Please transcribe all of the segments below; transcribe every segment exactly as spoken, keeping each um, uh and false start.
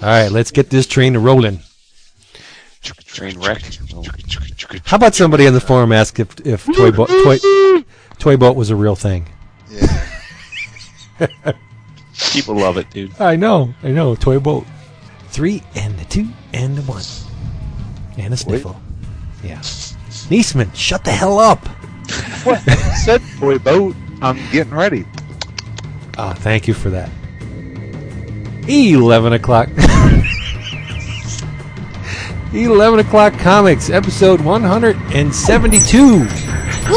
All right, let's get this train rolling. Train wreck. How about somebody on the forum ask if, if Toy Boat Toy, Toy Boat was a real thing? Yeah. People love it, dude. I know, I know. Toy Boat. Three and a two and a one. And a sniffle. Wait. Yeah. Niesman, shut the hell up. What? I said Toy Boat. I'm getting ready. Ah, thank you for that. eleven o'clock. eleven O'Clock Comics, episode one seventy-two. Oh,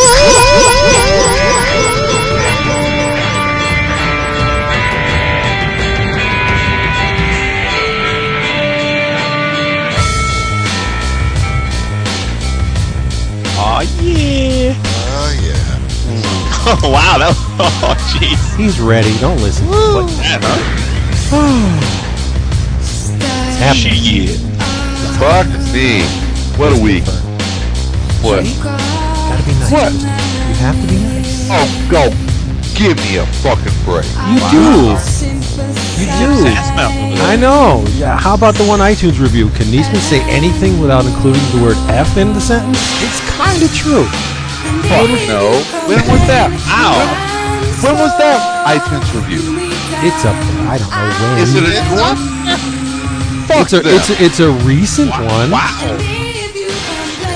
yeah. Oh, yeah. Oh, wow. That, oh, jeez. He's ready. Don't listen. Woo. What's that, huh? It's happening. Yeah. Fuck me. What a week. What? Gotta be nice. What? You have to be nice. Oh, go. Give me a fucking break. You wow. do. You do. I know. Yeah. How about the one iTunes review? Can Niesman say anything without including the word F in the sentence? It's kind of true. Fuck no. When was that? Ow. When was that iTunes review? It's up there. I don't know when. Is it a one? It's a, it's, a, it's a recent wow. one. Wow.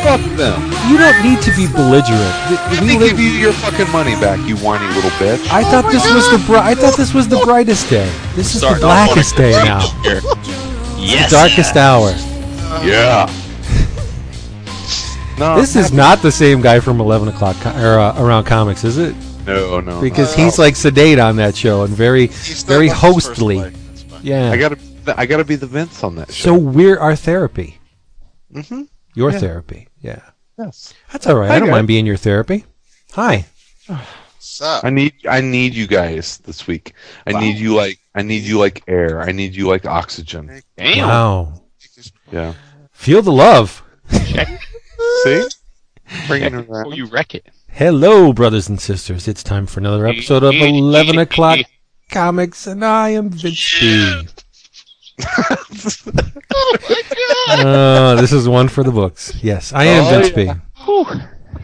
Fuck them. You don't need to be belligerent. Let me give you your fucking money back, you whiny little bitch. I thought oh this God. was the bri- I thought this was the brightest day. This is Sorry, the blackest day now. Yes. The darkest yeah. hour. Yeah. No. This is not the same guy from eleven o'clock com- or, uh, around comics, is it? No, no. Because no, he's no. like sedate on that show and very, very hostly. Yeah. I gotta. I gotta be the Vince on that show. So we're our therapy. Mm-hmm. Your yeah. therapy. Yeah. Yes. That's all right. Hi, I don't guys. mind being your therapy. Hi. What's up? I need I need you guys this week. I wow. need you like I need you like air. I need you like oxygen. Damn. Wow. Yeah. Feel the love. Check. See? Bring it around before you wreck it. Hello, brothers and sisters. It's time for another episode of eleven O'Clock Comics, and I am Vince yeah. B. Oh my God! Uh, this is one for the books. Yes, I am oh, Vince yeah. B.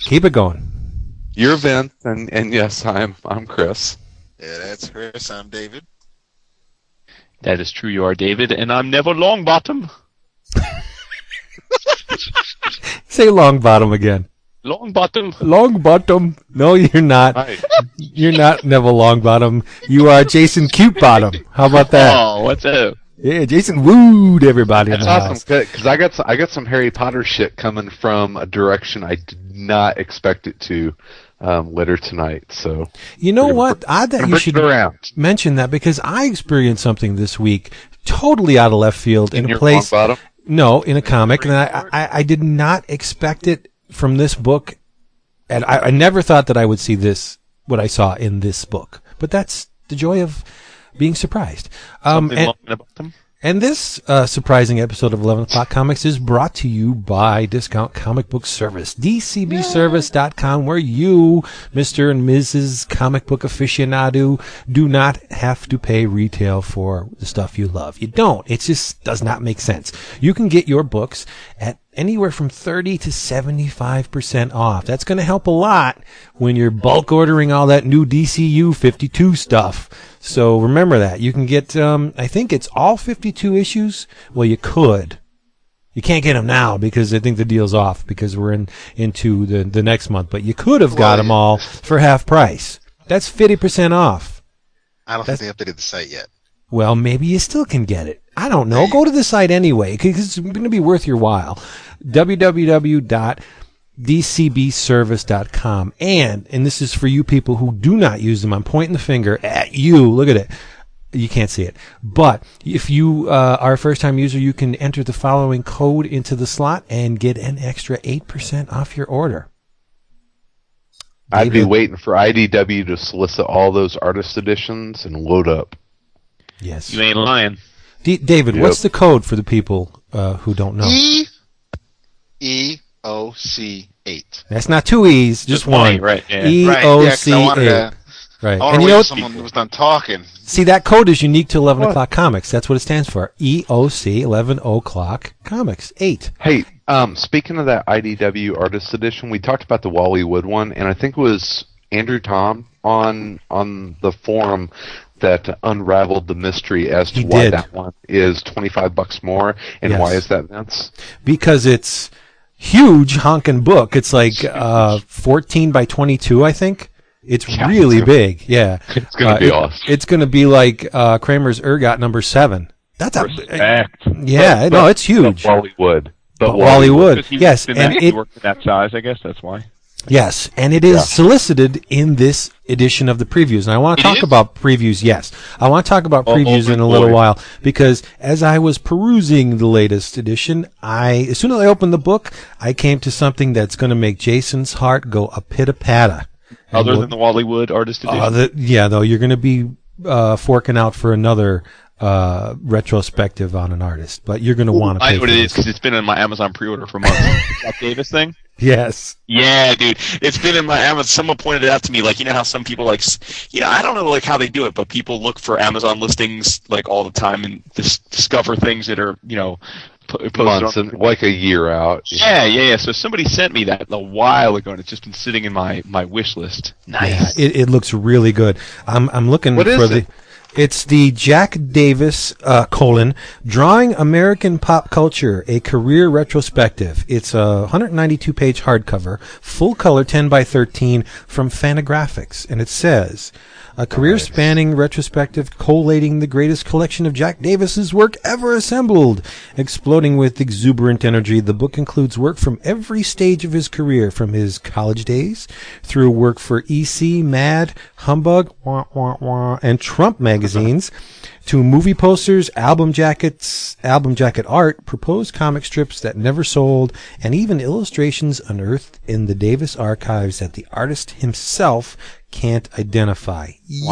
Keep it going. You're Vince, and, and yes, I'm I'm Chris. Yeah, that's Chris. I'm David. That is true. You are David, and I'm Neville Longbottom. Say Longbottom again. Longbottom. Longbottom. No, you're not. Hi. You're not Neville Longbottom. You are Jason Cutebottom. How about that? Oh, what's up? Yeah, Jason wooed everybody in the house. That's awesome, because I got some, I got some Harry Potter shit coming from a direction I did not expect it to um, later tonight. So you know what? Bring, Odd that you should mention that, because I experienced something this week totally out of left field in, in a place. Longbottom? No, in a comic, and I, I I did not expect it. From this book, and I, I never thought that I would see this, what I saw in this book. But that's the joy of being surprised. Um, and, about them. and this uh, surprising episode of eleven O'Clock Comics is brought to you by Discount Comic Book Service, D C B Service dot com, where you, Mister and Missus Comic Book Aficionado, do not have to pay retail for the stuff you love. You don't. It just does not make sense. You can get your books at anywhere from thirty to seventy-five percent off. That's going to help a lot when you're bulk ordering all that new D C U fifty-two stuff. So remember that. You can get, um, I think it's all fifty-two issues. Well, you could. You can't get them now because I think the deal's off because we're in into the, the next month. But you could have got them all for half price. That's fifty percent off. I don't That's, think they updated the site yet. Well, maybe you still can get it. I don't know. Go to the site anyway, because it's going to be worth your while. w w w dot d c b service dot com. And, and this is for you people who do not use them. I'm pointing the finger at you. Look at it. You can't see it. But if you uh, are a first-time user, you can enter the following code into the slot and get an extra eight percent off your order. David? I'd be waiting for I D W to solicit all those artist editions and load up. Yes. You ain't lying. D- David, yep. What's the code for the people uh, who don't know? E O C eight. That's not two E's, just, just one. Eight, right, yeah. E O C eight. Right, yeah, Right. I want to wait for someone who was done talking. See, that code is unique to eleven what? O'Clock Comics. That's what it stands for. E O C, eleven O'Clock Comics, eight. Hey, um, speaking of that I D W Artist Edition, we talked about the Wally Wood one, and I think it was Andrew Tom on on the forum that unraveled the mystery as to he why did. That one is twenty-five bucks more, and yes. Why is that, Vince? Because it's huge honking book. It's like uh, fourteen by twenty-two, I think. It's yeah, really it's gonna, big. Yeah. It's going to uh, be it, awesome. It's going to be like uh, Kramer's Ergot number seven. That's a Respect. Yeah, but, no, it's huge. But Wally Wood. But, but Wally Wood. Wood. Yes, and that, it worked in that size, I guess that's why. Yes, and it is yeah. solicited in this edition of the previews. And I want to talk about previews, yes. I want to talk about previews oh, in a little boy. while, because as I was perusing the latest edition, I as soon as I opened the book, I came to something that's going to make Jason's heart go a pit-a-patta. Other we'll, than the Wally Wood Artist Edition? Uh, the, yeah, though, you're going to be uh, forking out for another uh, retrospective on an artist, but you're going to want to pay I know what it is, because it's been in my Amazon pre-order for months. Jack Davis thing? Yes. Yeah, dude. It's been in my Amazon. Someone pointed it out to me. Like, you know how some people, like, you know, I don't know, like, how they do it, but people look for Amazon listings, like, all the time and dis- discover things that are, you know, posted months on- and like a year out. Yeah, yeah, yeah. So somebody sent me that a while ago, and it's just been sitting in my, my wish list. Nice. Yeah, it, it looks really good. I'm I'm looking what for is the. It? It's the Jack Davis, uh, colon, Drawing American Pop Culture, a Career Retrospective. It's a one hundred ninety-two page hardcover, full color ten by thirteen from Fantagraphics. And it says, a career-spanning retrospective collating the greatest collection of Jack Davis's work ever assembled. Exploding with exuberant energy, the book includes work from every stage of his career, from his college days through work for E C, Mad, Humbug, wah, wah, wah, and Trump magazines, to movie posters, album jackets, album jacket art, proposed comic strips that never sold, and even illustrations unearthed in the Davis archives that the artist himself can't identify. Wow.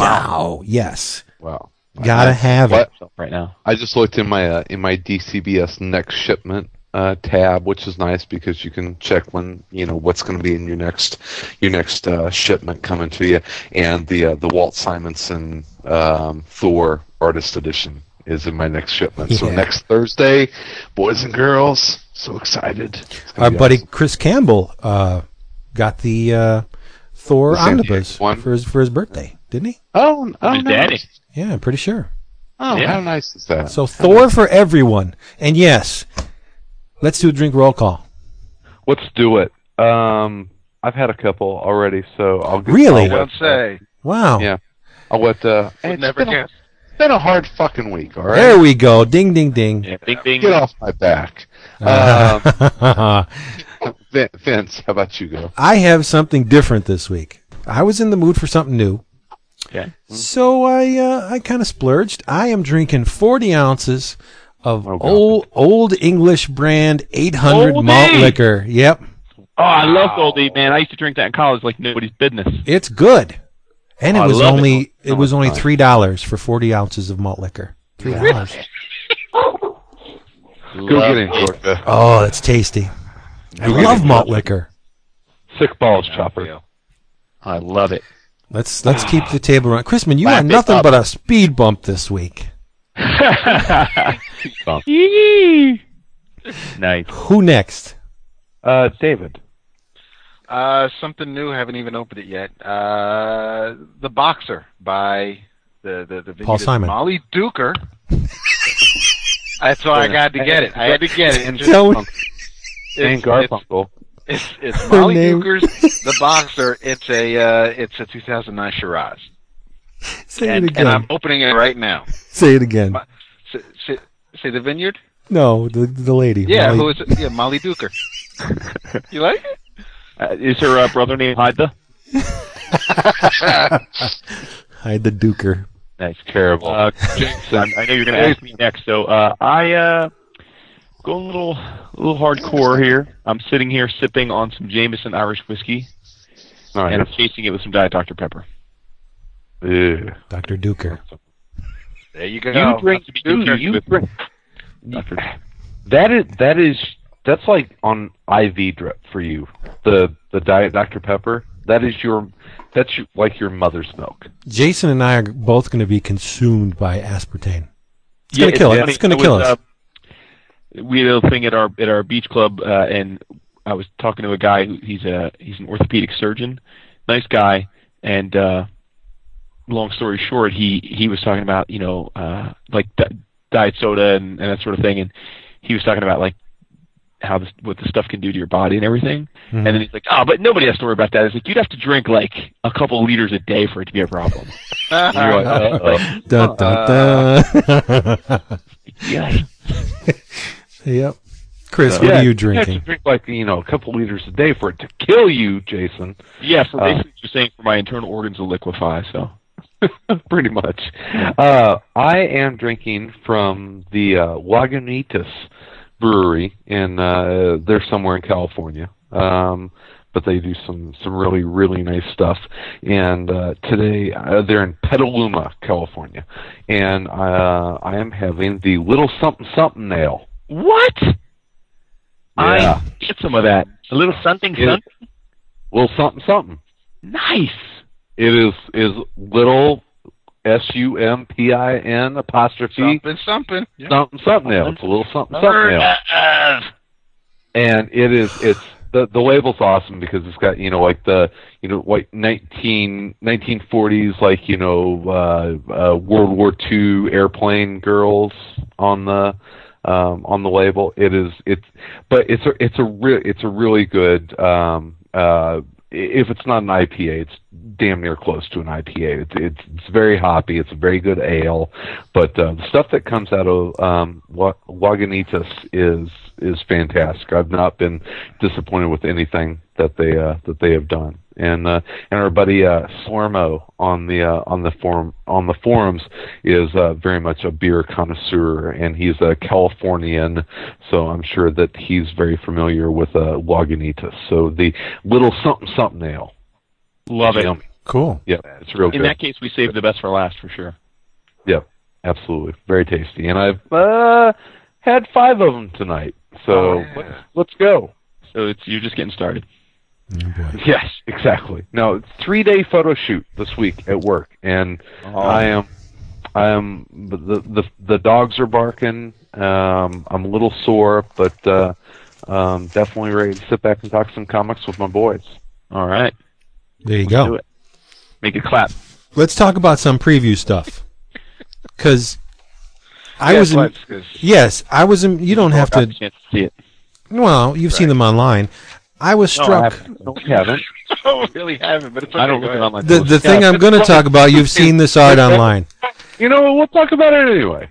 wow. Yes. Wow. Gotta I, have what? it right now. I just looked in my uh, in my D C B S next shipment uh, tab, which is nice because you can check when you know what's going to be in your next your next uh, shipment coming to you. And the uh, the Walt Simonson um, Thor Artist Edition is in my next shipment. Yeah. So next Thursday, boys and girls, so excited! Our buddy awesome. Chris Campbell uh, got the. Uh, Thor Omnibus for his for his birthday, didn't he? Oh, oh nice. Daddy. Yeah, I'm pretty sure. Oh, yeah. How nice is that? So Thor nice. for everyone. And yes, let's do a drink roll call. Let's do it. Um, I've had a couple already, so I'll get Really? I'll say. Wow. Yeah. I'll let uh hey, it's never been a, it's been a hard fucking week, all right? There we go. Ding ding ding. Yeah, ding, ding. Get off my back. Uh, um, Vince, how about you go? I have something different this week. I was in the mood for something new. Okay. So I uh, I kind of splurged. I am drinking forty ounces of oh, old, Old English brand eight hundred Old malt e. liquor. Yep. Oh, I love Old E, man. I used to drink that in college like nobody's business. It's good. And it oh, was only it, it oh, was only three dollars for forty ounces of malt liquor. three dollars. Go get in, Georgia. Oh, that's tasty. I Go love malt liquor. Sick balls, Chopper. I love it. Let's let's keep the table running. Chrisman, you Lap are nothing but a speed bump this week. bump. Nice. Who next? Uh, David. Uh, something new. Haven't even opened it yet. Uh, The Boxer by the the the, the Paul Simon. Mollydooker. That's why I got to get it. I had to get it. And just, it's, Garfunkel. It's, it's, it's Molly Duker's The Boxer. It's a uh, it's a two thousand nine Shiraz. Say and, it again. And I'm opening it right now. Say it again. Say, say, say the vineyard? No, the the lady. Yeah, Molly. Who is it? Yeah, Mollydooker. You like it? Uh, is her uh, brother named Hyda? Hyda Duker. That's terrible. Uh, Jameson, I know you're going to ask me next, so uh, I uh, go a little, a little hardcore here. I'm sitting here sipping on some Jameson Irish whiskey, nice. And I'm chasing it with some Diet Doctor Pepper. Ew. Doctor Duker. There you go. You drink, you, you drink. Doctor That is, that is, that's like on I V drip for you. The the Diet Doctor Pepper. That is your, that's your, like your mother's milk. Jason and I are both going to be consumed by aspartame. It's yeah, going to kill us. It's going to kill was, us. Uh, we had a little thing at our at our beach club, uh, and I was talking to a guy who he's a he's an orthopedic surgeon, nice guy, and uh, long story short, he he was talking about you know uh, like di- diet soda and, and that sort of thing, and he was talking about like how this, what the stuff can do to your body and everything. Mm-hmm. And then he's like, oh, but nobody has to worry about that. It's like, you'd have to drink like a couple liters a day for it to be a problem. And you're like, like, dun, dun, dun. Yeah. Yep. Chris, so, what yeah, are you drinking? You have to drink like, you know, a couple liters a day for it to kill you, Jason. Yeah, so basically uh, you're saying for my internal organs to liquefy, so. Pretty much. Uh, I am drinking from the uh, Lagunitas Brewery, and uh, they're somewhere in California. Um, but they do some, some really, really nice stuff. And uh, today, uh, they're in Petaluma, California. And uh, I am having the Little Something Something Ale. What? Yeah. I get some of that. A little something something? It, little something something. Nice. It is is little S U M P I N apostrophe something something yeah. something something ale. It's a little something something ale. And it is it's the the label's awesome because it's got you know like the you know like nineteen nineteen forties like you know uh, uh, World War Two airplane girls on the um, on the label. It is it's but it's a it's a re- it's a really good. Um, uh, If it's not an I P A, it's damn near close to an I P A. It's it's, it's very hoppy. It's a very good ale, but uh, the stuff that comes out of um, Lagunitas is is fantastic. I've not been disappointed with anything that they uh, that they have done. And uh, and our buddy uh, Slurmo on the uh, on the forum on the forums is uh, very much a beer connoisseur, and he's a Californian, so I'm sure that he's very familiar with uh, Lagunitas. So the little something something ale, love it, yummy. Cool. Yeah, it's real. In good. In that case, we saved the best for last for sure. Yeah, absolutely, very tasty. And I've uh, had five of them tonight, so oh, yeah. let's, let's go. So it's you're just getting started. Oh, yes, exactly. No, it's a three-day photo shoot this week at work, and oh. I am, I am. The the the dogs are barking. Um, I'm a little sore, but uh, um, definitely ready to sit back and talk some comics with my boys. All right, there you Let's go. Do it. Make it clap. Let's talk about some preview stuff, because I yeah, was. In, yes, I was. In, you don't have to. to see it. Well, you've right. seen them online. I was struck. No, I haven't. I really haven't, but it's okay. I don't look at online. The, the thing yeah, I'm going to talk about, you've seen this art online. You know, we'll talk about it anyway.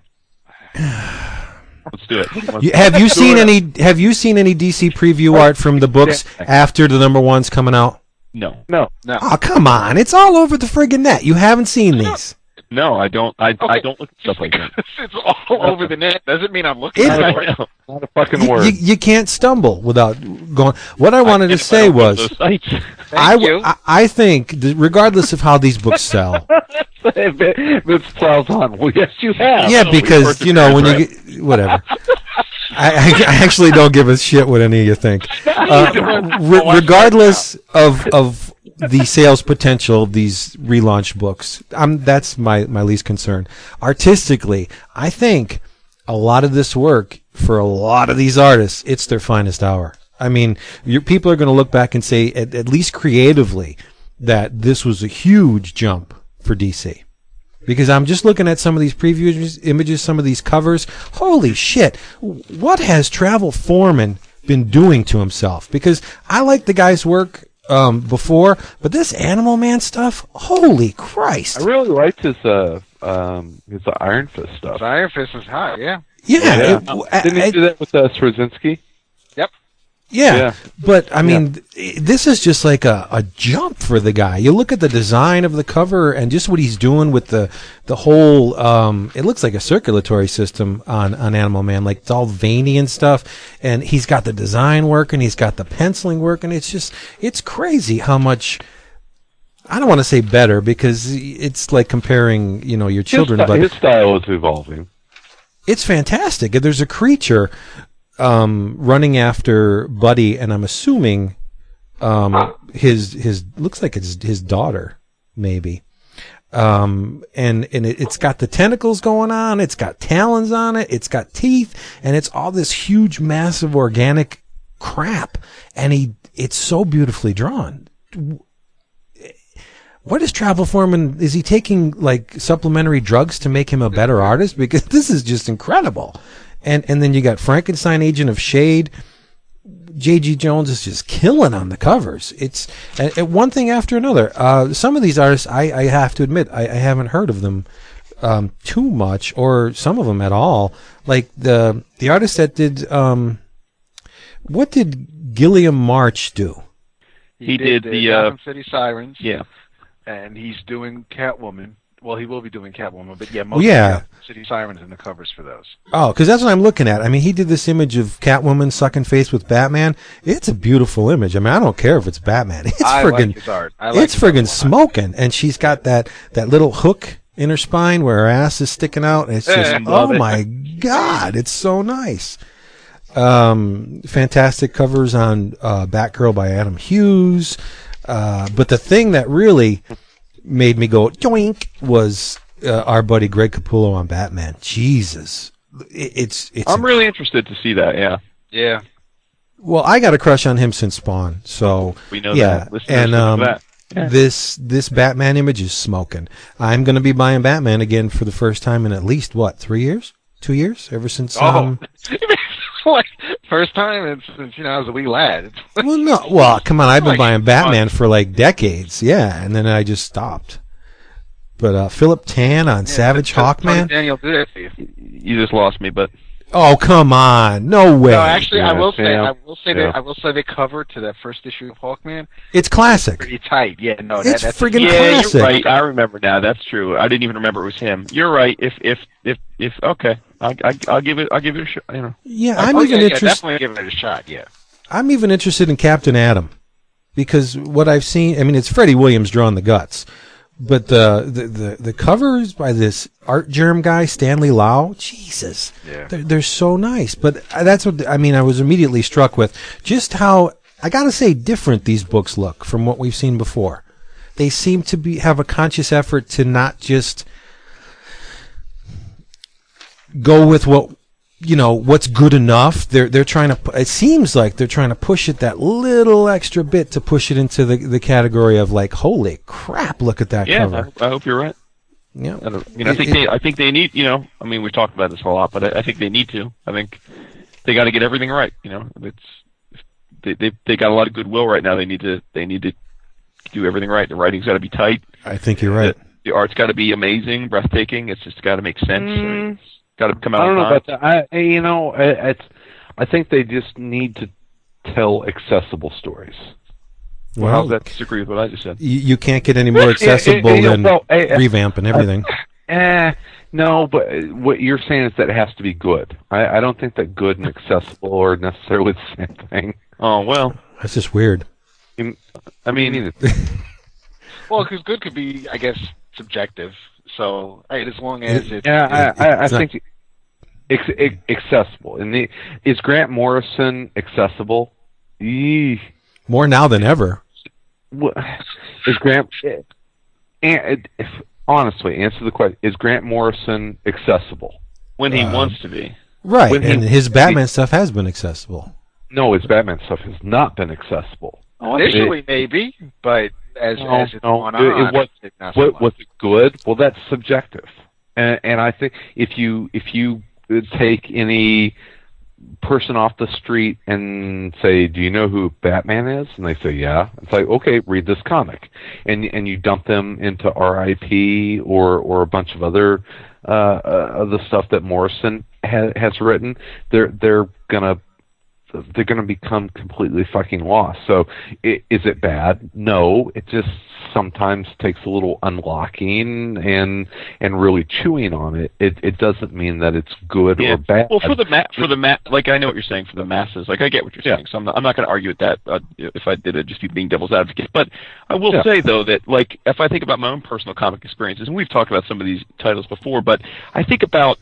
Let's do it. Let's have you seen any? Up. Have you seen any D C preview art from the books after the number one's coming out? No, no, no. Oh, come on! It's all over the friggin' net. You haven't seen these. No, I don't. I okay. I don't look at stuff like that. It's all over the net. Doesn't mean I'm looking. It, at it. Right Not a fucking you, word. You, you can't stumble without going. What I wanted I to say was, I, I I think regardless of how these books sell, it's plows on. Well, yes, you have. Yeah, because you know when right. you get whatever. I, I actually don't give a shit what any of you think. Uh, re- regardless of of. the sales potential of these relaunch books. Um, that's my, my least concern. Artistically, I think a lot of this work, for a lot of these artists, it's their finest hour. I mean, your people are going to look back and say, at, at least creatively, that this was a huge jump for D C. Because I'm just looking at some of these preview images, some of these covers. Holy shit, what has Travel Foreman been doing to himself? Because I like the guy's work Um, before, but this Animal Man stuff, holy Christ! I really liked his uh, um, his Iron Fist stuff. The Iron Fist is hot, yeah. Yeah, yeah. It, oh. I, didn't he I, do that with uh, Straczynski? Yep. Yeah, yeah, but I mean, yeah. this is just like a, a jump for the guy. You look at the design of the cover and just what he's doing with the the whole. Um, it looks like a circulatory system on on Animal Man, like it's all veiny and stuff. And he's got the design work and he's got the penciling work, and it's just it's crazy how much. I don't want to say better because it's like comparing you know your children, his st- but his style is evolving. It's fantastic. There's a creature. Um, running after Buddy, and I'm assuming um, his his looks like it's his daughter, maybe. Um, and, and it, it's got the tentacles going on. It's got talons on it. It's got teeth, and it's all this huge, massive organic crap. And he, it's so beautifully drawn. What is Travel Foreman? Is he taking like supplementary drugs to make him a better artist? Because this is just incredible. And, and then you got Frankenstein, Agent of Shade. J G. Jones is just killing on the covers. It's uh, one thing after another. Uh, some of these artists, I, I have to admit, I, I haven't heard of them um, too much, or some of them at all. Like the the artist that did, um, what did Gilliam March do? He, he did, did the uh, Gotham City Sirens. Yeah, and he's doing Catwoman. Well, he will be doing Catwoman, but yeah, most yeah. of City Sirens in the covers for those. Oh, because that's what I'm looking at. I mean, he did this image of Catwoman sucking face with Batman. It's a beautiful image. I mean, I don't care if it's Batman. It's I friggin', like his art. I like it's his friggin' smoking, and she's got that, that little hook in her spine where her ass is sticking out, and it's just, hey, oh it. my God, it's so nice. Um, fantastic covers on uh, Batgirl by Adam Hughes, uh, but the thing that really made me go doink was uh, our buddy Greg Capullo on Batman. Jesus, it, it's it's. I'm really interested to see that. Yeah, yeah. Well, I got a crush on him since Spawn, so we know yeah. that. Listeners and um, know that. Yeah. this this Batman image is smoking. I'm going to be buying Batman again for the first time in at least what three years, two years, ever since. Oh. Um, Like first time since you know I was a wee lad. well, no, well, come on, I've been like, buying Batman for like decades, yeah, and then I just stopped. But uh, Philip Tan on yeah, Savage Hawkman, Daniel, you just lost me. But oh, come on, no way. No, actually, yeah, I will say, yeah, I will say yeah. that I will say the cover to that first issue of Hawkman. It's classic. It's pretty tight, yeah. No, that, it's that's friggin' yeah, classic. You're right. I remember now. That's true. I didn't even remember it was him. You're right. If if if if okay. I, I, I'll give it. I'll give it a shot. You know. Yeah, I'm oh, even yeah, interested. Yeah, definitely give it a shot. Yeah, I'm even interested in Captain Atom, because what I've seen. I mean, it's Freddie Williams drawing the guts, but the the the, the covers by this art germ guy Stanley Lau. Jesus, yeah. they're, they're so nice. But that's what I mean. I was immediately struck with just how I gotta say different these books look from what we've seen before. They seem to be have a conscious effort to not just go with what you know what's good enough. They're they're trying to, it seems like they're trying to push it that little extra bit to push it into the the category of like, holy crap, look at that yeah, cover. I, I hope you're right. Yeah, I, you know, I think it, they I think they need, you know, I mean, we've talked about this a lot, but I, I think they need to I think they got to get everything right, you know. It's they, they they got a lot of goodwill right now. They need to they need to do everything right. The writing's got to be tight. I think you're right. The, the art's got to be amazing, breathtaking. It's just got to make sense. mm. and, Got to come out. I don't know about that. I, you know, I, it's. I think they just need to tell accessible stories. Well, how's that disagree with what I just said? You, you can't get any more accessible it, it, it, than well, I, revamping everything. Uh, eh, no, but what you're saying is that it has to be good. I, I don't think that good and accessible are necessarily the same thing. Oh well, that's just weird. I mean, well, because good could be, I guess, subjective. So, hey, as long as it's... Yeah, I, I, I think it's ex- accessible. And the, is Grant Morrison accessible? Eee. More now than ever. Is Grant... And, if, honestly, answer the question. Is Grant Morrison accessible? When he um, wants to be. Right, when and he, his Batman he, stuff has been accessible. No, his Batman stuff has not been accessible. Oh, initially, it, maybe, but... As, no, as it's no, on, it, it was, it what, was it good? Well, that's subjective, and, and I think if you if you take any person off the street and say, "Do you know who Batman is?" and they say, "Yeah," it's like, "Okay, read this comic," and and you dump them into R I P or or a bunch of other uh, uh, other stuff that Morrison ha- has written. They're they're gonna. They're going to become completely fucking lost. So, it, is it bad? No. It just sometimes takes a little unlocking and and really chewing on it. It, it doesn't mean that it's good yeah. or bad. Well, for the ma- for the ma- like I know what you're saying for the masses. Like I get what you're yeah. saying. So I'm not, I'm not going to argue with that. Uh, if I did, I'd just be being devil's advocate. But I will yeah. say though that like if I think about my own personal comic experiences, and we've talked about some of these titles before, but I think about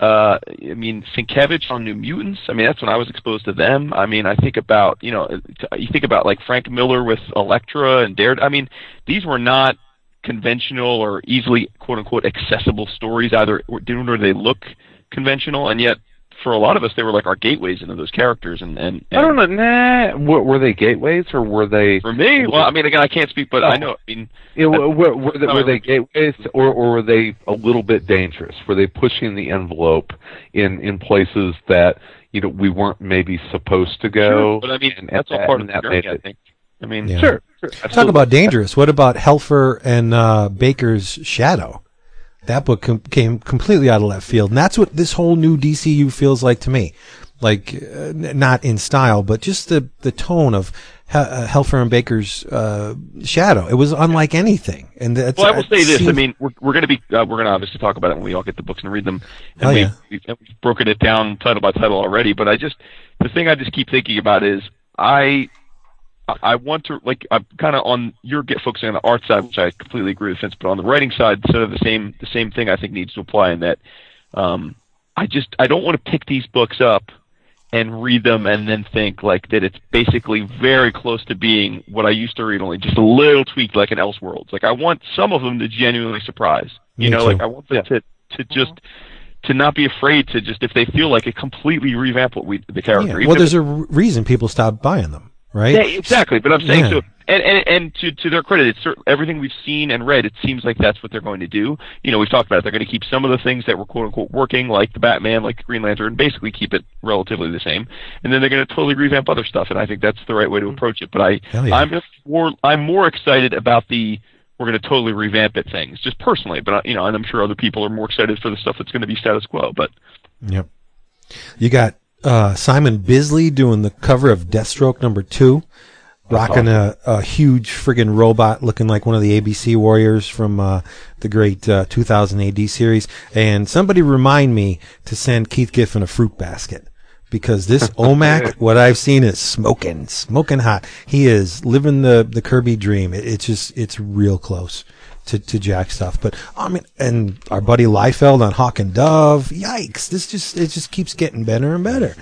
Uh, I mean, Sienkiewicz on New Mutants. I mean, that's when I was exposed to them. I mean, I think about, you know, you think about like Frank Miller with Elektra and Daredevil. I mean, these were not conventional or easily, quote unquote, accessible stories. Either didn't or they look conventional, and yet for a lot of us, they were like our gateways into those characters. And, and, and I don't know, nah, what, were they gateways or were they? For me, well, I mean, again, I can't speak, but oh. I know. I mean, you know, were, were they, were they gateways, or, or were they a little bit dangerous? Were they pushing the envelope in, in places that, you know, we weren't maybe supposed to go? Sure, but I mean, and that's all that, part of the journey, I think. I mean, yeah. sure. sure Talk about dangerous. What about Helfer and uh, Baker's Shadow? That book com- came completely out of left field, and that's what this whole new D C U feels like to me. Like, uh, n- not in style, but just the, the tone of H- uh, Helfer and Baker's uh, Shadow. It was unlike anything. And that's, well, I will say this. Seemed... I mean, we're, we're going to be uh, we're going to obviously talk about it when we all get the books and read them. And oh, we, yeah. we've, we've broken it down title by title already. But I just the thing I just keep thinking about is I. I want to, like, I'm kind of on, you're get, focusing on the art side, which I completely agree with Vince, but on the writing side, sort of the same the same thing I think needs to apply in that um, I just, I don't want to pick these books up and read them and then think, like, that it's basically very close to being what I used to read, only just a little tweak, like an Elseworlds. Like, I want some of them to genuinely surprise. You Me know, too. Like, I want them yeah. to, to just... to not be afraid to just, if they feel like it, completely revamp what we, the character. Yeah. Well, there's it, a reason people stop buying them. Right? Yeah, exactly. But I'm saying yeah. so, and and, and to, to their credit, it's certain, everything we've seen and read, it seems like that's what they're going to do. You know, we've talked about it. They're going to keep some of the things that were quote unquote working, like the Batman, like the Green Lantern, and basically keep it relatively the same. And then they're going to totally revamp other stuff. And I think that's the right way to approach it. But I, yeah. I'm just more, I'm more excited about the we're going to totally revamp it things, just personally. But you know, and I'm sure other people are more excited for the stuff that's going to be status quo. But yep, you got. Uh, Simon Bisley doing the cover of Deathstroke number two, rocking a, a huge friggin' robot looking like one of the A B C warriors from uh, the great uh, two thousand A D series. And somebody remind me to send Keith Giffen a fruit basket, because this O M A C, what I've seen is smoking, smoking hot. He is living the, the Kirby dream. It, it's just, it's real close to, to Jack stuff. But I mean, and our buddy Liefeld on Hawk and Dove. Yikes. This just, it just keeps getting better and better.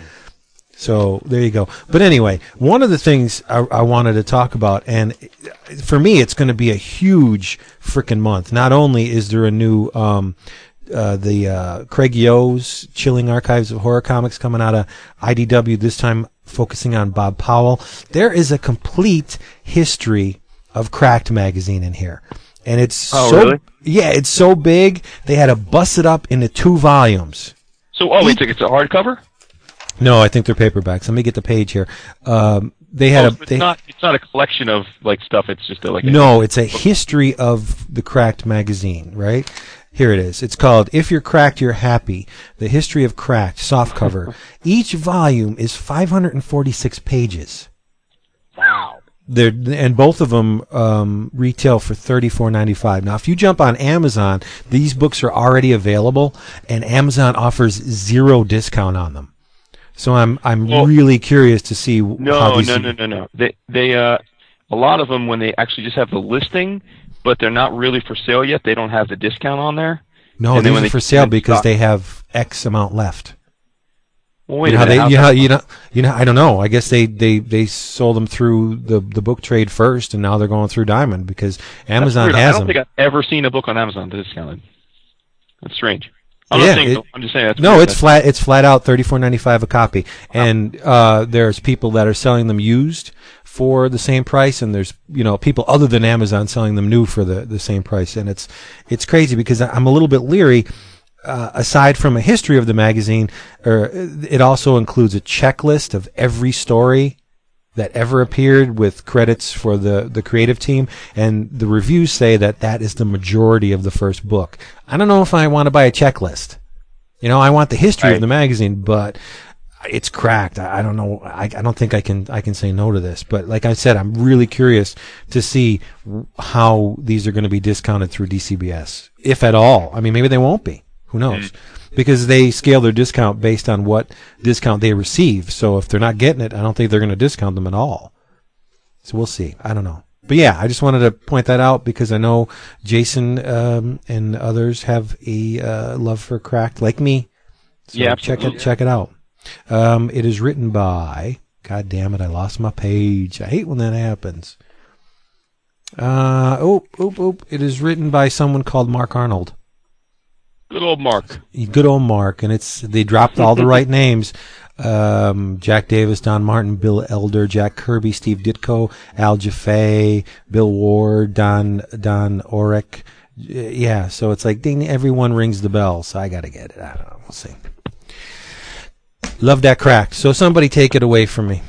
So there you go. But anyway, one of the things I, I wanted to talk about, and for me, it's going to be a huge freaking month. Not only is there a new, um, uh, the, uh, Craig Yeo's Chilling Archives of Horror Comics coming out of I D W, this time focusing on Bob Powell. There is a complete history of Cracked magazine in here. And it's oh, so really? yeah, it's so big they had to bust it up into two volumes. So oh, wait, it's a hardcover? No, I think they're paperbacks. Let me get the page here. Um, they had oh, a. It's, they, not, it's not a collection of like stuff. It's just a, like. No, a, it's a history of the Cracked magazine. Right here it is. It's called "If You're Cracked, You're Happy: The History of Cracked." Softcover. Each volume is five hundred forty-six pages. Wow. They're, and both of them um, retail for thirty-four ninety-five. Now, if you jump on Amazon, these books are already available, and Amazon offers zero discount on them. So I'm I'm well, really curious to see. No, how these no, no, no, no. They they uh, a lot of them when they actually just have the listing, but they're not really for sale yet. They don't have the discount on there. No, they're for sale because stock. They have X amount left. Well, wait you know, a minute, they, you, know, you know, you know, I don't know. I guess they, they, they sold them through the, the book trade first, and now they're going through Diamond because Amazon has them. I don't them. think I've ever seen a book on Amazon that's discounted. That's strange. I'm, yeah, not saying, it, I'm just saying that's no, weird. it's flat. It's flat out thirty-four ninety-five a copy, wow. and uh, there's people that are selling them used for the same price, and there's you know people other than Amazon selling them new for the, the same price, and it's it's crazy because I'm a little bit leery. Uh, aside from a history of the magazine, or it also includes a checklist of every story that ever appeared with credits for the, the creative team. And the reviews say that that is the majority of the first book. I don't know if I want to buy a checklist. You know, I want the history right. of the magazine, but it's Cracked. I, I don't know. I, I don't think I can, I can say no to this, but like I said, I'm really curious to see how these are going to be discounted through D C B S, if at all. I mean, maybe they won't be. Who knows? Because they scale their discount based on what discount they receive. So if they're not getting it, I don't think they're going to discount them at all. So we'll see. I don't know. But yeah, I just wanted to point that out because I know Jason um, and others have a uh, love for Cracked, like me. So yeah, check it, check it out. Um, it is written by, God damn it, I lost my page. I hate when that happens. Uh, oh, oh, oh, it is written by someone called Mark Arnold. Good old Mark. Good old Mark. And it's, they dropped all the right names. Um, Jack Davis, Don Martin, Bill Elder, Jack Kirby, Steve Ditko, Al Jaffe, Bill Ward, Don, Don Orrick. Yeah. So it's like, ding, everyone rings the bell. So I got to get it. I don't know. We'll see. Love that crack. So somebody take it away from me.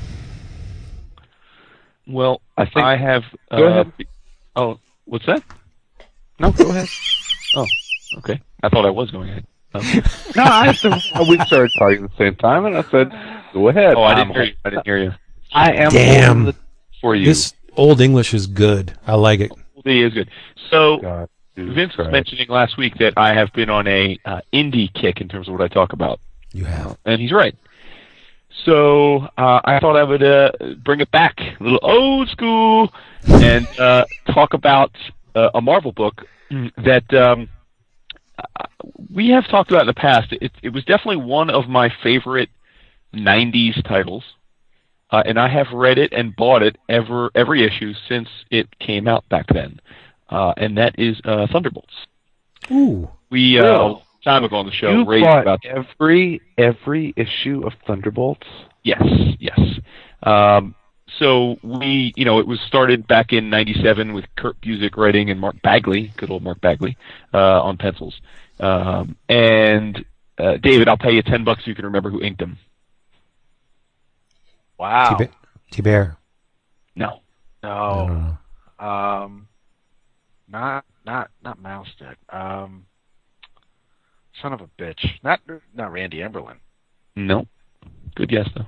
Well, I think I have. Uh, go ahead. Oh, what's that? No, go ahead. Oh, okay. I thought I was going ahead. Um, no, I we started talking at the same time, and I said, "Go ahead." Oh, I didn't hear you. I didn't hear you. I am damn the, for you. This Old English is good. I like it. It is good. So God, dude, Vince Christ. was mentioning last week that I have been on a uh, indie kick in terms of what I talk about. You have, and he's right. So uh, I thought I would uh, bring it back, a little old school, and uh, talk about uh, a Marvel book that um, we have talked about in the past. It, it was definitely one of my favorite nineties titles, uh, and I have read it and bought it ever every issue since it came out back then, uh, and that is uh, Thunderbolts. Ooh, we. Uh, cool. Time ago on the show, you Ray bought about every every issue of Thunderbolts. Yes, yes. Um, so we, you know, it was started back in ninety-seven with Kurt Busiek writing and Mark Bagley, good old Mark Bagley, uh, on pencils. Um, and uh, David, I'll pay you ten bucks so you can remember who inked them. Wow. T Bear. No. No. Um, not not not Milestead. Um. Son of a bitch. Not not Randy Emberlin. No. Good guess, though.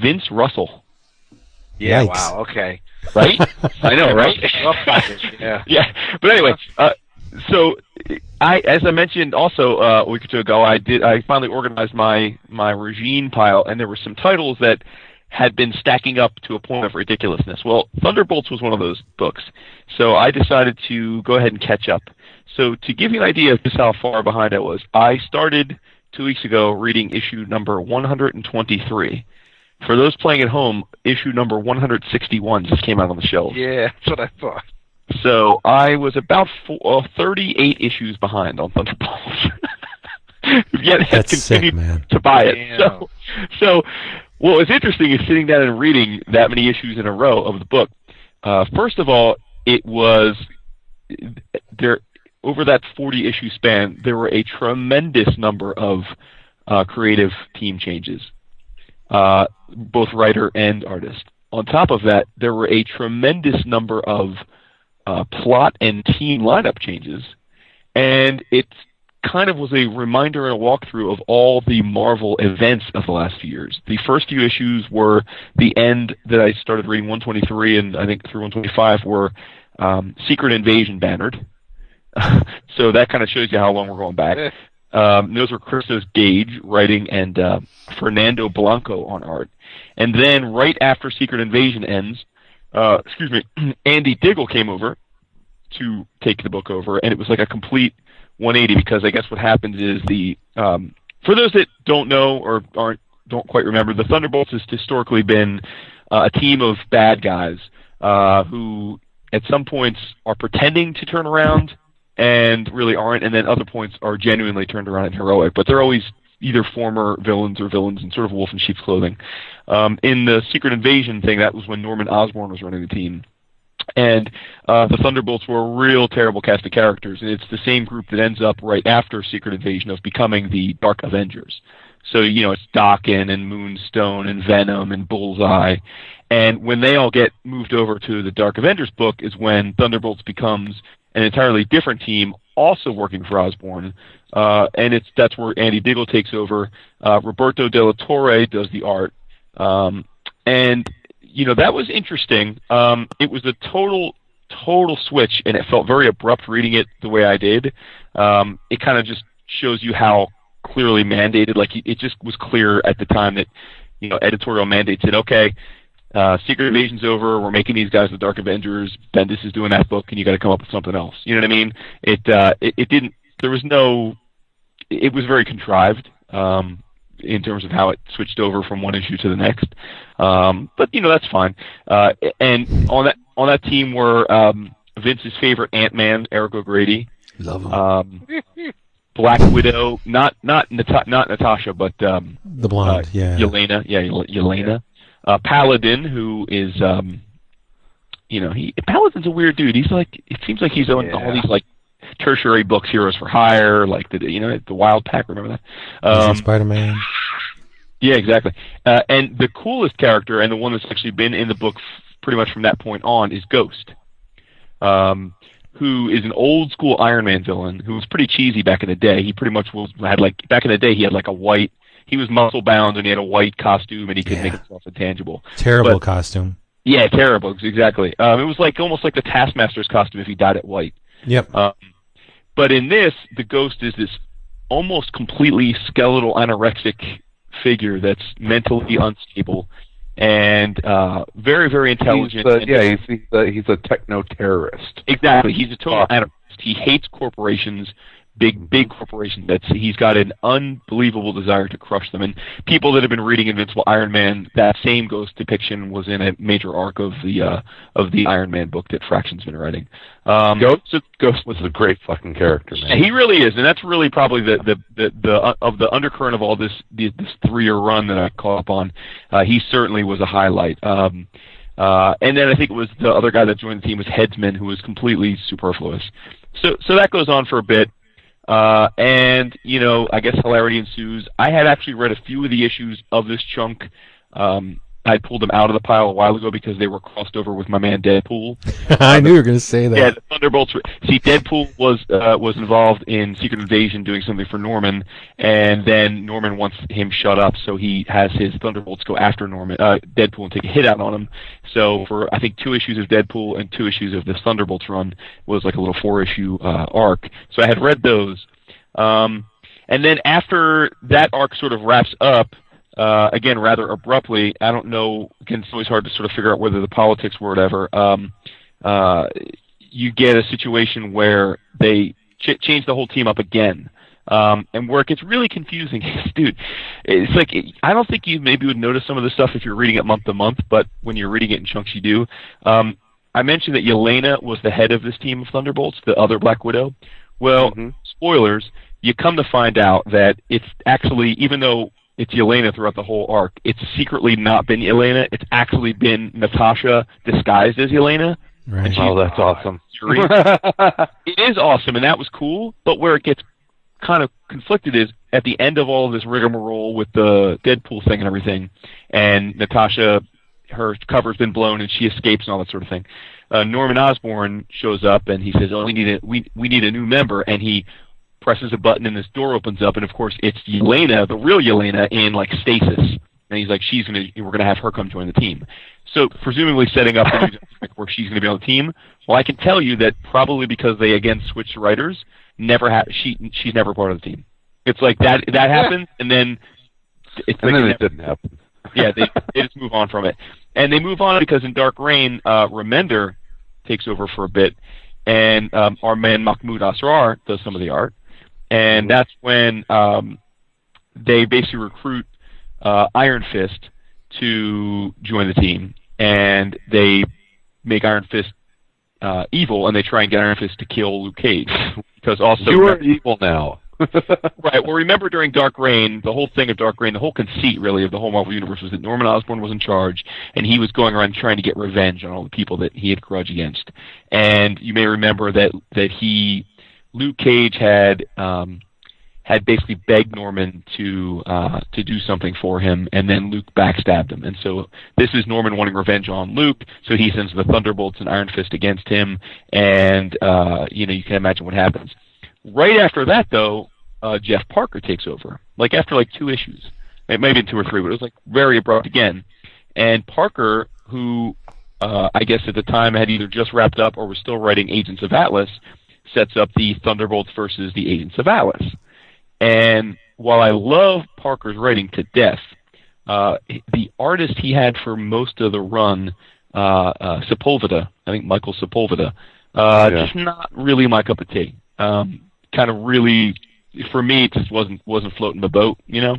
Vince Russell. Yeah, yikes. Wow, okay. Right? I know, right? yeah. yeah. But anyway, uh, so I, as I mentioned also uh, a week or two ago, I did. I finally organized my, my Regine pile, and there were some titles that had been stacking up to a point of ridiculousness. Well, Thunderbolts was one of those books, so I decided to go ahead and catch up. So to give you an idea of just how far behind I was, I started two weeks ago reading issue number one hundred twenty-three. For those playing at home, issue number one hundred sixty-one just came out on the shelves. Yeah, that's what I thought. So I was about four, uh, thirty-eight issues behind on Thunderbolts. Yet I continued sick, to buy it. Damn. So, so what was interesting is sitting down and reading that many issues in a row of the book. Uh, first of all, it was there. Over that forty-issue span, there were a tremendous number of uh, creative team changes, uh, both writer and artist. On top of that, there were a tremendous number of uh, plot and team lineup changes, and it kind of was a reminder and a walkthrough of all the Marvel events of the last few years. The first few issues were the end that I started reading, one twenty-three and I think through one twenty-five were um, Secret Invasion bannered. So that kind of shows you how long we're going back. Um, those were Christos Gage writing and uh, Fernando Blanco on art. And then right after Secret Invasion ends, uh, excuse me, Andy Diggle came over to take the book over, and it was like a complete one eighty because I guess what happens is the um, for those that don't know or aren't don't quite remember, the Thunderbolts has historically been uh, a team of bad guys uh, who at some points are pretending to turn around. And really aren't, and then other points are genuinely turned around and heroic, but they're always either former villains or villains in sort of wolf in sheep's clothing. Um, in the Secret Invasion thing, that was when Norman Osborn was running the team. And uh, the Thunderbolts were a real terrible cast of characters, and it's the same group that ends up right after Secret Invasion of becoming the Dark Avengers. So, you know, it's Dokken and Moonstone and Venom and Bullseye. And when they all get moved over to the Dark Avengers book is when Thunderbolts becomes an entirely different team, also working for Osborn, uh, and it's that's where Andy Diggle takes over. Uh, Roberto Della Torre does the art, um, and you know that was interesting. Um, it was a total, total switch, and it felt very abrupt reading it the way I did. Um, it kind of just shows you how clearly mandated. Like it just was clear at the time that you know editorial mandate said, okay. Uh, Secret Invasion's over. We're making these guys the Dark Avengers. Bendis is doing that book, and you got to come up with something else. You know what I mean? It, uh, it it didn't. There was no. It was very contrived. um, in terms of how it switched over from one issue to the next. Um, but, you know, that's fine. Uh, and on that on that team were um, Vince's favorite Ant-Man, Eric O'Grady. Love him. Um, Black Widow, not not Nat- not Natasha, but um, the blonde, uh, yeah, Yelena, yeah, Yelena, uh, Paladin, who is, um, you know, he Paladin's a weird dude. He's like, it seems like he's on yeah. all these like tertiary books, Heroes for Hire, like the you know the Wild Pack. Remember that? Um, Spider-Man. Yeah, exactly. Uh, and the coolest character, and the one that's actually been in the book f- pretty much from that point on, is Ghost. Um. Who is an old school Iron Man villain who was pretty cheesy back in the day. He pretty much was had like back in the day he had like a white he was muscle bound and he had a white costume and he could yeah. make himself intangible. Terrible but, costume. Yeah, terrible, exactly. Um, it was like almost like the Taskmaster's costume if he dyed it white. Yep. Um, but in this, the Ghost is this almost completely skeletal anorexic figure that's mentally unstable and uh, very, very intelligent. He's a, yeah, he's, he's a, he's a techno-terrorist. Exactly. He's a total anarchist. He hates corporations, big, big corporations. That's, he's got an unbelievable desire to crush them. And people that have been reading Invincible Iron Man, that same Ghost depiction was in a major arc of the uh, of the Iron Man book that Fraction's been writing. Um, Ghost, so, Ghost was a great fucking character, man. He really is, and that's really probably the the the, the uh, of the undercurrent of all this this three-year run that I caught up on. Uh, he certainly was a highlight. Um, uh, and then I think it was the other guy that joined the team was Headsman, who was completely superfluous. So so that goes on for a bit. Uh, and, you know, I guess hilarity ensues. I had actually read a few of the issues of this chunk. Um, I pulled them out of the pile a while ago because they were crossed over with my man Deadpool. I uh, knew you were going to say that. Yeah, the Thunderbolts. Were, see, Deadpool was uh, was involved in Secret Invasion doing something for Norman, and then Norman wants him shut up, so he has his Thunderbolts go after Norman, uh, Deadpool and take a hit out on him. So for, I think, two issues of Deadpool and two issues of the Thunderbolts run was like a little four-issue uh, arc. So I had read those. Um, and then after that arc sort of wraps up, Uh, again, rather abruptly. I don't know. Again, it's always hard to sort of figure out whether the politics were whatever. Um, uh, you get a situation where they ch- change the whole team up again, um, and where it gets really confusing. Dude, it's like it, I don't think you maybe would notice some of the stuff if you're reading it month to month, but when you're reading it in chunks, you do. Um, I mentioned that Yelena was the head of this team of Thunderbolts, the other Black Widow. Well, mm-hmm. spoilers. You come to find out that it's actually, even though it's Yelena throughout the whole arc, it's secretly not been Yelena. It's actually been Natasha disguised as Yelena. Right. Oh, that's awesome. It is awesome, and that was cool. But where it gets kind of conflicted is at the end of all of this rigmarole with the Deadpool thing and everything, and Natasha, her cover's been blown, and she escapes and all that sort of thing. Uh, Norman Osborn shows up, and he says, oh, we need a, we, we need a new member, and he presses a button and this door opens up, and of course it's Yelena, the real Yelena, in like stasis, and he's like, she's gonna, we're gonna have her come join the team. So presumably setting up the where she's gonna be on the team. Well, I can tell you that probably because they again switched writers, never ha- she she's never part of the team. It's like that that happens, and then it's like and then it, it didn't happen. Yeah, they they just move on from it, and they move on because in Dark Reign, uh, Remender takes over for a bit, and um, our man Mahmoud Asrar does some of the art. And that's when um, they basically recruit uh, Iron Fist to join the team. And they make Iron Fist uh, evil, and they try and get Iron Fist to kill Luke Cage. Because also you are evil now. Right. Well, remember during Dark Reign, the whole thing of Dark Reign, the whole conceit, really, of the whole Marvel Universe was that Norman Osborn was in charge, and he was going around trying to get revenge on all the people that he had a grudge against. And you may remember that, that he... Luke Cage had um, had basically begged Norman to uh, to do something for him, and then Luke backstabbed him. And so this is Norman wanting revenge on Luke, so he sends the Thunderbolts and Iron Fist against him, and uh, you know, you can imagine what happens. Right after that, though, uh, Jeff Parker takes over, like after like two issues. It may have been two or three, but it was like very abrupt again. And Parker, who uh, I guess at the time had either just wrapped up or was still writing Agents of Atlas, sets up the Thunderbolts versus the Agents of Atlas. And while I love Parker's writing to death, uh, the artist he had for most of the run, uh, uh, Sepulveda, I think Michael Sepulveda, uh, yeah. just not really my cup of tea. Um, kind of really for me, it just wasn't wasn't floating the boat, you know.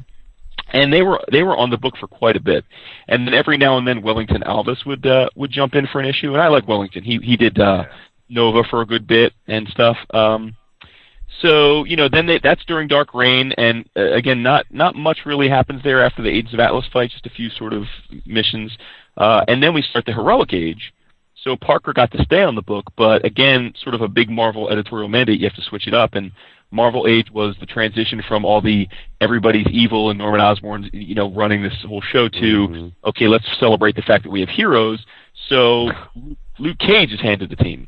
And they were they were on the book for quite a bit, and then every now and then Wellington Alvis would uh, would jump in for an issue, and I like Wellington. He he did uh, Nova for a good bit and stuff. Um, so you know, then they, that's during Dark Reign, and uh, again, not not much really happens there after the Agents of Atlas fight, just a few sort of missions, uh, and then we start the Heroic Age. So Parker got to stay on the book, but again, sort of a big Marvel editorial mandate. You have to switch it up, and Marvel Age was the transition from all the everybody's evil and Norman Osborn's, you know, running this whole show to, mm-hmm. okay, let's celebrate the fact that we have heroes. So Luke Cage is handed the team.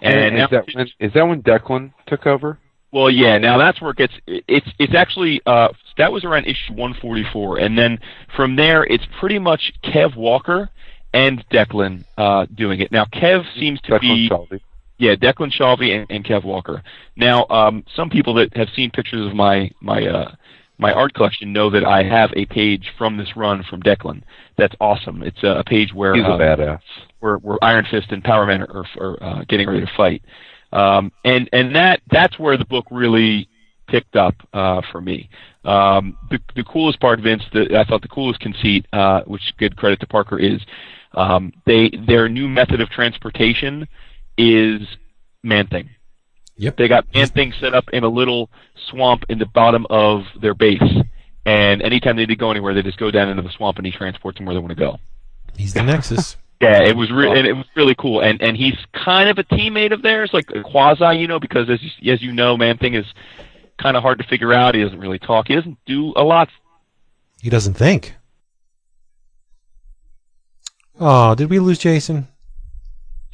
And, and is, now, that when, is that when Declan took over? Well, yeah. Now that's where it gets. It's it's actually uh, that was around issue one forty-four, and then from there it's pretty much Kev Walker and Declan uh, doing it. Now Kev seems to Declan be. Shalvey. Yeah, Declan Shalvey and, and Kev Walker. Now, um, some people that have seen pictures of my my uh, my art collection know that I have a page from this run from Declan. That's awesome. It's a, a page where he's a um, badass. Where, where Iron Fist and Power Man are, are uh, getting ready to fight, um, and and that that's where the book really picked up uh, for me. Um, the the coolest part, Vince, the, I thought the coolest conceit, uh, which good credit to Parker, is um, they their new method of transportation is Man-Thing. Yep. They got Man-Thing set up in a little swamp in the bottom of their base, and anytime they need to go anywhere, they just go down into the swamp, and he transports them where they want to go. He's the Nexus. Yeah, it was re- and it was really cool, and and he's kind of a teammate of theirs, like a quasi, you know, because as you, as you know, Man-Thing is kind of hard to figure out. He doesn't really talk. He doesn't do a lot. He doesn't think. Oh, did we lose Jason?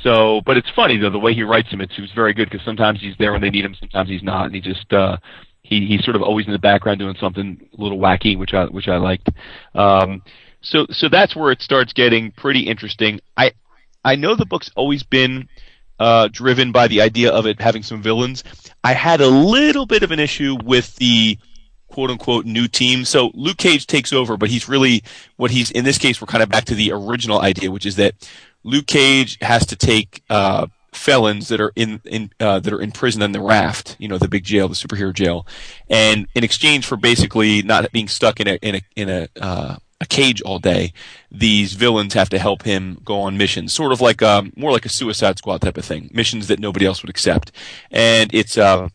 So, but it's funny though the way he writes him. It's, it's very good because sometimes he's there when they need him, sometimes he's not, and he just uh, he he's sort of always in the background doing something a little wacky, which I which I liked. Um, so so that's where it starts getting pretty interesting. I I know the book's always been uh, driven by the idea of it having some villains. I had a little bit of an issue with the quote unquote new team. So Luke Cage takes over, but he's really what he's in this case. We're kind of back to the original idea, which is that Luke Cage has to take uh, felons that are in, in uh, that are in prison on the raft, you know, the big jail, the superhero jail, and in exchange for basically not being stuck in a in a in a, uh, a cage all day, these villains have to help him go on missions, sort of like um, more like a Suicide Squad type of thing, missions that nobody else would accept, and it's uh,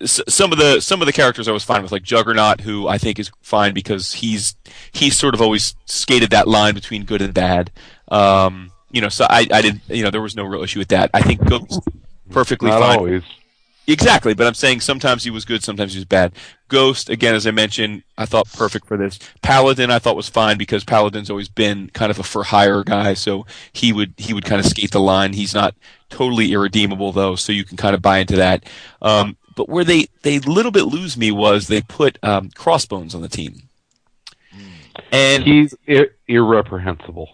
s- some of the some of the characters I was fine with, like Juggernaut, who I think is fine because he's he's sort of always skated that line between good and bad. Um, You know, so I, I didn't, you know, there was no real issue with that. I think Ghost, perfectly Not fine. Not always. Exactly, but I'm saying sometimes he was good, sometimes he was bad. Ghost, again, as I mentioned, I thought perfect for this. Paladin I thought was fine because Paladin's always been kind of a for-hire guy, so he would he would kind of skate the line. He's not totally irredeemable, though, so you can kind of buy into that. Um, but where they a little bit lose me was they put um, Crossbones on the team. And he's ir- irreprehensible.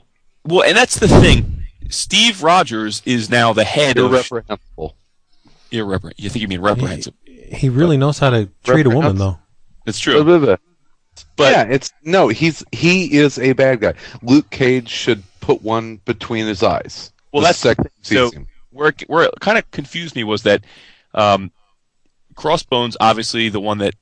Well, and that's the thing. Steve Rogers is now the head irreprehensible. of... Irreprehensible. Irreprehensible. You think you mean reprehensible. He, he really knows how to treat a woman, though. It's true. Blah, blah, blah. But yeah, it's... No, he's he is a bad guy. Luke Cage should put one between his eyes. Well, that's... So, where, where it kind of confused me was that um, Crossbones, obviously, the one that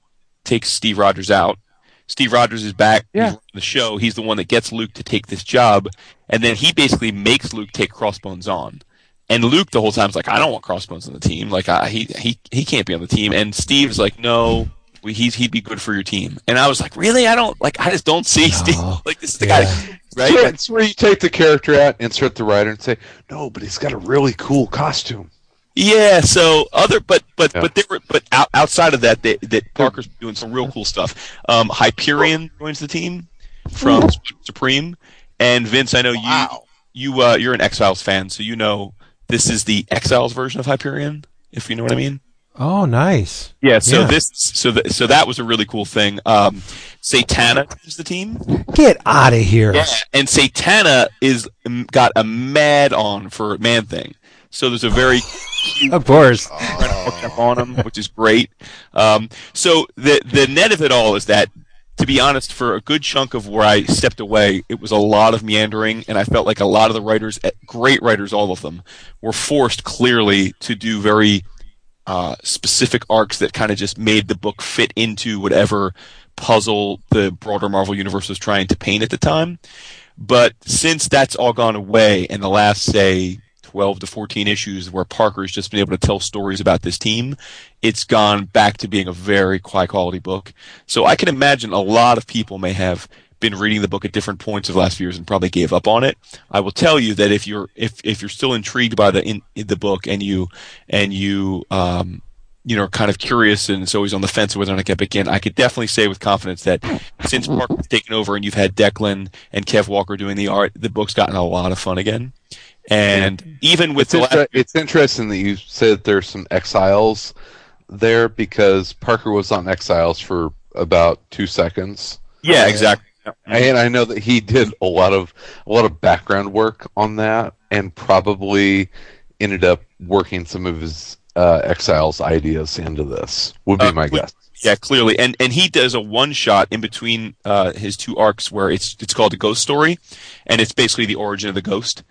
takes Steve Rogers out. Steve Rogers is back yeah. He's on the show. He's the one that gets Luke to take this job, and then he basically makes Luke take Crossbones on. And Luke the whole time is like, I don't want Crossbones on the team. Like, I, he he he can't be on the team. And Steve's like, no, we, he's he'd be good for your team. And I was like, really? I don't like. I just don't see no. Steve. Like, this is the yeah. guy, right? Sure, it's where you take the character out, insert the writer, and say, no, but he's got a really cool costume. Yeah, so other, but but yeah. but they were, but out, outside of that, they, that Parker's doing some real cool stuff. Um, Hyperion joins the team from Supreme, and Vince, I know you wow. you uh, you're an Exiles fan, so you know this is the Exiles version of Hyperion, if you know what I mean. Oh, nice. Yeah. So yeah. this, so the, so that was a really cool thing. Um, Satana joins the team. Get out of here. Yeah, and Satana is got a mad on for Man-Thing. So there's a very cute of course oh. on him, which is great. Um, so the the net of it all is that, to be honest, for a good chunk of where I stepped away, it was a lot of meandering, and I felt like a lot of the writers, great writers, all of them, were forced clearly to do very uh, specific arcs that kind of just made the book fit into whatever puzzle the broader Marvel Universe was trying to paint at the time. But since that's all gone away, and the last, say, twelve to fourteen issues where Parker's just been able to tell stories about this team, it's gone back to being a very high-quality book. So I can imagine a lot of people may have been reading the book at different points of the last few years and probably gave up on it. I will tell you that if you're if, if you're still intrigued by the in, in the book and you and you um, you know are kind of curious and it's always on the fence whether or not to get back in, I could definitely say with confidence that since Parker's taken over and you've had Declan and Kev Walker doing the art, the book's gotten a lot of fun again. And even with it's, the inter- last- it's interesting that you said there's some exiles there, because Parker was on Exiles for about two seconds. Yeah, exactly. And I know that he did a lot of a lot of background work on that, and probably ended up working some of his uh, Exiles ideas into this. Would be uh, my guess. Yeah, clearly. And and he does a one shot in between uh, his two arcs where it's it's called The Ghost Story, and it's basically the origin of the Ghost.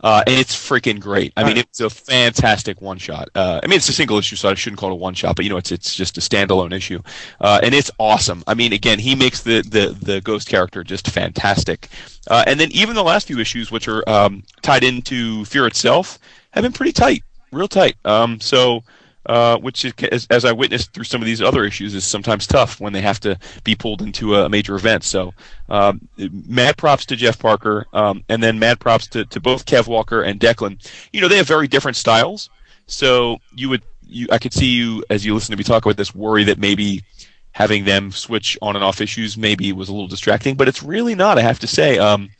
Uh, and it's freaking great. I mean, it's a fantastic one shot. Uh, I mean, it's a single issue, so I shouldn't call it a one shot, but you know, it's it's just a standalone issue, uh, and it's awesome. I mean, again, he makes the the, the Ghost character just fantastic. Uh, and then even the last few issues, which are um, tied into Fear itself, have been pretty tight, real tight. Um, so. Uh, which, is, as, as I witnessed through some of these other issues, is sometimes tough when they have to be pulled into a major event. So, um, mad props to Jeff Parker, um, and then mad props to, to both Kev Walker and Declan. You know, they have very different styles. So you would, you, I could see you as you listen to me talk about this, worry that maybe having them switch on and off issues maybe was a little distracting, but it's really not. I have to say, um,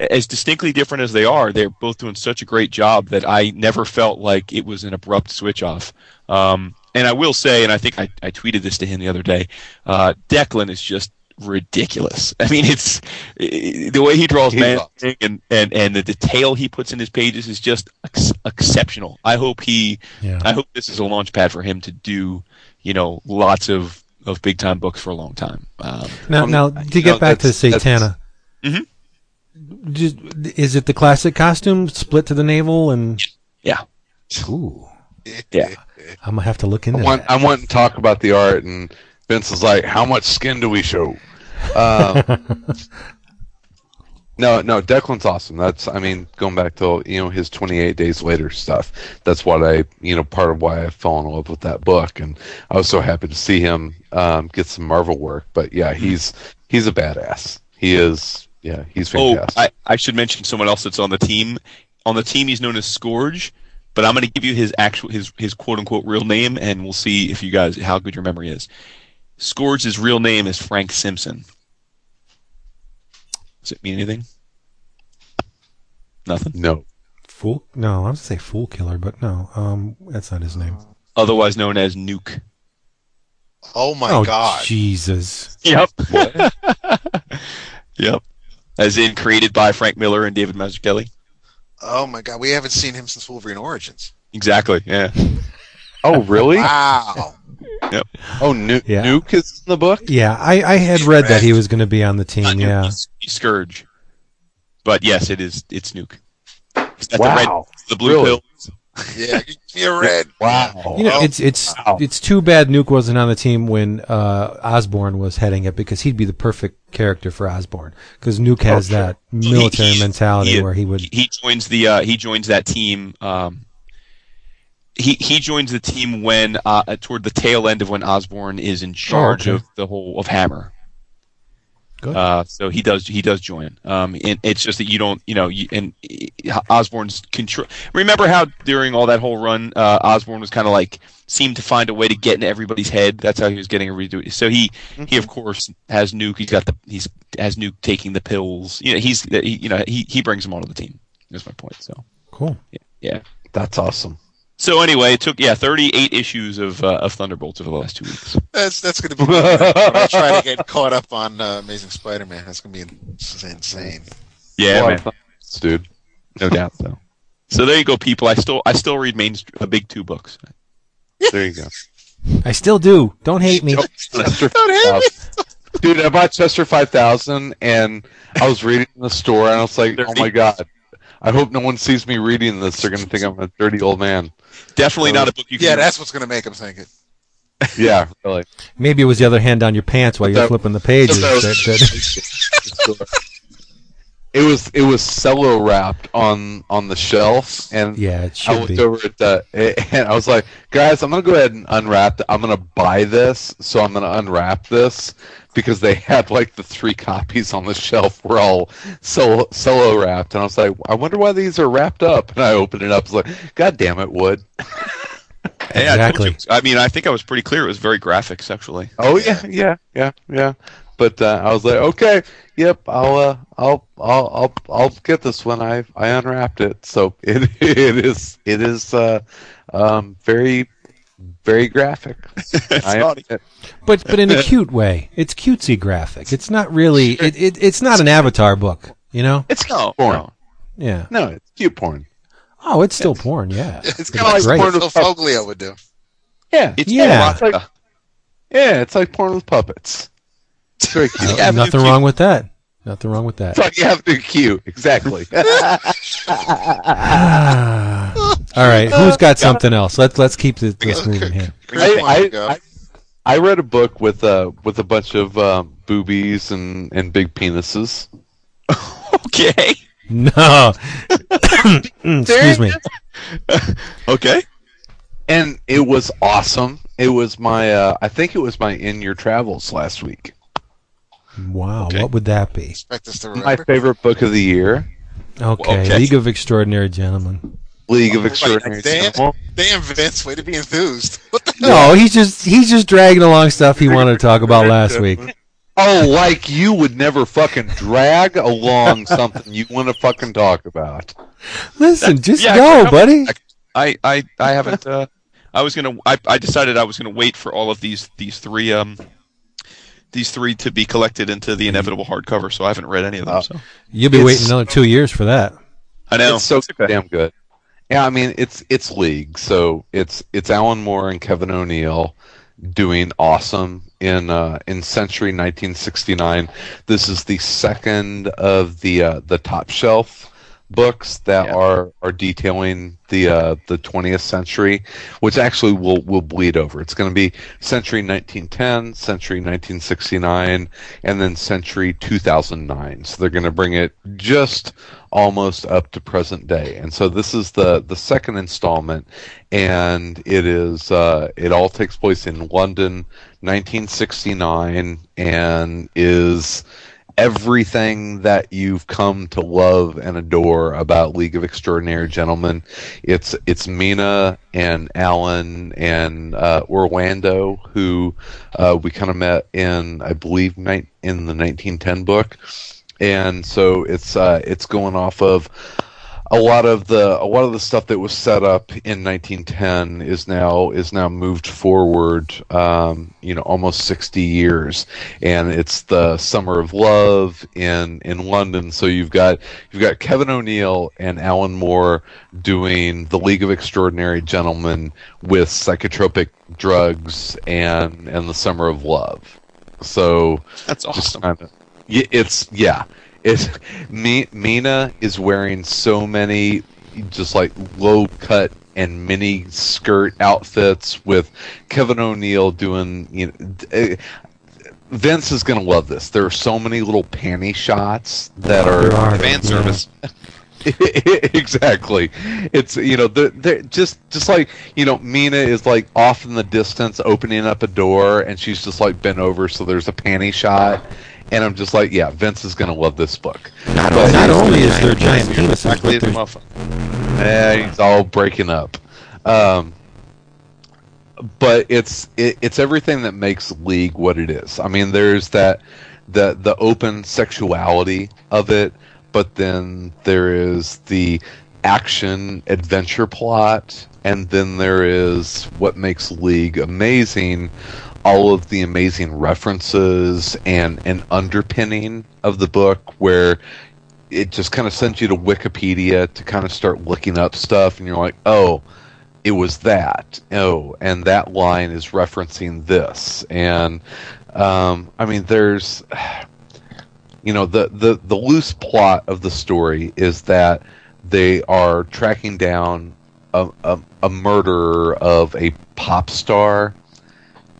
as distinctly different as they are, they're both doing such a great job that I never felt like it was an abrupt switch off. Um, and I will say, and I think I, I tweeted this to him the other day, uh, Declan is just ridiculous. I mean, it's it, the way he draws Man-Thing and, and, and the detail he puts in his pages is just ex- exceptional. I hope he, yeah. I hope this is a launch pad for him to do, you know, lots of, of big time books for a long time. Um, now, um, now to get know, back to Satana. Mm-hmm. Just, is it the classic costume split to the navel and yeah, ooh, yeah? I'm gonna have to look into I want, that. I want to talk about the art, and Vince is like, "How much skin do we show?" Um, no, no, Declan's awesome. That's, I mean, going back to you know his twenty-eight days later stuff. That's what I, you know, part of why I've fallen in love with that book, and I was so happy to see him um, get some Marvel work. But yeah, he's he's a badass. He is. Yeah, he's fantastic. Oh, I, I should mention someone else that's on the team. On the team, he's known as Scourge, but I'm going to give you his actual, his his quote unquote real name, and we'll see if you guys how good your memory is. Scourge's real name is Frank Simpson. Does it mean anything? Nothing. No. Fool? No, I would say Fool Killer, but no, um, that's not his name. Otherwise known as Nuke. Oh my oh, God! Jesus. Yep. What? Yep. As in created by Frank Miller and David Mazzucchelli. Oh my God, we haven't seen him since Wolverine Origins. Exactly. Yeah. Oh really? Wow. Yep. Oh, nu- yeah. Nuke is in the book. Yeah, I, I had read that he was going to be on the team. Uh, yeah, he's, he's Scourge. But yes, it is. It's Nuke. Is that wow. The, red, the blue really? Pills. Yeah, you're red. Wow. You know, oh, it's it's wow. it's too bad Nuke wasn't on the team when uh, Osborn was heading it, because he'd be the perfect character for Osborn, because Nuke has oh, sure. that military he, he, mentality he, where he would he joins the uh, he joins that team. Um, he he joins the team when uh, toward the tail end of when Osborn is in charge oh, okay. of the whole of Hammer. Good. Uh, so he does. He does join. Um, and it's just that you don't. You know. You, and uh, Osborn's control. Remember how during all that whole run, uh, Osborn was kind of like seemed to find a way to get into everybody's head. That's how he was getting a redo. So he, mm-hmm. he of course has Nuke. He's got the. He's has Nuke taking the pills. You know. He's. He, you know. He, he brings them onto the team. That's my point. So cool. Yeah. yeah. That's awesome. So anyway, it took yeah thirty-eight issues of uh, of Thunderbolts over the last two weeks. That's that's going to be. I try to get caught up on uh, Amazing Spider-Man. That's going to be insane. Yeah, man. Dude, no doubt. So, so there you go, people. I still I still read main a big two books. There you go. I still do. Don't hate me. Chester, Don't hate uh, me. Dude, I bought Chester five thousand, and I was reading in the store, and I was like, thirty oh my God. I hope no one sees me reading this. They're going to think I'm a dirty old man. Definitely so, not a book you can Yeah, read. That's what's going to make them think it. Yeah, really. Maybe it was the other hand down your pants while you're flipping the pages. That, that, it was it was cello wrapped on, on the shelf, and yeah, it should I looked be. over at the and I was like, guys, I'm gonna go ahead and unwrap. The, I'm gonna buy this, so I'm gonna unwrap this because they had like the three copies on the shelf were all solo, solo wrapped, and I was like, I wonder why these are wrapped up. And I opened it up, I was like, God damn it, Wood. Hey, exactly. I, told you, I mean, I think I was pretty clear. It was very graphics, actually. Oh yeah, yeah, yeah, yeah. But uh, I was like, okay, yep, I'll, uh, I'll, I'll, I'll, I'll get this one. I, I unwrapped it, so it, it is, it is, uh, um, very, very graphic. I, but, but in a cute way. It's cutesy graphic. It's not really. It, it it's not an Avatar book, you know. It's not porn. No. Yeah. No, it's cute porn. Oh, it's still it's, porn, yeah. It's kind of like great. porn with Foglio would do. Yeah, it's yeah. It's like, yeah, it's like porn with puppets. It's very cute. Uh, nothing wrong Q. with that. Nothing wrong with that. It's like Avenue Q, exactly. ah. All right, who's got something else? Let's let's keep this, this moving here. I, I, I read a book with a uh, with a bunch of uh, boobies and, and big penises. Okay. No. Excuse me. Okay. And it was awesome. It was my, uh, I think it was my In Your Travels last week. Wow. Okay. What would that be? Expect us to remember. My favorite book of the year. Okay. okay. League of Extraordinary Gentlemen. League of Extraordinary Gentlemen. Damn, Vince. Way to be enthused. What the hell? No, he's just, he's just dragging along stuff he wanted to talk about last week. Oh, like you would never fucking drag along something you want to fucking talk about. Listen, that, just yeah, go, I, buddy. I, I, I haven't. Uh, I was gonna. I, I decided I was gonna wait for all of these these three um these three to be collected into the inevitable hardcover. So I haven't read any of them. Oh. So you'll be it's, waiting another two years for that. I know. It's so it's okay. damn good. Yeah, I mean it's it's League, so it's it's Alan Moore and Kevin O'Neill doing awesome in uh, in Century nineteen sixty-nine. This is the second of the uh, the Top Shelf books that yeah. are, are detailing the uh, the twentieth century, which actually will will bleed over. It's going to be Century nineteen ten, Century nineteen sixty-nine, and then Century two thousand nine. So they're going to bring it just almost up to present day. And so this is the, the second installment, and it is uh, it all takes place in London, nineteen sixty-nine, and is everything that you've come to love and adore about League of Extraordinary Gentlemen. It's it's Mina and Alan and uh, Orlando, who uh, we kind of met in, I believe, night in the nineteen ten book, and so it's uh, it's going off of a lot of the a lot of the stuff that was set up in nineteen ten is now is now moved forward, um, you know, almost sixty years, and it's the Summer of Love in, in London. So you've got you've got Kevin O'Neill and Alan Moore doing the League of Extraordinary Gentlemen with psychotropic drugs and and the Summer of Love. So that's awesome. Kinda, it's yeah. It's, Me, Mina is wearing so many just like low cut and mini skirt outfits with Kevin O'Neill doing, you know, Vince is going to love this. There are so many little panty shots that are, are fan service. Yeah. Exactly. It's, you know, they're, they're just just like, you know, Mina is like off in the distance opening up a door and she's just like bent over, so there's a panty shot. And I'm just like, yeah, Vince is going to love this book. Not, but not only is there giant penises, exactly but there's... He's all breaking up. Um, but it's it, it's everything that makes League what it is. I mean, there's that the the open sexuality of it, but then there is the action adventure plot, and then there is what makes League amazing, all of the amazing references and an underpinning of the book where it just kind of sends you to Wikipedia to kind of start looking up stuff, and you're like, oh, it was that. Oh, and that line is referencing this. And, um, I mean, there's, you know, the, the, the loose plot of the story is that they are tracking down a, a, a murderer of a pop star,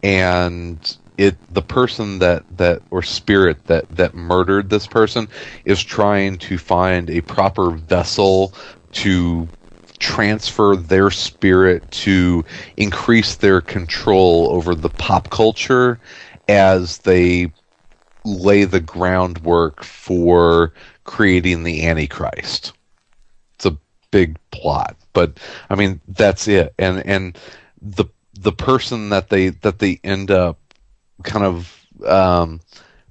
and it the person that, that or spirit that, that murdered this person is trying to find a proper vessel to transfer their spirit to increase their control over the pop culture as they lay the groundwork for creating the Antichrist. It's a big plot, but I mean that's it. And and the the person that they that they end up kind of um,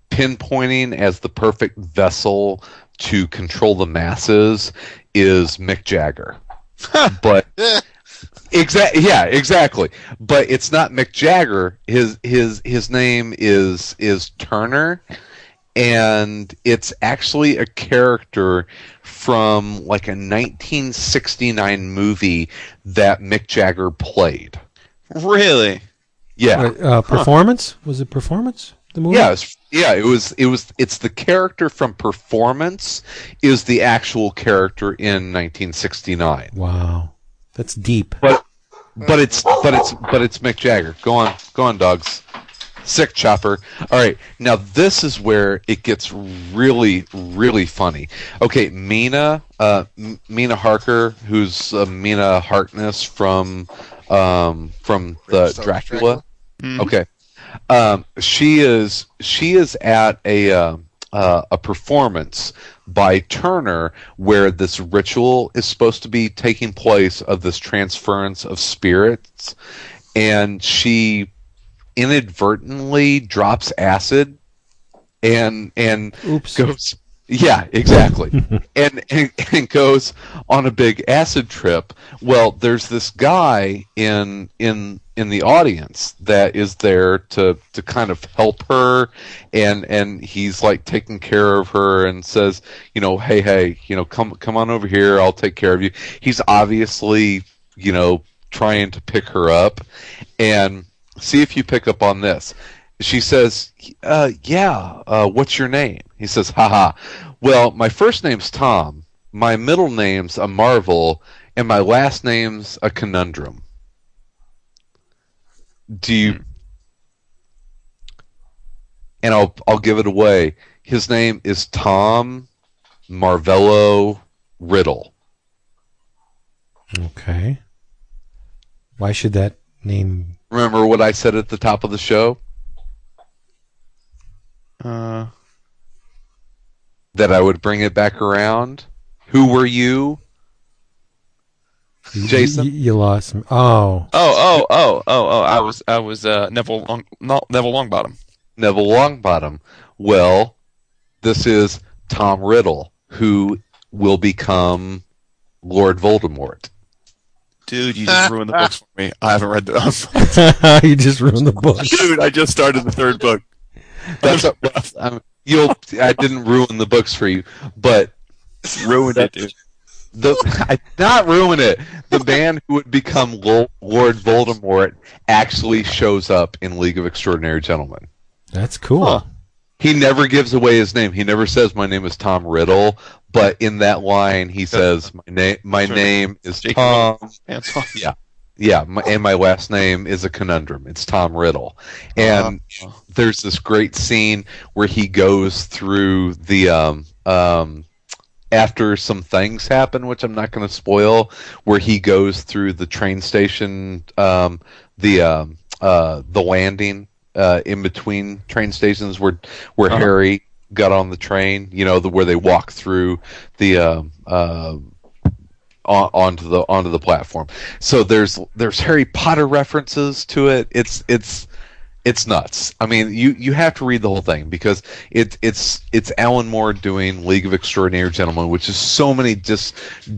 pinpointing as the perfect vessel to control the masses is Mick Jagger. But exactly, yeah, exactly. But it's not Mick Jagger. His his his name is is Turner. And it's actually a character from like a nineteen sixty-nine movie that Mick Jagger played. Really? Yeah. Wait, uh, performance? Huh. Was it Performance? The movie? Yeah. It was, yeah. It was. It was. It's the character from Performance is the actual character in nineteen sixty-nine. Wow, that's deep. But but it's but it's but it's Mick Jagger. Go on, go on, dogs. Sick chopper. All right, now this is where it gets really, really funny. Okay, Mina, uh, M- Mina Harker, who's uh, Mina Harkness from um, from the Dracula. Mm-hmm. Okay, um, she is she is at a uh, uh, a performance by Turner where this ritual is supposed to be taking place of this transference of spirits, and she inadvertently drops acid and and Oops. goes yeah exactly and, and and goes on a big acid trip. Well, there's this guy in in in the audience that is there to to kind of help her, and and he's like taking care of her and says, you know, hey hey you know come come on over here, I'll take care of you. He's obviously, you know, trying to pick her up, and see if you pick up on this. She says, uh, yeah, uh, what's your name? He says, haha, well, my first name's Tom, my middle name's a marvel, and my last name's a conundrum. Do you... And I'll I'll give it away. His name is Tom Marvello Riddle. Okay. Why should that name... Remember what I said at the top of the show? Uh, that I would bring it back around. Who were you, Jason? You, you lost me. Oh. Oh, oh, oh, oh, oh! I was, I was uh, Neville Long, not Neville Longbottom. Neville Longbottom. Well, this is Tom Riddle, who will become Lord Voldemort. Dude, you just ruined the books for me. I haven't read them. You just ruined the books. Dude, I just started the third book. That's a, I'm, you'll, I didn't ruin the books for you, but... Ruined it, dude. The, I did not ruin it. The man who would become Lord Voldemort actually shows up in League of Extraordinary Gentlemen. That's cool. Huh. He never gives away his name. He never says, my name is Tom Riddle. But in that line, he says, my, na- my name is Tom. Yeah, yeah, my, and my last name is a conundrum. It's Tom Riddle. And there's this great scene where he goes through the... Um, um, after some things happen, which I'm not going to spoil, where he goes through the train station, um, the um, uh, the landing... Uh, in between train stations where where uh-huh. Harry got on the train, you know, the, where they walk through the uh, uh, on, onto the onto the platform. So there's there's Harry Potter references to it. It's it's it's nuts. I mean, you, you have to read the whole thing because it it's it's Alan Moore doing League of Extraordinary Gentlemen, which is so many just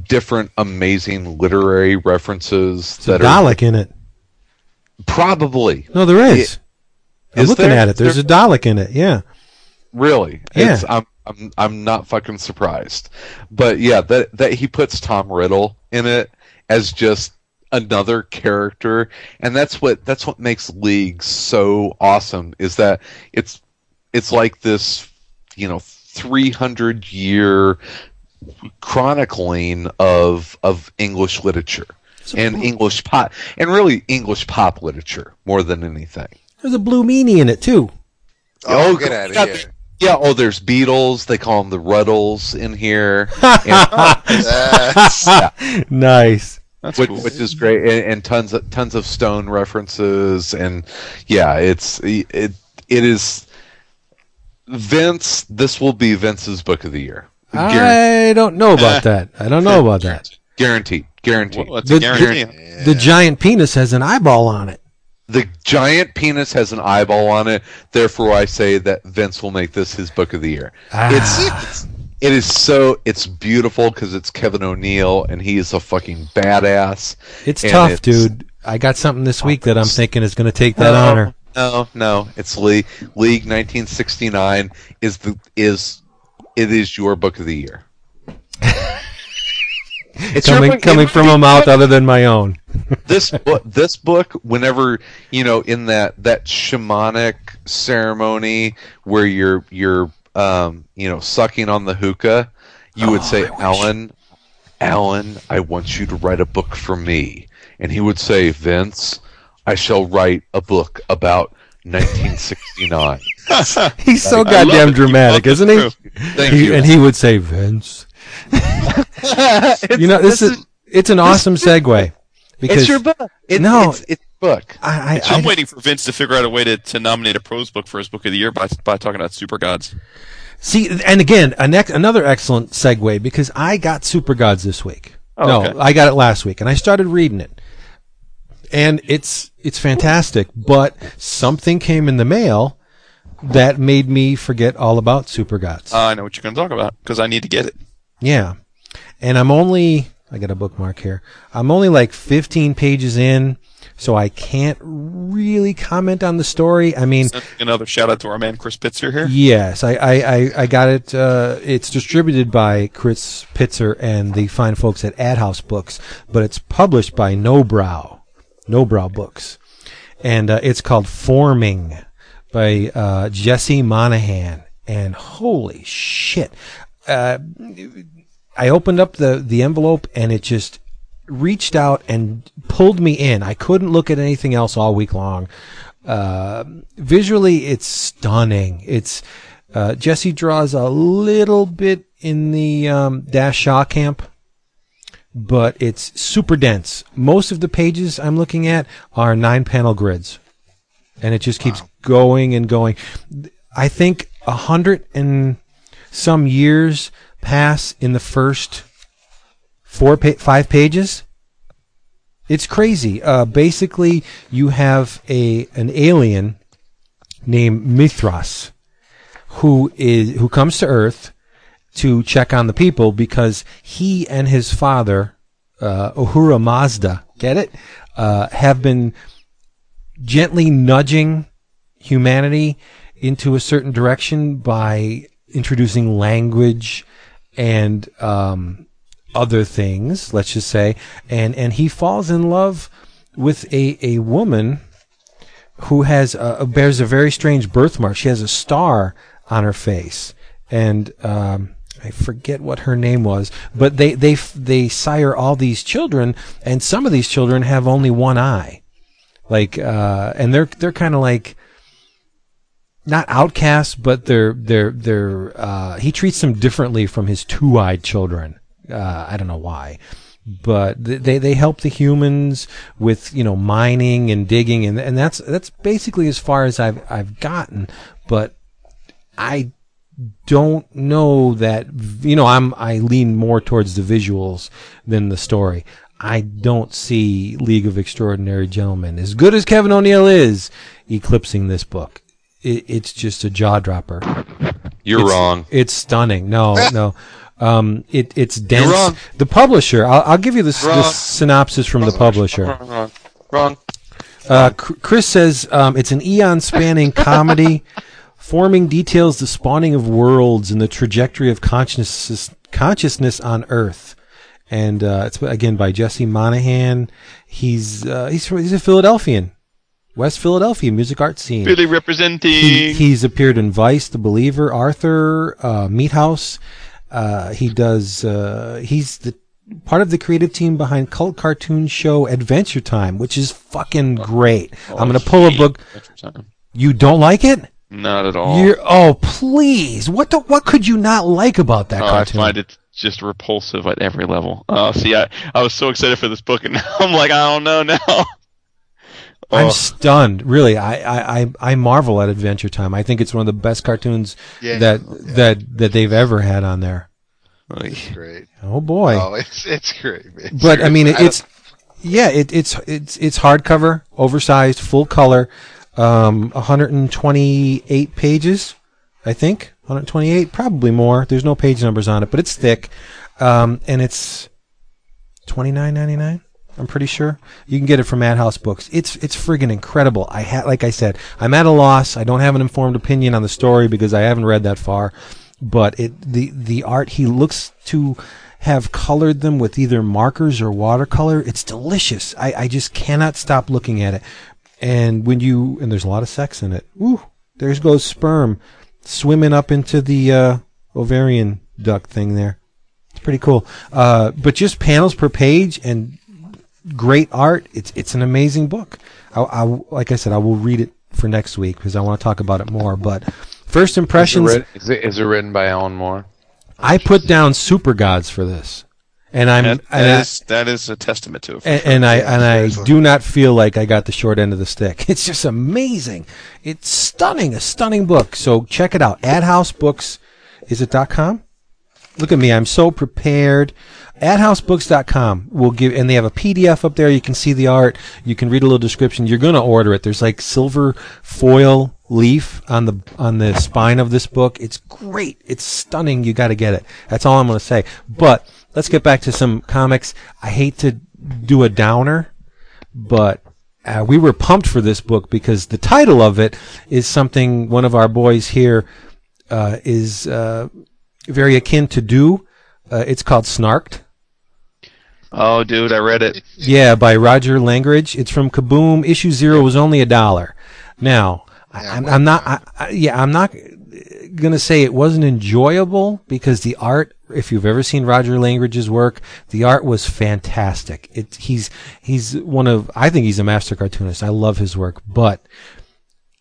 different amazing literary references it's that a Dalek are in it. Probably no, there is. It, I'm is looking there, at it. There's there, a Dalek in it. Yeah. Really? Yeah. It's, I'm I'm I'm not fucking surprised. But yeah, that that he puts Tom Riddle in it as just another character, and that's what that's what makes League so awesome is that it's it's like this, you know, three hundred year chronicling of of English literature so and cool. English pop, and really English pop literature more than anything. There's a Blue Meanie in it too. Oh, oh get out of here. Yeah, oh, there's Beatles. They call them the Ruddles in here. And, uh, yeah. Nice. That's which, cool. which is great, and, and tons of tons of Stone references, and yeah, it's it it is Vince. This will be Vince's book of the year. Guaranteed. I don't know about that. I don't know about that. Guaranteed, guaranteed. Well, the, guarantee. the, yeah. the giant penis has an eyeball on it. The giant penis has an eyeball on it. Therefore, I say that Vince will make this his book of the year. Ah. It's, it's it is so it's beautiful because it's Kevin O'Neill and he is a fucking badass. It's tough, it's, dude. I got something this week that I'm thinking is going to take that no, honor. No, no, it's League. League nineteen sixty-nine is the is it is your book of the year. It's coming book, coming it, from a mouth other than my own. This book, this book, whenever you know, in that, that shamanic ceremony where you're you're um, you know sucking on the hookah, you oh, would say, "Alan, you... Alan, I want you to write a book for me," and he would say, "Vince, I shall write a book about nineteen sixty-nine." He's so goddamn dramatic, isn't he? Thank he you. And he would say, "Vince." You know, this, this is, is it's an awesome segue because it's your book. It's, no, it's, it's book. I, I, it's, I'm I, waiting for Vince to figure out a way to, to nominate a prose book for his book of the year by by talking about Super Gods. See, and again, an ex, another excellent segue because I got Super Gods this week. Oh, no, okay. I got it last week, and I started reading it, and it's it's fantastic. But something came in the mail that made me forget all about Super Gods. Uh, I know what you're going to talk about because I need to get it. Yeah. And I'm only, I got a bookmark here. I'm only like fifteen pages in, so I can't really comment on the story. I mean, another shout out to our man Chris Pitzer here. Yes, I, I, I, I got it. Uh, it's distributed by Chris Pitzer and the fine folks at Ad House Books, but it's published by Nobrow, Nobrow Books, and uh, it's called Forming by uh, Jesse Monahan. And holy shit. Uh, I opened up the, the envelope and it just reached out and pulled me in. I couldn't look at anything else all week long. Uh, visually, it's stunning. It's, uh, Jesse draws a little bit in the, um, Dash Shaw camp, but it's super dense. Most of the pages I'm looking at are nine panel grids and it just keeps wow. going and going. I think a hundred and some years pass in the first four, pa- five pages. It's crazy. Uh, basically, you have a an alien named Mithras who is who comes to Earth to check on the people because he and his father, uh, Uhura Mazda, get it, uh, have been gently nudging humanity into a certain direction by introducing language and um other things, let's just say, and and he falls in love with a a woman who has a, bears a very strange birthmark. She has a star on her face, and um I forget what her name was, but they they they sire all these children, and some of these children have only one eye, like uh and they're they're kind of like not outcasts, but they're, they're, they're, uh, he treats them differently from his two-eyed children. Uh, I don't know why, but they, they help the humans with, you know, mining and digging. And, and that's, that's basically as far as I've, I've gotten, but I don't know that, you know, I'm, I lean more towards the visuals than the story. I don't see League of Extraordinary Gentlemen, as good as Kevin O'Neill is, eclipsing this book. It's just a jaw dropper. You're it's, wrong. It's stunning. No, no. Um, it it's dense. You're wrong. The publisher. I'll, I'll give you this, this synopsis from the publisher. Wrong. Wrong. wrong. Uh, Chris says um, it's an eon-spanning comedy. Forming details the spawning of worlds and the trajectory of consciousness consciousness on Earth. And uh, it's again by Jesse Monahan. He's uh, he's from, he's a Philadelphian. West Philadelphia music art scene. Really representing. He, he's appeared in Vice, The Believer, Arthur, uh, Meat House, Uh, he does, uh, he's the part of the creative team behind cult cartoon show Adventure Time, which is fucking great. Oh, I'm going to pull a book. You don't like it? Not at all. You're, oh, please. What the, what could you not like about that oh, cartoon? I find it just repulsive at every level. Oh, see, I, I was so excited for this book, and now I'm like, I don't know now. Oh. I'm stunned. Really, I, I, I marvel at Adventure Time. I think it's one of the best cartoons yeah, that yeah. that that they've ever had on there. It's great. Oh, boy. Oh, it's it's great. It's but, great. I mean, it, it's, yeah, it, it's, it's, it's hardcover, oversized, full color. Um, one hundred twenty-eight pages, I think. one hundred twenty-eight, probably more. There's no page numbers on it, but it's thick. Um, and it's twenty-nine ninety-nine, I'm pretty sure. You can get it from Madhouse Books. It's, it's friggin' incredible. I had, like I said, I'm at a loss. I don't have an informed opinion on the story because I haven't read that far. But it, the, the art, he looks to have colored them with either markers or watercolor. It's delicious. I, I just cannot stop looking at it. And when you, and there's a lot of sex in it. Woo! There goes sperm swimming up into the uh, ovarian duct thing there. It's pretty cool. Uh, but just panels per page and great art. It's it's an amazing book. I, I like I said, I will read it for next week because I want to talk about it more. But first impressions. Is it, written, is it, is it written by Alan Moore? I put down Super Gods for this. And I'm that, that and is I, that is a testament to it. And, sure. and I and I do not feel like I got the short end of the stick. It's just amazing. It's stunning, a stunning book. So check it out. Adhouse Books, is it .com? Look at me, I'm so prepared. adhouse books dot com will give, and they have a P D F up there. You can see the art. You can read a little description. You're gonna order it. There's like silver foil leaf on the on the spine of this book. It's great. It's stunning. You got to get it. That's all I'm gonna say. But let's get back to some comics. I hate to do a downer, but uh, we were pumped for this book because the title of it is something one of our boys here uh, is uh, very akin to do. Uh, it's called Snarked. Oh, dude, I read it. Yeah, by Roger Langridge. It's from Kaboom. Issue zero was only a dollar. Now, yeah, I'm, I'm not. I, I, yeah, I'm not gonna say it wasn't enjoyable because the art. If you've ever seen Roger Langridge's work, the art was fantastic. It, he's he's one of I think he's a master cartoonist. I love his work, but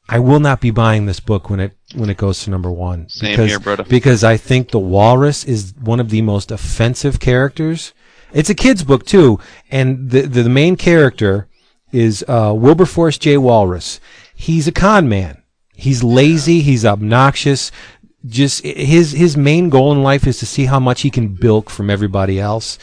I will not be buying this book when it when it goes to number one. Same because, here, brother. Because I think the Walrus is one of the most offensive characters. It's a kid's book too, and the the, the main character is uh, Wilberforce J. Walrus. He's a con man. He's lazy. He's obnoxious. Just his his main goal in life is to see how much he can bilk from everybody else.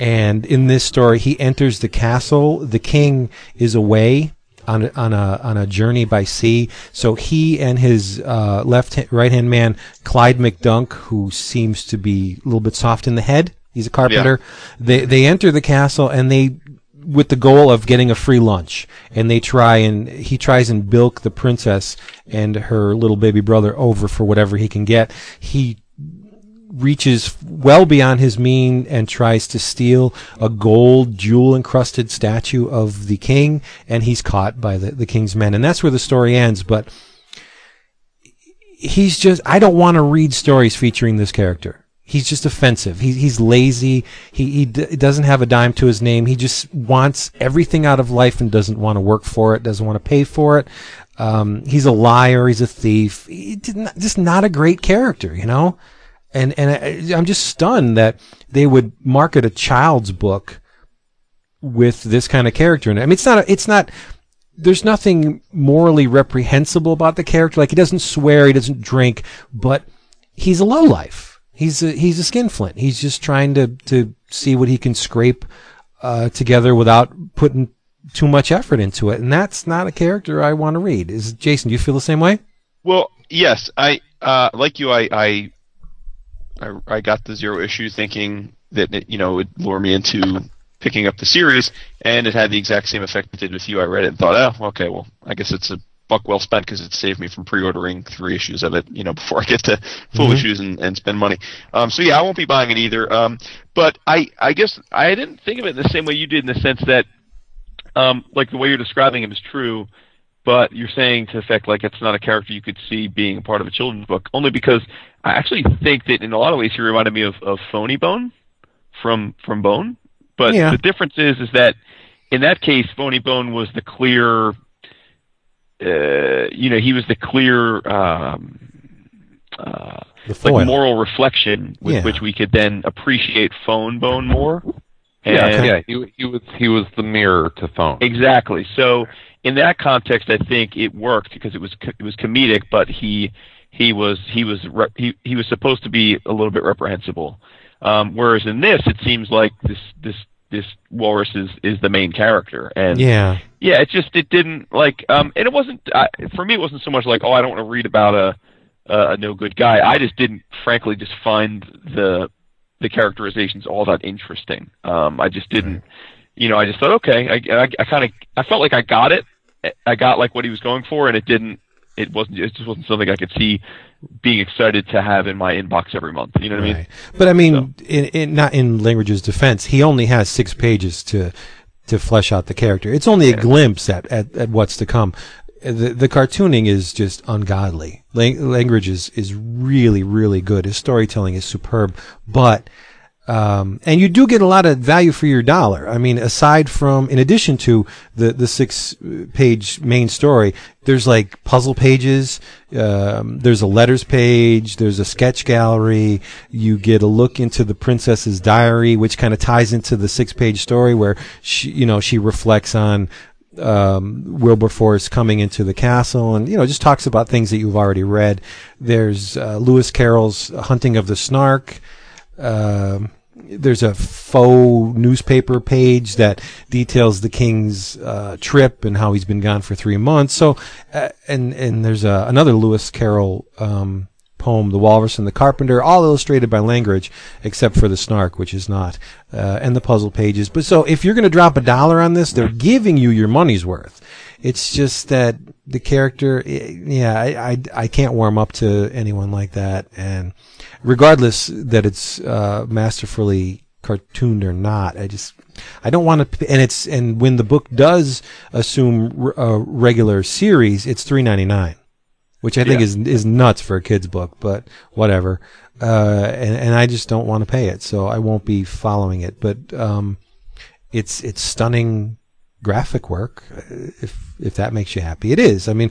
And in this story, he enters the castle. The king is away on on a on a journey by sea. So he and his uh, left right hand man Clyde McDunk, who seems to be a little bit soft in the head, he's a carpenter. Yeah. They they enter the castle and they. With the goal of getting a free lunch, and they try and he tries and bilk the princess and her little baby brother over for whatever he can get. He reaches well beyond his mean and tries to steal a gold jewel encrusted statue of the king, and he's caught by the, the king's men, and that's where the story ends. But he's just I don't want to read stories featuring this character. He's just offensive. He, he's lazy. He, he d- doesn't have a dime to his name. He just wants everything out of life and doesn't want to work for it, doesn't want to pay for it. Um, he's a liar. He's a thief. He did not, just not a great character, you know? And, and I, I'm just stunned that they would market a child's book with this kind of character in it. I mean, it's not, a, it's not, there's nothing morally reprehensible about the character. Like, he doesn't swear, he doesn't drink, but he's a lowlife. He's a, he's a skinflint. He's just trying to, to see what he can scrape uh, together without putting too much effort into it, and that's not a character I want to read. Is Jason? Do you feel the same way? Well, yes. I uh, like you. I, I I I got the zero issue thinking that it, you know, it would lure me into picking up the series, and it had the exact same effect it did with you. I read it and thought, oh, okay, well, I guess it's a buck well spent because it saved me from pre-ordering three issues of it, you know, before I get to full mm-hmm. issues and, and spend money. Um, so yeah, I won't be buying it either. Um, but I, I guess I didn't think of it the same way you did in the sense that, um, like the way you're describing him is true. But you're saying to the effect like it's not a character you could see being a part of a children's book, only because I actually think that in a lot of ways he reminded me of, of Phony Bone from from Bone. But yeah. The difference is is that in that case, Phony Bone was the clear, uh, you know, he was the clear um, uh, the like moral reflection with yeah. which we could then appreciate Phone Bone more. And yeah, okay. yeah he, he was he was the mirror to Phone. Exactly. So in that context, I think it worked because it was it was comedic, but he he was he was rep, he he was supposed to be a little bit reprehensible. Um, whereas in this, it seems like this this this walrus is, is the main character, and yeah, yeah, it just it didn't like um, and it wasn't uh, for me. It wasn't so much like oh, I don't want to read about a a no good guy. I just didn't, frankly, just find the. the characterizations all that interesting. Um, I just didn't, you know, I just thought, okay, I, I, I kind of, I felt like I got it. I got like what he was going for, and it didn't, it wasn't, it just wasn't something I could see being excited to have in my inbox every month. You know what right. I mean? But I mean, so. in, in, not in Langridge's defense, he only has six pages to, to flesh out the character. It's only yeah. a glimpse at, at, at what's to come. The, the cartooning is just ungodly. Lang- Langridge is, is really, really good. His storytelling is superb. But, um, and you do get a lot of value for your dollar. I mean, aside from, in addition to the, the six page main story, there's like puzzle pages, um, there's a letters page, there's a sketch gallery, you get a look into the princess's diary, which kind of ties into the six page story where she, you know, she reflects on, Um, Wilberforce coming into the castle, and you know, just talks about things that you've already read. There's uh, Lewis Carroll's Hunting of the Snark. Um, there's a faux newspaper page that details the king's uh, trip and how he's been gone for three months. So, uh, and and there's a, another Lewis Carroll um, poem, The Walrus and the Carpenter, all illustrated by Langridge, except for the Snark, which is not, uh, and the puzzle pages. But so if you're going to drop a dollar on this, they're giving you your money's worth. It's just that the character, yeah, I, I, I can't warm up to anyone like that. And regardless that it's, uh, masterfully cartooned or not, I just, I don't want to, and it's, and when the book does assume a regular series, it's three ninety-nine. Which I think yeah. is is nuts for a kid's book, but whatever. Uh, and, and I just don't want to pay it, so I won't be following it. But um, it's it's stunning graphic work. If if that makes you happy, it is. I mean,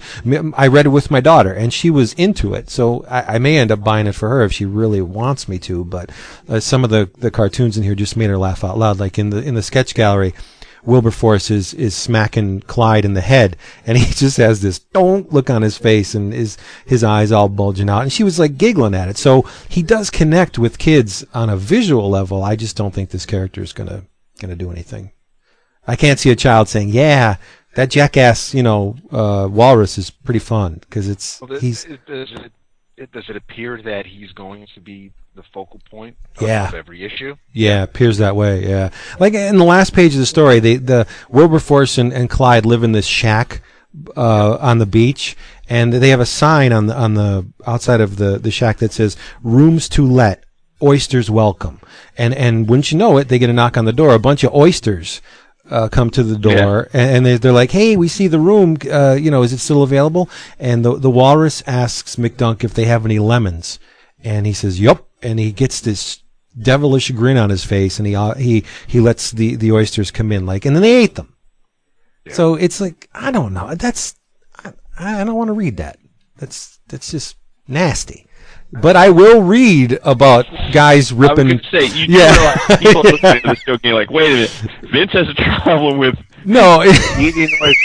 I read it with my daughter, and she was into it. So I, I may end up buying it for her if she really wants me to. But uh, some of the, the cartoons in here just made her laugh out loud. Like in the in the sketch gallery, Wilberforce is, is smacking Clyde in the head, and he just has this don't look on his face and is his eyes all bulging out, and she was like giggling at it. So he does connect with kids on a visual level. I just don't think this character is gonna gonna do anything. I can't see a child saying, "Yeah, that jackass, you know, uh, walrus is pretty fun," because it's well, does, he's. It, does, it, it, does it appear that he's going to be the focal point of yeah. every issue? Yeah, appears that way, yeah. Like in the last page of the story, they, the Wilberforce and, and Clyde live in this shack uh, on the beach, and they have a sign on the on the outside of the, the shack that says, "Rooms to let, oysters welcome." And, and wouldn't you know it, they get a knock on the door, a bunch of oysters Uh, come to the door, yeah. and, and they're like, "Hey, we see the room. Uh, you know, is it still available?" And the the walrus asks McDunk if they have any lemons, and he says, "Yup." And he gets this devilish grin on his face, and he uh, he he lets the the oysters come in, like, and then they ate them. Yeah. So it's like, I don't know. That's I, I don't want to read that. That's that's just nasty. But I will read about guys ripping. I was going to say, you yeah. do realize people listening to this joke and you're like, wait a minute, Vince has a problem with no eating like,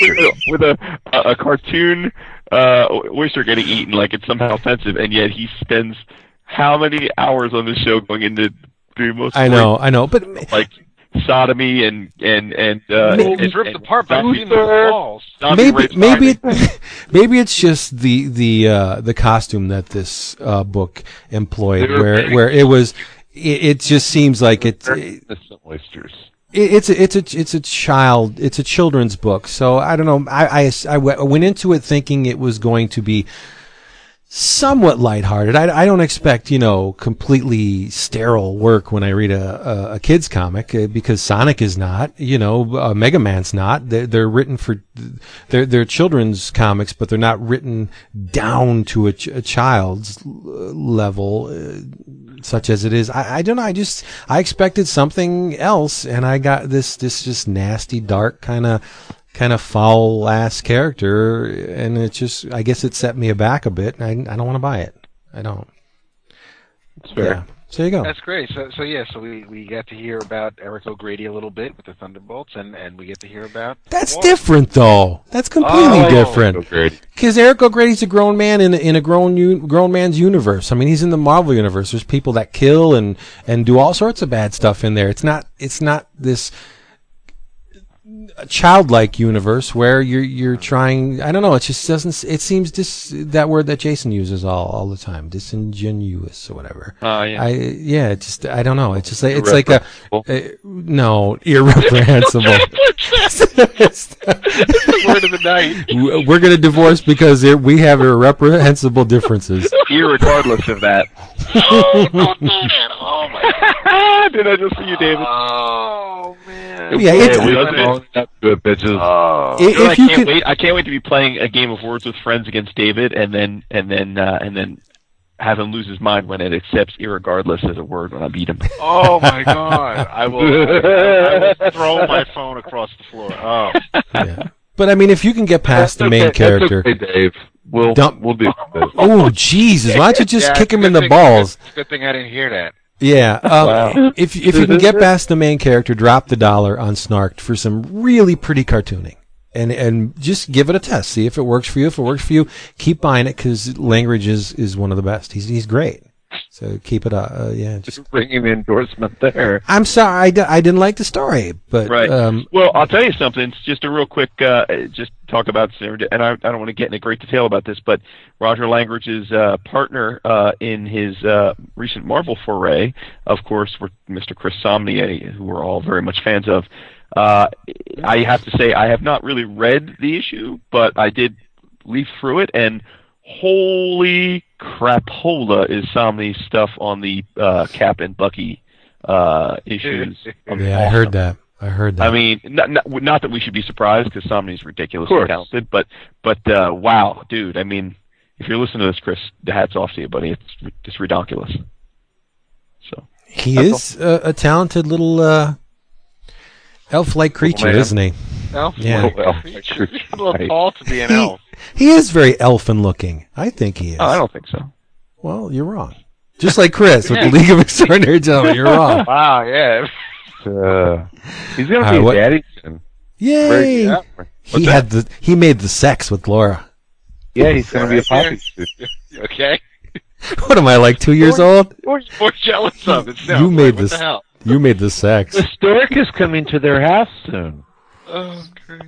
with a a cartoon uh, oyster getting eaten, like it's somehow offensive, and yet he spends how many hours on this show going into the most. I know, I know, but like sodomy and and and uh, maybe, it's ripped and apart by balls. Maybe maybe it, maybe it's just the the uh, the costume that this uh, book employed, where where it was it, it just seems like it's it, it's a, it's a it's a child it's a children's book. So I don't know. I I, I went into it thinking it was going to be somewhat lighthearted. I, I don't expect, you know, completely sterile work when I read a, a, a kid's comic, because Sonic is not, you know, uh, Mega Man's not. They're, they're written for, they're, they're children's comics, but they're not written down to a, ch- a child's level, uh, such as it is. I, I don't know. I just, I expected something else, and I got this, this just nasty, dark kind of, kind of foul ass character, and it just, I guess it set me aback a bit, and I, I don't want to buy it. I don't. That's fair. Yeah. So there you go. That's great. So, so yeah, so we, we got to hear about Eric O'Grady a little bit with the Thunderbolts, and, and we get to hear about... That's Walker. Different, though. That's completely oh, different. Because Eric O'Grady's a grown man in, in a grown u- grown man's universe. I mean, he's in the Marvel universe. There's people that kill and, and do all sorts of bad stuff in there. It's not It's not this... a childlike universe where you're you're trying. I don't know. It just doesn't. It seems dis, that word that Jason uses all, all the time, disingenuous or whatever. Oh uh, yeah. I yeah. It just I don't know. It's just like, it's like a, a no irreprehensible. It's the word of the night. We're gonna divorce because it, we have irreprehensible differences. Irregardless of that. Oh, don't do that. Oh my God! Did I just see you, David? Oh man. Yeah. It's, yeah it's, Up to it, bitches. Uh, if, if I can't could... wait. I can't wait to be playing a game of words with friends against David, and then and then uh, and then have him lose his mind when it accepts irregardless as a word when I beat him. Oh my God! I will, I will throw my phone across the floor. Oh. Yeah. But I mean, if you can get past that's the main okay, character, that's okay, Dave. We'll dump. We'll do. Oh Jesus! Why don't you just yeah, kick him in the thing, balls? Good thing I didn't hear that. Yeah, um, wow. if if you can get past the main character, drop the dollar on Snarked for some really pretty cartooning, and and just give it a test, see if it works for you. If it works for you, keep buying it because Langridge is, is one of the best. He's he's great, so keep it up. Uh, yeah, just bringing the endorsement there. I'm sorry, I, d- I didn't like the story, but right. Um, well, I'll tell you something. It's just a real quick, uh, just talk about, and I, I don't want to get into great detail about this, but Roger Langridge's uh, partner uh, in his uh, recent Marvel foray, of course, were Mister Chris Samnee, who we're all very much fans of. Uh, I have to say, I have not really read the issue, but I did leaf through it, and holy crapola is Samnee's stuff on the uh, Cap and Bucky uh, issues. I mean, yeah, awesome. I heard that. I heard that. I mean, not, not, not that we should be surprised because Somni's ridiculously talented, but but uh, wow, dude. I mean, if you're listening to this, Chris, the hats off to you, buddy. It's it's ridiculous. So he is a, a talented little uh, elf-like creature, oh, isn't he? Elf, yeah. Little elf creature. He's a little tall to be an he, elf. He is very elfin-looking. I think he is. Oh, I don't think so. Well, you're wrong. Just like Chris yeah. with the League of Extraordinary Gentlemen, you're wrong. Wow, yeah. Uh, he's gonna be right, daddy soon. Yay! Yeah. He that? had the he made the sex with Laura. Yeah, he's gonna be a poppy. Okay. What am I, like two years more, old? We're jealous of it. No, you made this. You made the sex. The stork is coming to their house soon. Oh Christ!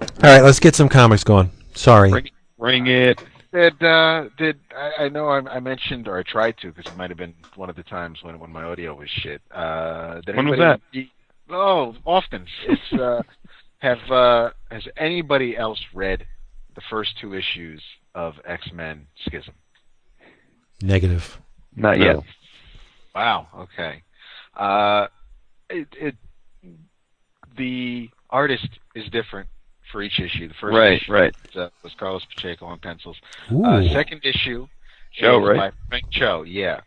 All right, let's get some comics going. Sorry. Bring, bring it. Did uh, did I, I know I, I mentioned or I tried to because it might have been one of the times when when my audio was shit. Uh, did when was that? Be, oh, often. It's, uh, have uh, has anybody else read the first two issues of X-Men Schism? Negative. Not no. yet. Wow. Okay. Uh, it, it the artist is different for each issue. The first right, issue right. Was, uh, was Carlos Pacheco on pencils. Uh, second issue Cho, is right? by Frank Cho, yeah.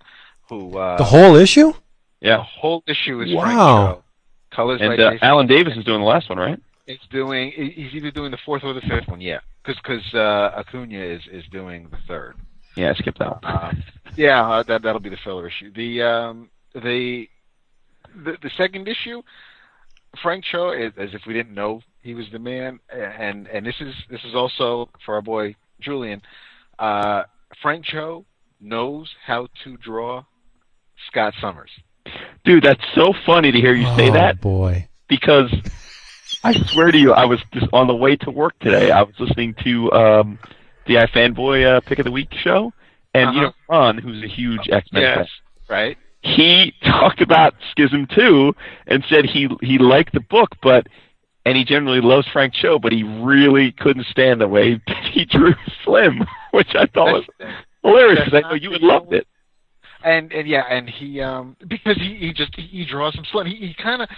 Who uh, the whole issue? Yeah. The whole issue is wow. Frank Cho. Colors and by uh, Alan Davis is doing the last one, right? It's doing. He's either doing the fourth or the fifth one, yeah. Because uh, Acuna is, is doing the third. Yeah, I skipped that one. uh, yeah, uh, that, that'll be the filler issue. The, um, the, the, the second issue... Frank Cho, is, as if we didn't know he was the man, and and this is this is also for our boy Julian. Uh, Frank Cho knows how to draw Scott Summers. Dude, that's so funny to hear you say oh, that. Boy, because I swear to you, I was just on the way to work today. I was listening to um, the iFanboy uh, Pick of the Week show, and uh-huh. you know Ron, who's a huge X-Men fan, yes, right. He talked about Schism two and said he he liked the book, but and he generally loves Frank Cho, but he really couldn't stand the way he drew Slim, which I thought was hilarious because I know you would love it. And and yeah, and he um because he, he just he draws some slim. He, he kind of,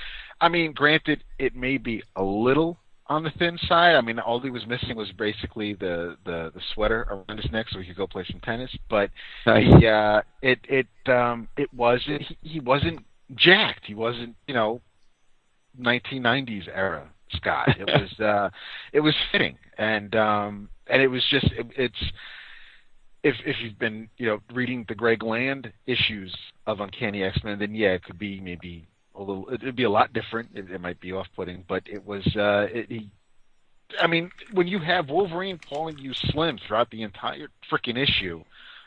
I mean, granted, it may be a little on the thin side. I mean, all he was missing was basically the, the, the sweater around his neck so he could go play some tennis. But nice. he, uh, it it um it wasn't he, he wasn't jacked. He wasn't, you know, nineteen nineties era Scott. It was uh it was fitting, and um and it was just it, it's. If if you've been, you know, reading the Greg Land issues of Uncanny X-Men, then yeah, it could be maybe a little. It'd be a lot different. It, it might be off-putting, but it was. Uh, it, he, I mean, when you have Wolverine calling you slim throughout the entire frickin' issue,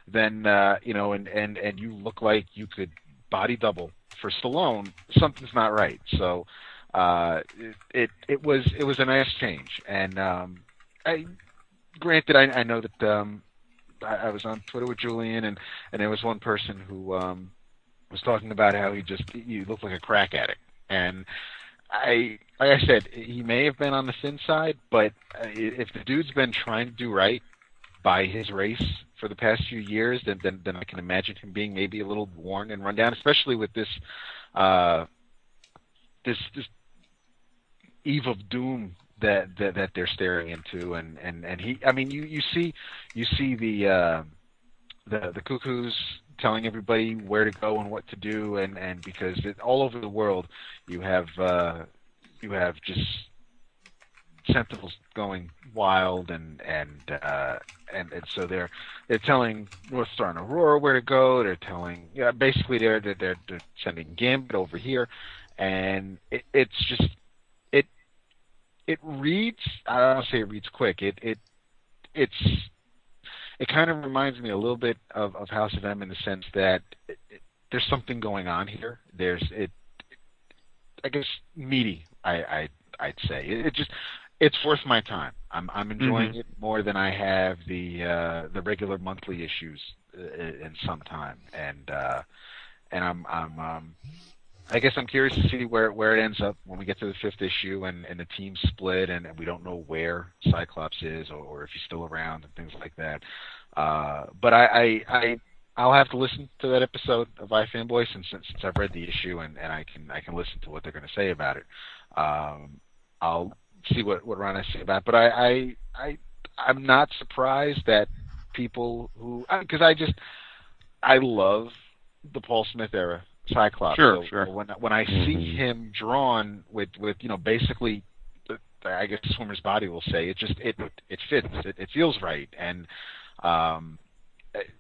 then uh, you know, and, and, and you look like you could body double for Stallone. Something's not right. So uh, it, it it was it was a nice change, and um, I granted I, I know that. Um, I was on Twitter with Julian, and, and there was one person who um, was talking about how he just he looked like a crack addict. And I, like I said, he may have been on the thin side, but if the dude's been trying to do right by his race for the past few years, then then, then I can imagine him being maybe a little worn and run down, especially with this uh, this this eve of doom that, that that they're staring into, and, and, and he, I mean, you, you see you see the uh, the the cuckoos telling everybody where to go and what to do, and, and because it, all over the world you have uh, you have just sentinels going wild, and and uh, and, and so they're they're telling Northstar and Aurora where to go. They're telling yeah, basically they're they're they're sending Gambit over here, and it, it's just. It reads. I don't want to say it reads quick. It it it's it kind of reminds me a little bit of, of House of M in the sense that it, it, there's something going on here. There's it. it I guess meaty. I, I I'd say it, it just it's worth my time. I'm I'm enjoying mm-hmm. it more than I have the uh, the regular monthly issues in some time, and uh, and I'm I'm. Um, I guess I'm curious to see where, where it ends up when we get to the fifth issue and, and the team split, and, and we don't know where Cyclops is or, or if he's still around and things like that. Uh, but I, I, I, I'll have to listen to that episode of iFanboy since, since I've read the issue, and, and I can I can listen to what they're going to say about it. Um, I'll see what, what Ron has to say about it. But I, I, I, I'm not surprised that people who – because I just – I love the Paul Smith era. Cyclops. Sure, so, sure. When when I see him drawn with, with you know basically, I guess Swimmer's body will say it just it it fits it, it feels right, and um, it,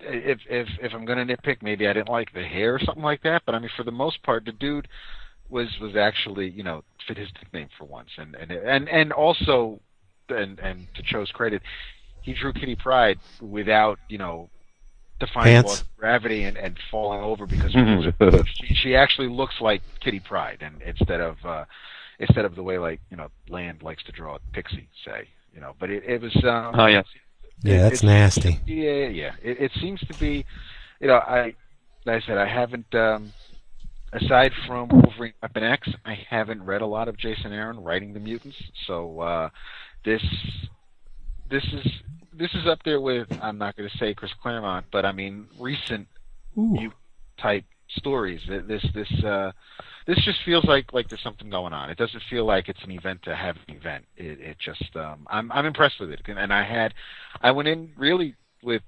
if if if I'm gonna nitpick, maybe I didn't like the hair or something like that, but I mean for the most part the dude was was actually you know fit his nickname for once, and and and and also and and to Cho's credit, he drew Kitty Pryde without you know. Defying laws of gravity and, and falling over because she, she actually looks like Kitty Pryde, and instead of uh, instead of the way like you know Land likes to draw a pixie, say you know. But it, it was um, oh yeah, it, yeah, that's it, nasty. Yeah, yeah. It, it seems to be, you know, I like I said I haven't um, aside from Wolverine Weapon X, I haven't read a lot of Jason Aaron writing the mutants, so uh, this this is. This is up there with, I'm not going to say Chris Claremont, but I mean recent type stories. This this uh, this just feels like, like there's something going on. It doesn't feel like it's an event to have an event. It, it just um, I'm I'm impressed with it, and, and I had I went in really with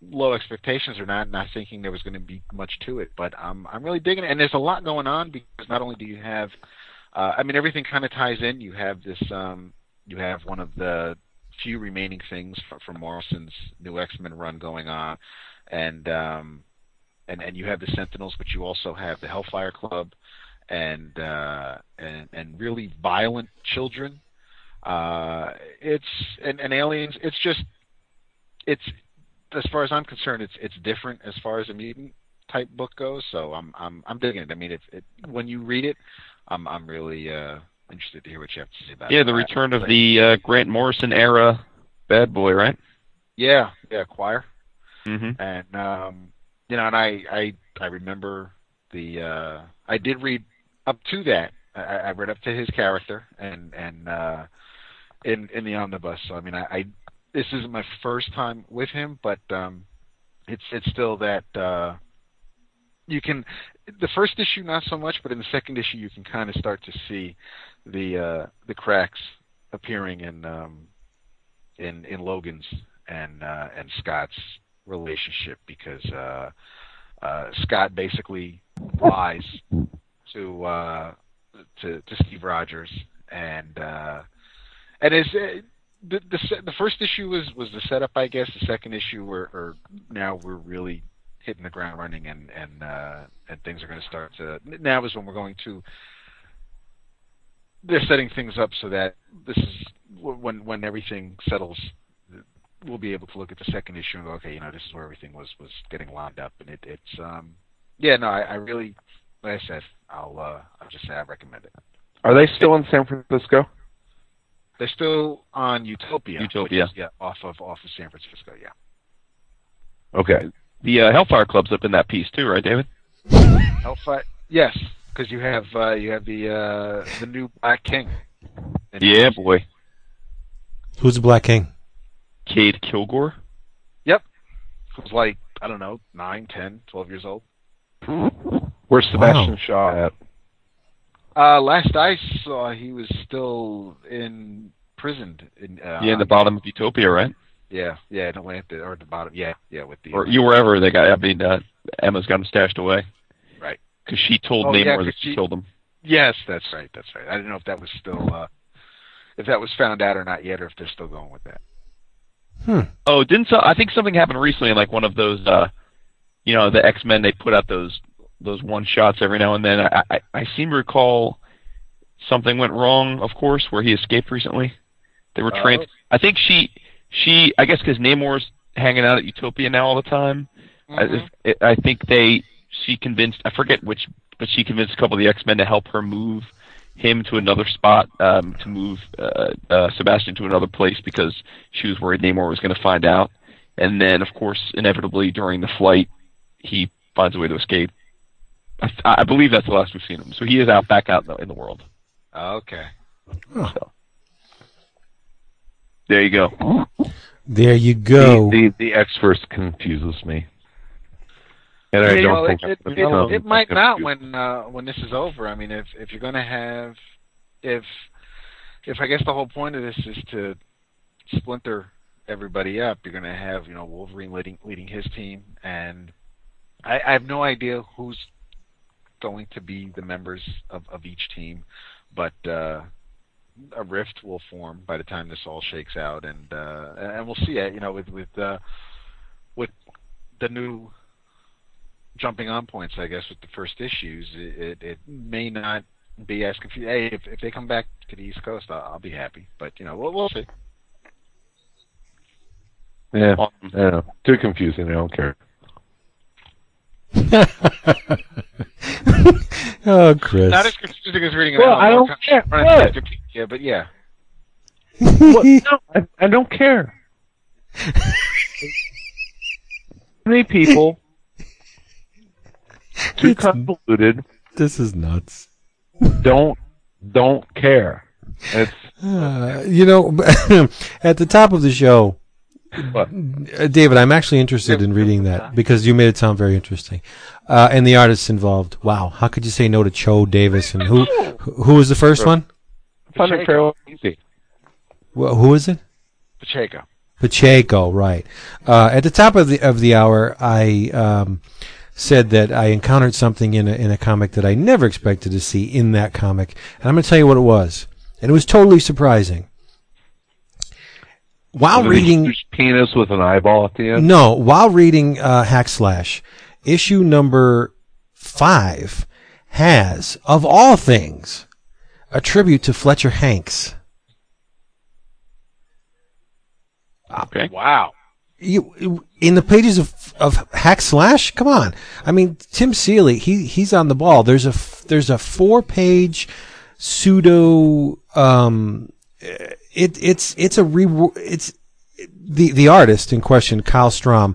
low expectations or not, not thinking there was going to be much to it, but I'm I'm really digging it. And there's a lot going on because not only do you have, uh, I mean everything kind of ties in. You have this um, you have one of the few remaining things from, from Morrison's new X-Men run going on, and um, and and you have the Sentinels, but you also have the Hellfire Club, and uh, and and really violent children. Uh, it's and, and aliens. It's just it's as far as I'm concerned, it's it's different as far as a mutant type book goes. So I'm I'm I'm digging it. I mean, it's it, when you read it, I'm I'm really. Uh, interested to hear what you have to say about yeah, it. Yeah, the return of the uh, Grant Morrison era bad boy, right? Yeah, yeah, Choir. Mm-hmm. And um, you know, and I, I, I remember the uh, I did read up to that. I, I read up to his character and and uh, in in the omnibus. So I mean, I, I this isn't my first time with him, but um, it's it's still that uh, you can the first issue not so much, but in the second issue you can kind of start to see the uh, the cracks appearing in um, in in Logan's and uh, and Scott's relationship, because uh, uh, Scott basically lies to uh, to to Steve Rogers, and uh, and is. Uh, The, the the first issue was, was the setup, I guess. The second issue, where or now we're really hitting the ground running, and and uh, and things are going to start to. Now is when we're going to. They're setting things up so that this is when when everything settles. We'll be able to look at the second issue and go, okay, you know, this is where everything was, was getting lined up, and it, it's um yeah no I, I really like I said I'll uh, I'll just say I recommend it. Are they still in San Francisco? They're still on Utopia. Utopia. Is, yeah, off of off of San Francisco, yeah. Okay. The uh, Hellfire Club's up in that piece too, right, David? Hellfire, yes, because you have uh, you have the uh, the new Black King. Yeah, Utopia. Boy. Who's the Black King? Cade Kilgore. Yep. Who's like, I don't know, nine, ten, twelve years old. Where's Sebastian wow. Shaw at? Uh, last I saw, he was still in prison. In, uh, yeah, in the bottom of Utopia, right? Yeah, yeah, in Atlanta, or the bottom, yeah, yeah, with the... Or you wherever they got, I mean, uh, Emma's got him stashed away. Right. Because she told oh, Namor yeah, that she killed him. Yes, that's right, that's right. I didn't know if that was still, uh, if that was found out or not yet, or if they're still going with that. Hmm. Oh, didn't, so, I think something happened recently in, like, one of those, uh, you know, the X-Men, they put out those... those one-shots every now and then. I, I, I seem to recall something went wrong, of course, where he escaped recently. They were trained. Uh, I think she, she I guess because Namor's hanging out at Utopia now all the time, mm-hmm. I, I think they, she convinced, I forget which, but she convinced a couple of the X-Men to help her move him to another spot, um, to move uh, uh, Sebastian to another place because she was worried Namor was going to find out. And then, of course, inevitably during the flight, he finds a way to escape. I, I believe that's the last we've seen him. So he is out back out in the, in the world. Okay. Huh. So. There you go. There you go. The, the, the X-Verse confuses me. And I don't think it, it, it, it might not when uh, when this is over. I mean, if if you're going to have if if I guess the whole point of this is to splinter everybody up, you're going to have, you know, Wolverine leading leading his team, and I, I have no idea who's going to be the members of, of each team, but uh, a rift will form by the time this all shakes out, and uh, and we'll see it. You know, with with uh, with the new jumping on points, I guess, with the first issues, it it, it may not be as confusing. Hey, if if they come back to the East Coast, I'll, I'll be happy. But you know, we'll, we'll see. Yeah, I don't know. Too confusing. I don't care. Oh, Chris! Not as confusing as reading. Well, I don't care. Yeah, but yeah. Well, no, I, I don't care. Many people too it's, convoluted. This is nuts. Don't don't care. It's uh, you know, at the top of the show. What? David, I'm actually interested in reading that because you made it sound very interesting, uh, and the artists involved. Wow, how could you say no to Cho Davis? And who who was the first one? Pacheco. Well, who is it? Pacheco. Pacheco, right? Uh, at the top of the of the hour, I um, said that I encountered something in a, in a comic that I never expected to see in that comic, and I'm going to tell you what it was, and it was totally surprising. While reading penis with an eyeball at the end? No, while reading uh, Hack Slash, issue number five has, of all things, a tribute to Fletcher Hanks. Okay. Wow. You in the pages of of Hack Slash? Come on. I mean, Tim Seeley, he he's on the ball. There's a there's a four page pseudo. Um, It it's it's a re it's the the artist in question, Kyle Strom.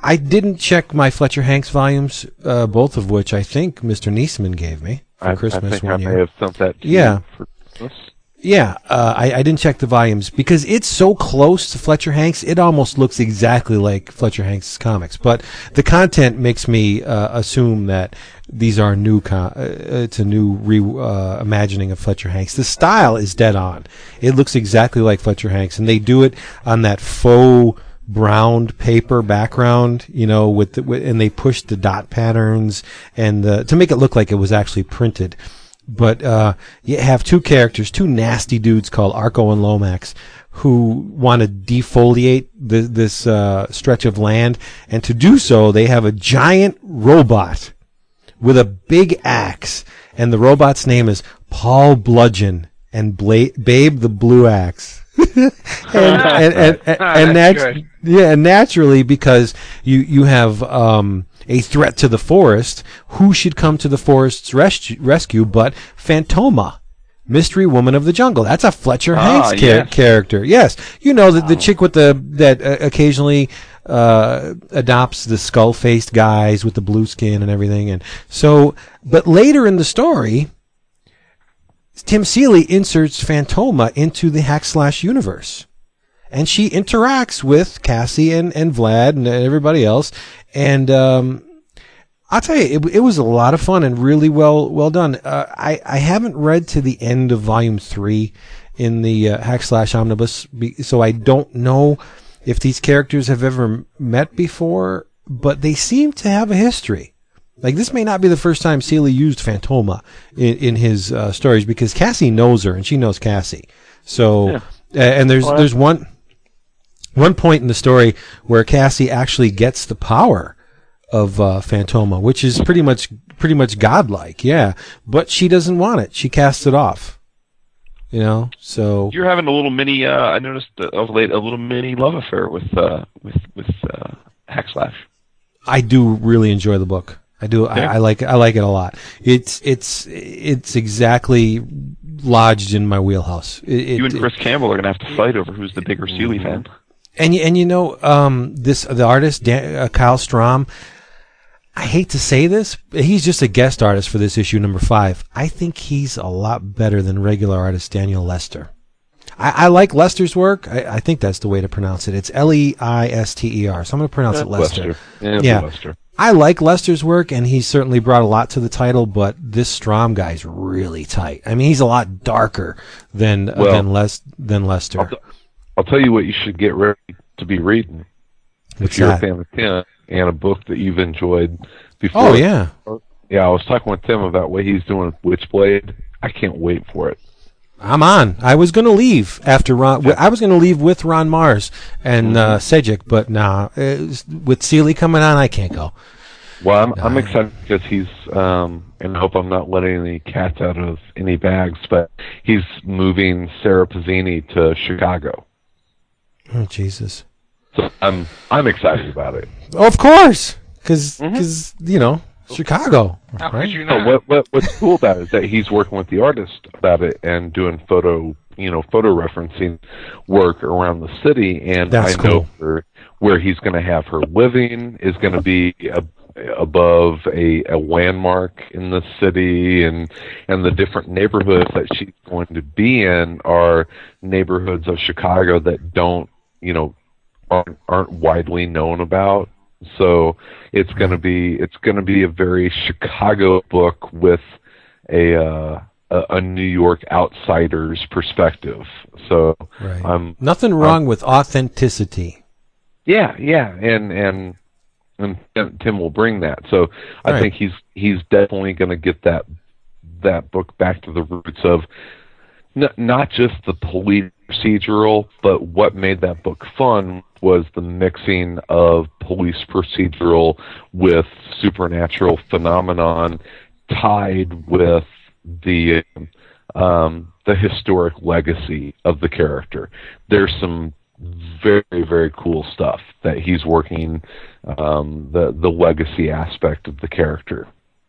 I didn't check my Fletcher Hanks volumes, uh, both of which I think Mister Niesman gave me for I, Christmas I think one I year. May have sent that to yeah, you for Christmas. Yeah, uh, I, I didn't check the volumes because it's so close to Fletcher Hanks. It almost looks exactly like Fletcher Hanks' comics, but the content makes me uh, assume that these are new. Con- uh, it's a new re- uh, imagining of Fletcher Hanks. The style is dead on. It looks exactly like Fletcher Hanks, and they do it on that faux brown paper background, you know, with, the, with and they push the dot patterns and the, to make it look like it was actually printed. But uh you have two characters, two nasty dudes called Arco and Lomax, who want to defoliate the, this uh stretch of land. And to do so, they have a giant robot with a big axe. And the robot's name is Paul Bludgeon and Bla- Babe the Blue Axe. and, and, and, and, ah, and that's nat- yeah, and naturally, because you, you have um a threat to the forest, who should come to the forest's res- rescue but Phantoma, Mystery Woman of the Jungle. That's a Fletcher Hanks oh, yes. Ca- character. Yes. You know, the, the chick with the that uh, occasionally uh adopts the skull-faced guys with the blue skin and everything. And so, but later in the story, Tim Seeley inserts Phantoma into the hack slash universe. And she interacts with Cassie and, and Vlad and everybody else. And um, I'll tell you, it, it was a lot of fun and really well well done. Uh, I, I haven't read to the end of Volume three in the uh, Hack Slash Omnibus, so I don't know if these characters have ever met before, but they seem to have a history. Like, this may not be the first time Seeley used Phantoma in, in his uh, stories, because Cassie knows her, and she knows Cassie. So, yeah. uh, and there's well, there's one... One point in the story where Cassie actually gets the power of uh, Phantoma, which is pretty much pretty much godlike, yeah. But she doesn't want it; she casts it off. You know, so you're having a little mini. Uh, I noticed uh, of late a little mini love affair with uh, with with uh, Hackslash. I do really enjoy the book. I do. Yeah. I, I like I like it a lot. It's it's it's exactly lodged in my wheelhouse. It, you it, and Chris it, Campbell are gonna have to fight over who's the bigger Seeley fan. And and you know um, this the artist Dan, uh, Kyle Strom. I hate to say this, but he's just a guest artist for this issue number five. I think he's a lot better than regular artist Daniel Lester. I, I like Lester's work. I, I think that's the way to pronounce it. It's L E I S T E R. So I'm going to pronounce it Lester. Lester. Yeah, yeah. Lester. I like Lester's work, and he certainly brought a lot to the title. But this Strom guy's really tight. I mean, he's a lot darker than well, uh, than Les than Lester. I'll tell you what you should get ready to be reading. What's if you're that? a fan of Tim and a book that you've enjoyed before. Oh, yeah. Yeah, I was talking with Tim about what he's doing with Witchblade. I can't wait for it. I'm on. I was going to leave after Ron. I was going to leave with Ron Mars and mm-hmm. uh, Sedgwick, but nah. With Seeley coming on, I can't go. Well, I'm, nah. I'm excited because he's, um, and I hope I'm not letting any cats out of any bags, but he's moving Sarah Pazzini to Chicago. Oh, Jesus. So I'm I'm excited about it. Oh, of course, because mm-hmm. you know, Chicago. How right? could you not? So what, what what's cool about it is that he's working with the artist about it and doing photo you know photo referencing work around the city, and That's I cool. know where, where he's going to have her living is going to be a, above a, a landmark in the city, and and the different neighborhoods that she's going to be in are neighborhoods of Chicago that don't. You know, aren't, aren't widely known about. So it's gonna be it's gonna be a very Chicago book with a uh, a, a New York outsider's perspective. So right. um, nothing wrong um, with authenticity. Yeah, yeah, and and and Tim, Tim will bring that. So I right. think he's he's definitely gonna get that that book back to the roots of. Not just the police procedural, but what made that book fun was the mixing of police procedural with supernatural phenomenon tied with the um, the historic legacy of the character. There's some very, very cool stuff that he's working um, the, the legacy aspect of the character.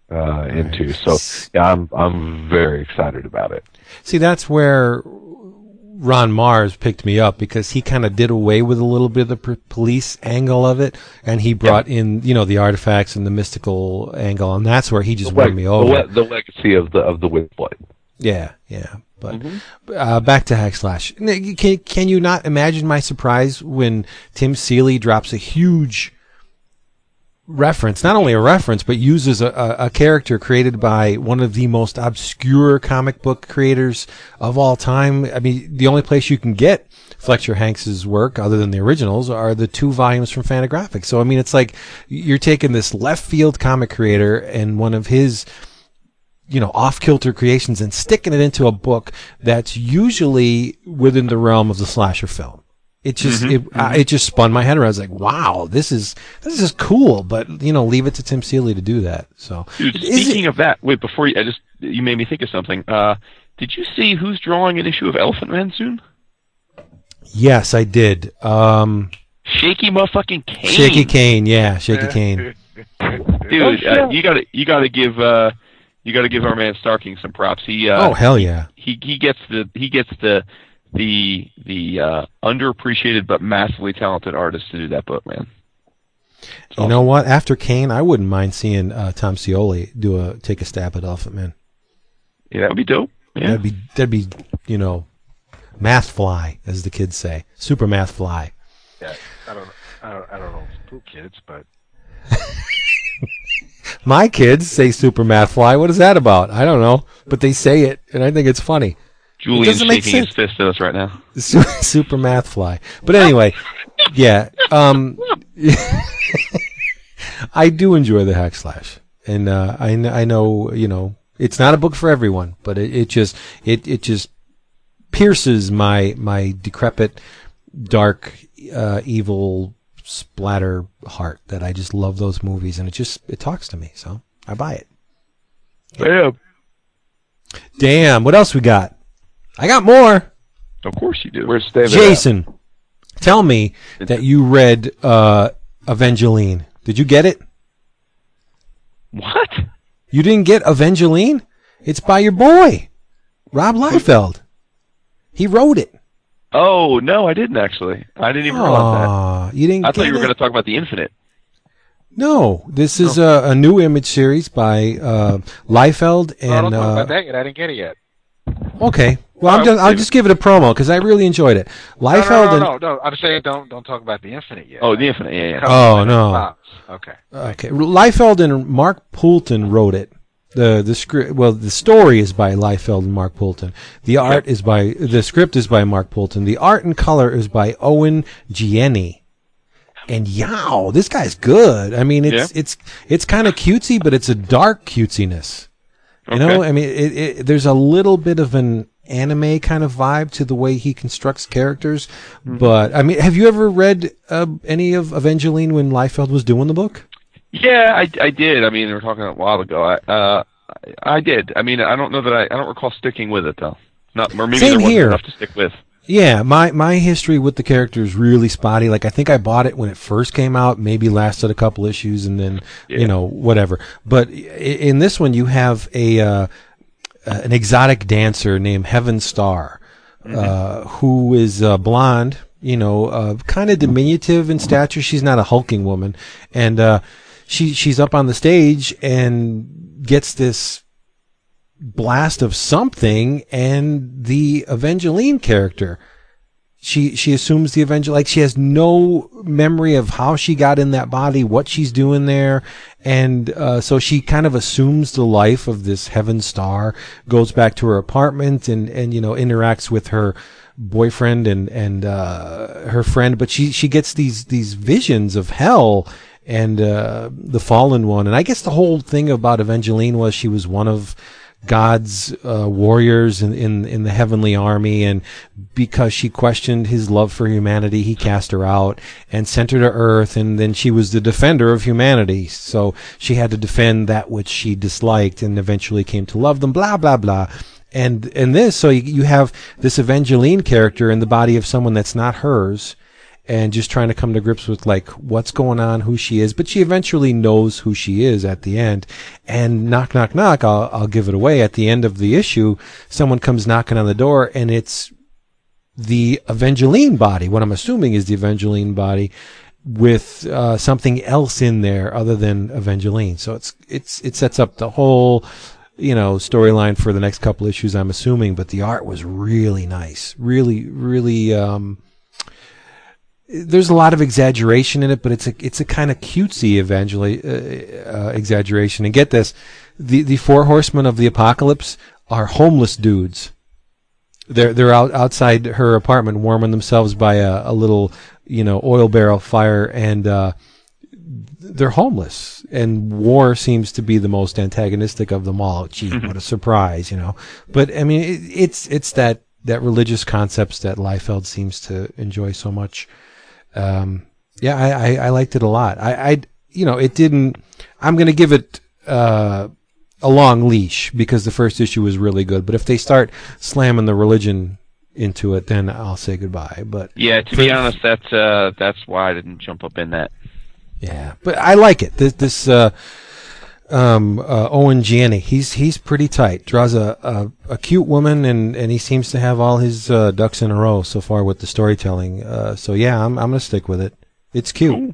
Uh, into so yeah, I'm I'm very excited about it. See, that's where Ron Mars picked me up because he kind of did away with a little bit of the p- police angle of it, and he brought yeah. in you know the artifacts and the mystical angle, and that's where he just won me over. The, le- the legacy of the of the Witchblade. Yeah, yeah. But mm-hmm. uh, back to Hack Slash. Can, can you not imagine my surprise when Tim Seeley drops a huge reference, not only a reference, but uses a, a, a character created by one of the most obscure comic book creators of all time. I mean, the only place you can get Fletcher Hanks's work, other than the originals, are the two volumes from Fantagraphics. So, I mean, it's like you're taking this left field comic creator and one of his, you know, off-kilter creations and sticking it into a book that's usually within the realm of the slasher film. It just mm-hmm, it mm-hmm. Uh, it just spun my head around. I was like, wow, this is this is cool, but you know, leave it to Tim Seeley to do that. So Dude, speaking it, of that, wait, before you, I just you made me think of something. Uh, did you see who's drawing an issue of Elephant Man soon? Yes, I did. Um, Shaky motherfucking Kane. Shaky Kane, yeah, Shaky Kane. Dude, uh, you gotta you gotta give uh, you gotta give our man Starking some props. He uh, oh hell yeah. He he gets the he gets the. the the uh, underappreciated but massively talented artist to do that book, man. It's you awesome. Know what? After Kane, I wouldn't mind seeing uh, Tom Scioli do a take a stab at Elephant Man. Yeah, that would be dope. Yeah. That'd be that'd be you know, math fly, as the kids say, super math fly. Yeah, I don't I don't I don't know who kids, but my kids say super math fly. What is that about? I don't know, but they say it, and I think it's funny. Julian's shaking his fist at us right now. Super math fly. But anyway, yeah. Um, I do enjoy the Hack Slash. And uh, I, I know, you know, it's not a book for everyone, but it, it just it, it just pierces my my decrepit, dark, uh, evil splatter heart that I just love those movies. And it just it talks to me. So I buy it. Yeah. Damn. Damn. What else we got? I got more. Of course you do. Where's David? Jason, at? Tell me that you read uh, Evangeline. Did you get it? What? You didn't get Evangeline? It's by your boy, Rob Liefeld. He wrote it. Oh, no, I didn't actually. I didn't even realize that. You didn't I thought you were going to talk about The Infinite. No, this is oh. a, a new Image series by uh, Liefeld. And, I don't know about that yet. I didn't get it yet. Okay. Well, I'm just, I'll just give it a promo because I really enjoyed it. Liefeld no, no, no, no, no, no. I'm saying don't don't talk about The Infinite yet. Oh, The Infinite, yeah, yeah. Oh, oh no. Wow. Okay. Okay. Liefeld and Mark Poulton wrote it. The the script, well, the story is by Liefeld and Mark Poulton. The art yep. is by the script is by Mark Poulton. The art and color is by Owen Gienny. And yow, this guy's good. I mean, it's yeah. it's it's kind of cutesy, but it's a dark cutesiness. You know, okay. I mean, it, it, there's a little bit of an anime kind of vibe to the way he constructs characters. Mm-hmm. But, I mean, have you ever read uh, any of Evangeline when Liefeld was doing the book? Yeah, I, I did. I mean, we were talking a while ago. I, uh, I, I did. I mean, I don't know that I, I don't recall sticking with it, though. Not, or maybe Same there wasn't here. Enough to stick with. Yeah, my, my history with the character is really spotty. Like, I think I bought it when it first came out, maybe lasted a couple issues, and then, yeah. you know, whatever. But in this one, you have a uh, an exotic dancer named Heaven Star, uh, mm-hmm. who is uh, blonde, you know, uh, kind of diminutive in stature. She's not a hulking woman. And uh, she she's up on the stage and gets this blast of something, and the Evangeline character, she she assumes the Evangeline, like she has no memory of how she got in that body, what she's doing there, and uh, so she kind of assumes the life of this Heaven Star, goes back to her apartment, and and you know interacts with her boyfriend and and uh, her friend, but she she gets these these visions of hell and uh, the fallen one, and I guess the whole thing about Evangeline was she was one of God's uh, warriors in, in in the heavenly army, and because she questioned his love for humanity, he cast her out and sent her to Earth, and then she was the defender of humanity, so she had to defend that which she disliked and eventually came to love them, blah blah blah. And and this, so you, you have this Evangeline character in the body of someone that's not hers, and just trying to come to grips with, like, what's going on, who she is. But she eventually knows who she is at the end. And knock, knock, knock, I'll, I'll give it away. At the end of the issue, someone comes knocking on the door, and it's the Evangeline body, what I'm assuming is the Evangeline body, with uh, something else in there other than Evangeline. So it's it's it sets up the whole you know, storyline for the next couple issues, I'm assuming, but the art was really nice. Really, really, um, there's a lot of exaggeration in it, but it's a, it's a kind of cutesy evangeli- uh, uh, exaggeration. And get this, the, the four horsemen of the apocalypse are homeless dudes. They're, they're out outside her apartment warming themselves by a, a little, you know, oil barrel fire, and, uh, they're homeless, and war seems to be the most antagonistic of them all. Gee, mm-hmm. What a surprise, you know. But I mean, it, it's it's that that religious concepts that Liefeld seems to enjoy so much. Um, yeah, I, I, I liked it a lot. I, I you know, it didn't. I'm going to give it uh, a long leash because the first issue was really good. But if they start slamming the religion into it, then I'll say goodbye. But yeah, to for, be honest, that's uh, that's why I didn't jump up in that. Yeah, but I like it. This, this uh, um, uh, Owen Gianni, he's he's pretty tight. Draws a, a, a cute woman, and, and he seems to have all his uh, ducks in a row so far with the storytelling. Uh, so yeah, I'm I'm gonna stick with it. It's cute. Ooh.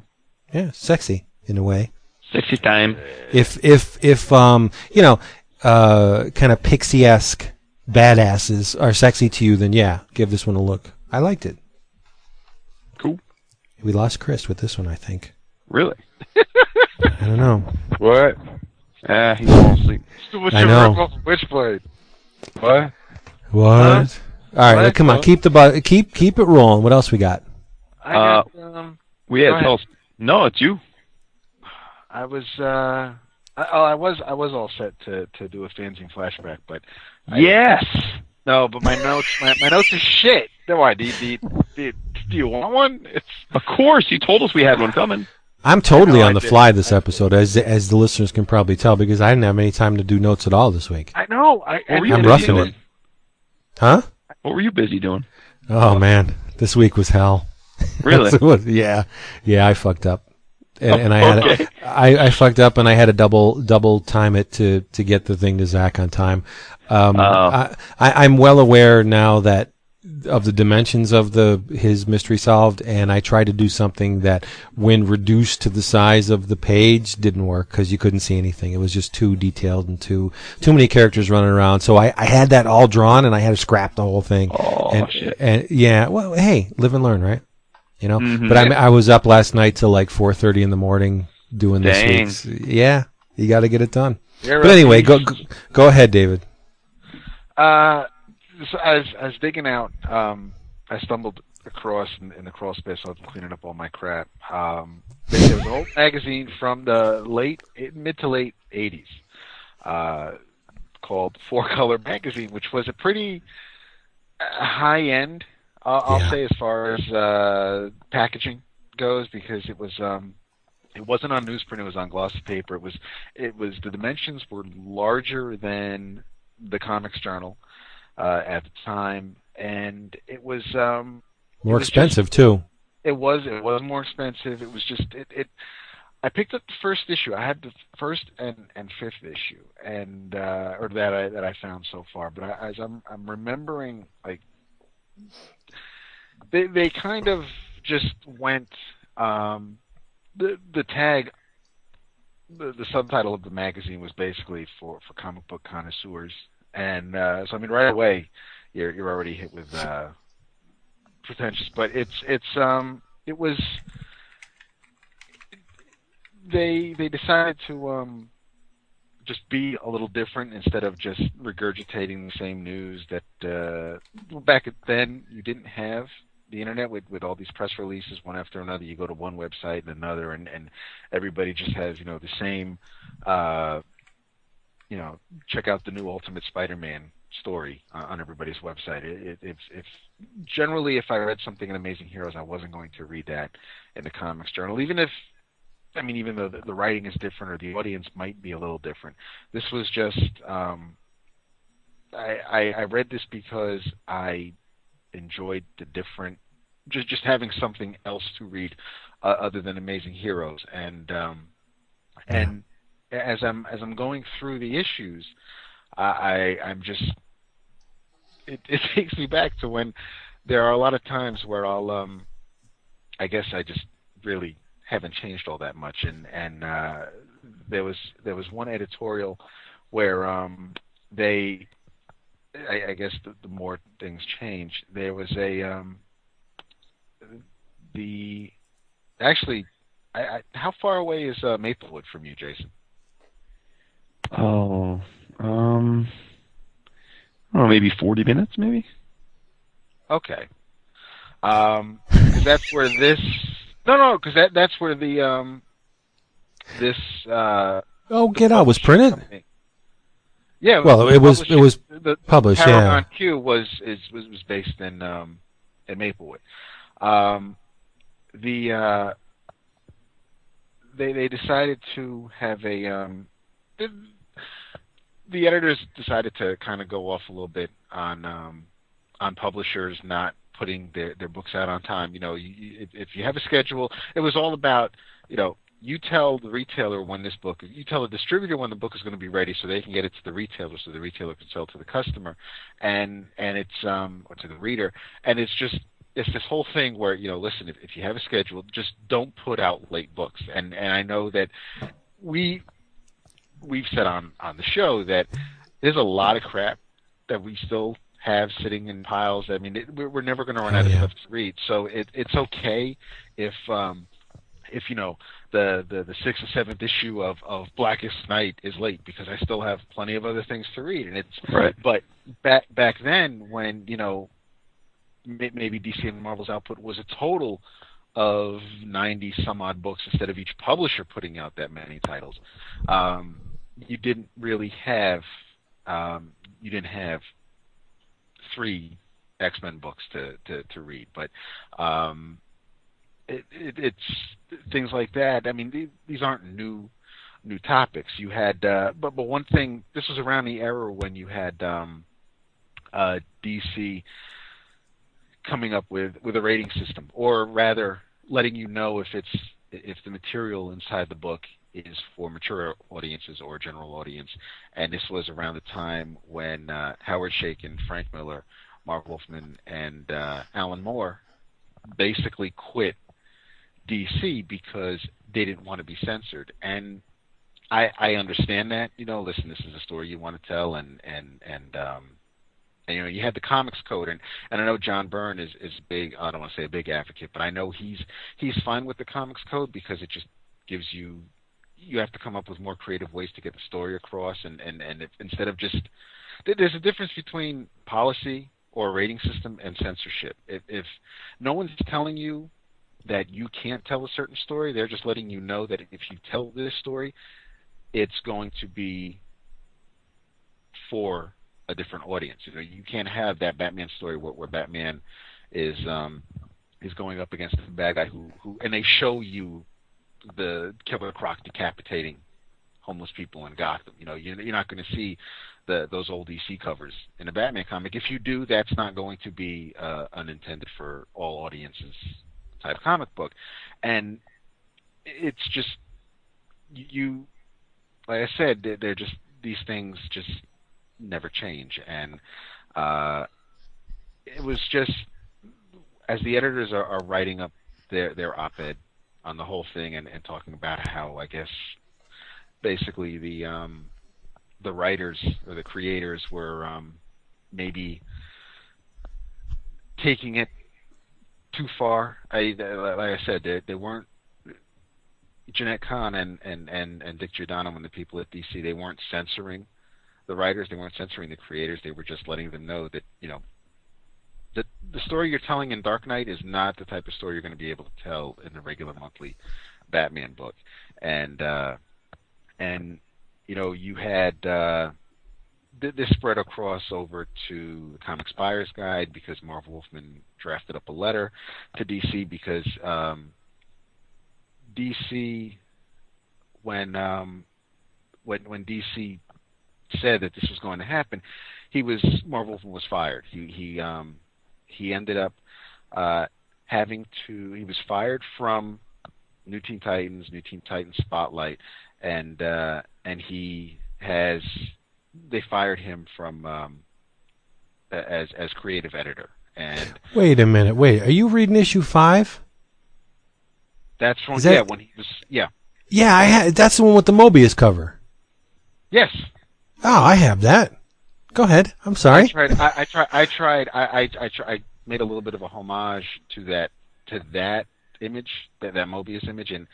Yeah, sexy in a way. Sexy time. If if if um you know uh kind of pixie-esque badasses are sexy to you, then yeah, give this one a look. I liked it. Cool. We lost Chris with this one, I think. Really? I don't know. What? Ah, uh, he's falling asleep. What's I know. Off of Witchblade? What? What? Huh? All right, well, come on. Keep the bu- keep keep it rolling. What else we got? I got. Um, we had tell us. No, it's you. I was. Uh, I, oh, I was. I was all set to, to do a fanzine flashback, but. I, yes. No, but my notes. My, my notes are shit. No, I do, do, do, do you want one? It's... Of course, you told us we had one coming. I'm totally no, on the fly this episode, as as the listeners can probably tell, because I didn't have any time to do notes at all this week. I know. I, I, I'm roughing it. Huh? What were you busy doing? Oh, man. This week was hell. Really? was, yeah. Yeah, I fucked up. And, oh, and I, had okay. a, I I fucked up, and I had to double double time it to, to get the thing to Zach on time. Um, I, I, I'm well aware now that of the dimensions of the his mystery solved, and I tried to do something that, when reduced to the size of the page, didn't work because you couldn't see anything. It was just too detailed and too too many characters running around. So I, I had that all drawn, and I had to scrap the whole thing. Oh and, shit! And yeah, well, hey, live and learn, right? You know. Mm-hmm. But I I was up last night till like four thirty in the morning doing Dang. this week's. Yeah, you got to get it done. You're but right. anyway, go go ahead, David. Uh. So I was, I was digging out. Um, I stumbled across in, in the crawl space. I was cleaning up all my crap. Um, there was an old magazine from the late, mid to late eighties, uh, called Four Color Magazine, which was a pretty high end. Uh, I'll yeah. say as far as uh, packaging goes, because it was um, it wasn't on newsprint. It was on glossy paper. It was it was the dimensions were larger than the Comics Journal. Uh, at the time, and it was um, more it was expensive just, too. It was it was more expensive. It was just it, it. I picked up the first issue. I had the first and, and fifth issue, and uh, or that I that I found so far. But I, as I'm I'm remembering, like they they kind of just went um, the the tag. The, the subtitle of the magazine was basically for, for comic book connoisseurs. And uh, so, I mean, right away, you're you're already hit with uh, pretentious. But it's it's um it was they they decided to um just be a little different instead of just regurgitating the same news that uh, back then you didn't have the internet with, with all these press releases one after another. You go to one website and another, and, and everybody just has you know the same. Uh, You know, check out the new Ultimate Spider-Man story uh, on everybody's website. It, it, it's, it's generally, if I read something in Amazing Heroes, I wasn't going to read that in the Comics Journal. Even if, I mean, even though the, the writing is different or the audience might be a little different, this was just um, I, I, I read this because I enjoyed the different, just just having something else to read uh, other than Amazing Heroes, and um, and. As I'm as I'm going through the issues, uh, I I'm just it, it takes me back to when there are a lot of times where I'll um I guess I just really haven't changed all that much, and and uh, there was there was one editorial where um, they, I, I guess the, the more things changed, there was a, um, the, actually, I, I, how far away is uh, Maplewood from you, Jason? Oh, um, I don't know, maybe forty minutes, maybe? Okay. Um, cause that's where this, no, no, because that, that's where the, um, this, uh, oh, Get Out was printed? Company. Yeah. It well, was, it was, it was the, published, the Paragon yeah. Q was, is, was, was based in, um, in Maplewood. Um, the, uh, they, they decided to have a, um, the, the editors decided to kind of go off a little bit on, um, on publishers not putting their, their books out on time. You know, you, if, if you have a schedule, it was all about, you know, you tell the retailer when this book, you tell the distributor when the book is going to be ready so they can get it to the retailer so the retailer can sell it to the customer and, and it's, um, or to the reader. And it's just, it's this whole thing where, you know, listen, if, if you have a schedule, just don't put out late books. And, and I know that we, we've said on, on the show that there's a lot of crap that we still have sitting in piles. I mean, it, we're never going to run out oh, yeah. of stuff to read. So it, it's okay if, um, if you know, the, the, the sixth or seventh issue of, of Blackest Night is late because I still have plenty of other things to read. And it's right. But back, back then when, you know, maybe D C and Marvel's output was a total of ninety some odd books instead of each publisher putting out that many titles. Um, you didn't really have, um, you didn't have three X-Men books to, to, to read, but, um, it, it, it's things like that. I mean, these, these aren't new, new topics. You had, uh, but, but one thing, this was around the era when you had, um, uh, D C coming up with, with a rating system, or rather letting you know if it's, if the material inside the book is for mature audiences or general audience. And this was around the time when uh, Howard Chaykin, Frank Miller, Mark Wolfman, and uh, Alan Moore basically quit D C because they didn't want to be censored. And I, I understand that, you know, listen, this is a story you want to tell, and, and, and, um, and, you know, you had the Comics Code, and, and I know John Byrne is, is big, I don't want to say a big advocate, but I know he's, he's fine with the Comics Code because it just gives you, you have to come up with more creative ways to get the story across. And, and, and if, instead of just, there's a difference between policy or rating system and censorship. If, if no one's telling you that you can't tell a certain story, they're just letting you know that if you tell this story, it's going to be for a different audience. You know, you can't have that Batman story where, where Batman is um, is going up against the bad guy who, who and they show you the Killer Croc decapitating homeless people in Gotham. You know, you're, you're not going to see the those old D C covers in a Batman comic. If you do, that's not going to be uh, an intended for all audiences type comic book. And it's just you, like I said, they're just these things just never change. And uh, it was just as the editors are, are writing up their, their op-ed on the whole thing and, and talking about how, I guess, basically the um, the writers or the creators were um, maybe taking it too far. I, like I said, they, they weren't Jeanette Kahn and, and, and, and Dick Giordano and the people at D C, they weren't censoring the writers, they weren't censoring the creators, they were just letting them know that, you know, the, the story you're telling in Dark Knight is not the type of story you're going to be able to tell in the regular monthly Batman book. And, uh, and you know, you had uh, th- this spread across over to the Comics Buyer's Guide because Marv Wolfman drafted up a letter to D C because um, D C, when, um, when when D C said that this was going to happen, he was Marv Wolfman was fired. He he um, he ended up uh, having to. He was fired from New Teen Titans, New Teen Titans Spotlight, and uh, and he has. They fired him from um, as as creative editor. And wait a minute, wait. Are you reading issue five? That's from that, yeah when he was yeah yeah I had that's the one with the Mobius cover. Yes. Oh, I have that. Go ahead. I'm sorry. I tried. I, I tried. I tried. I, I, I, tried, I made a little bit of a homage to that to that image, that, that Mobius image, and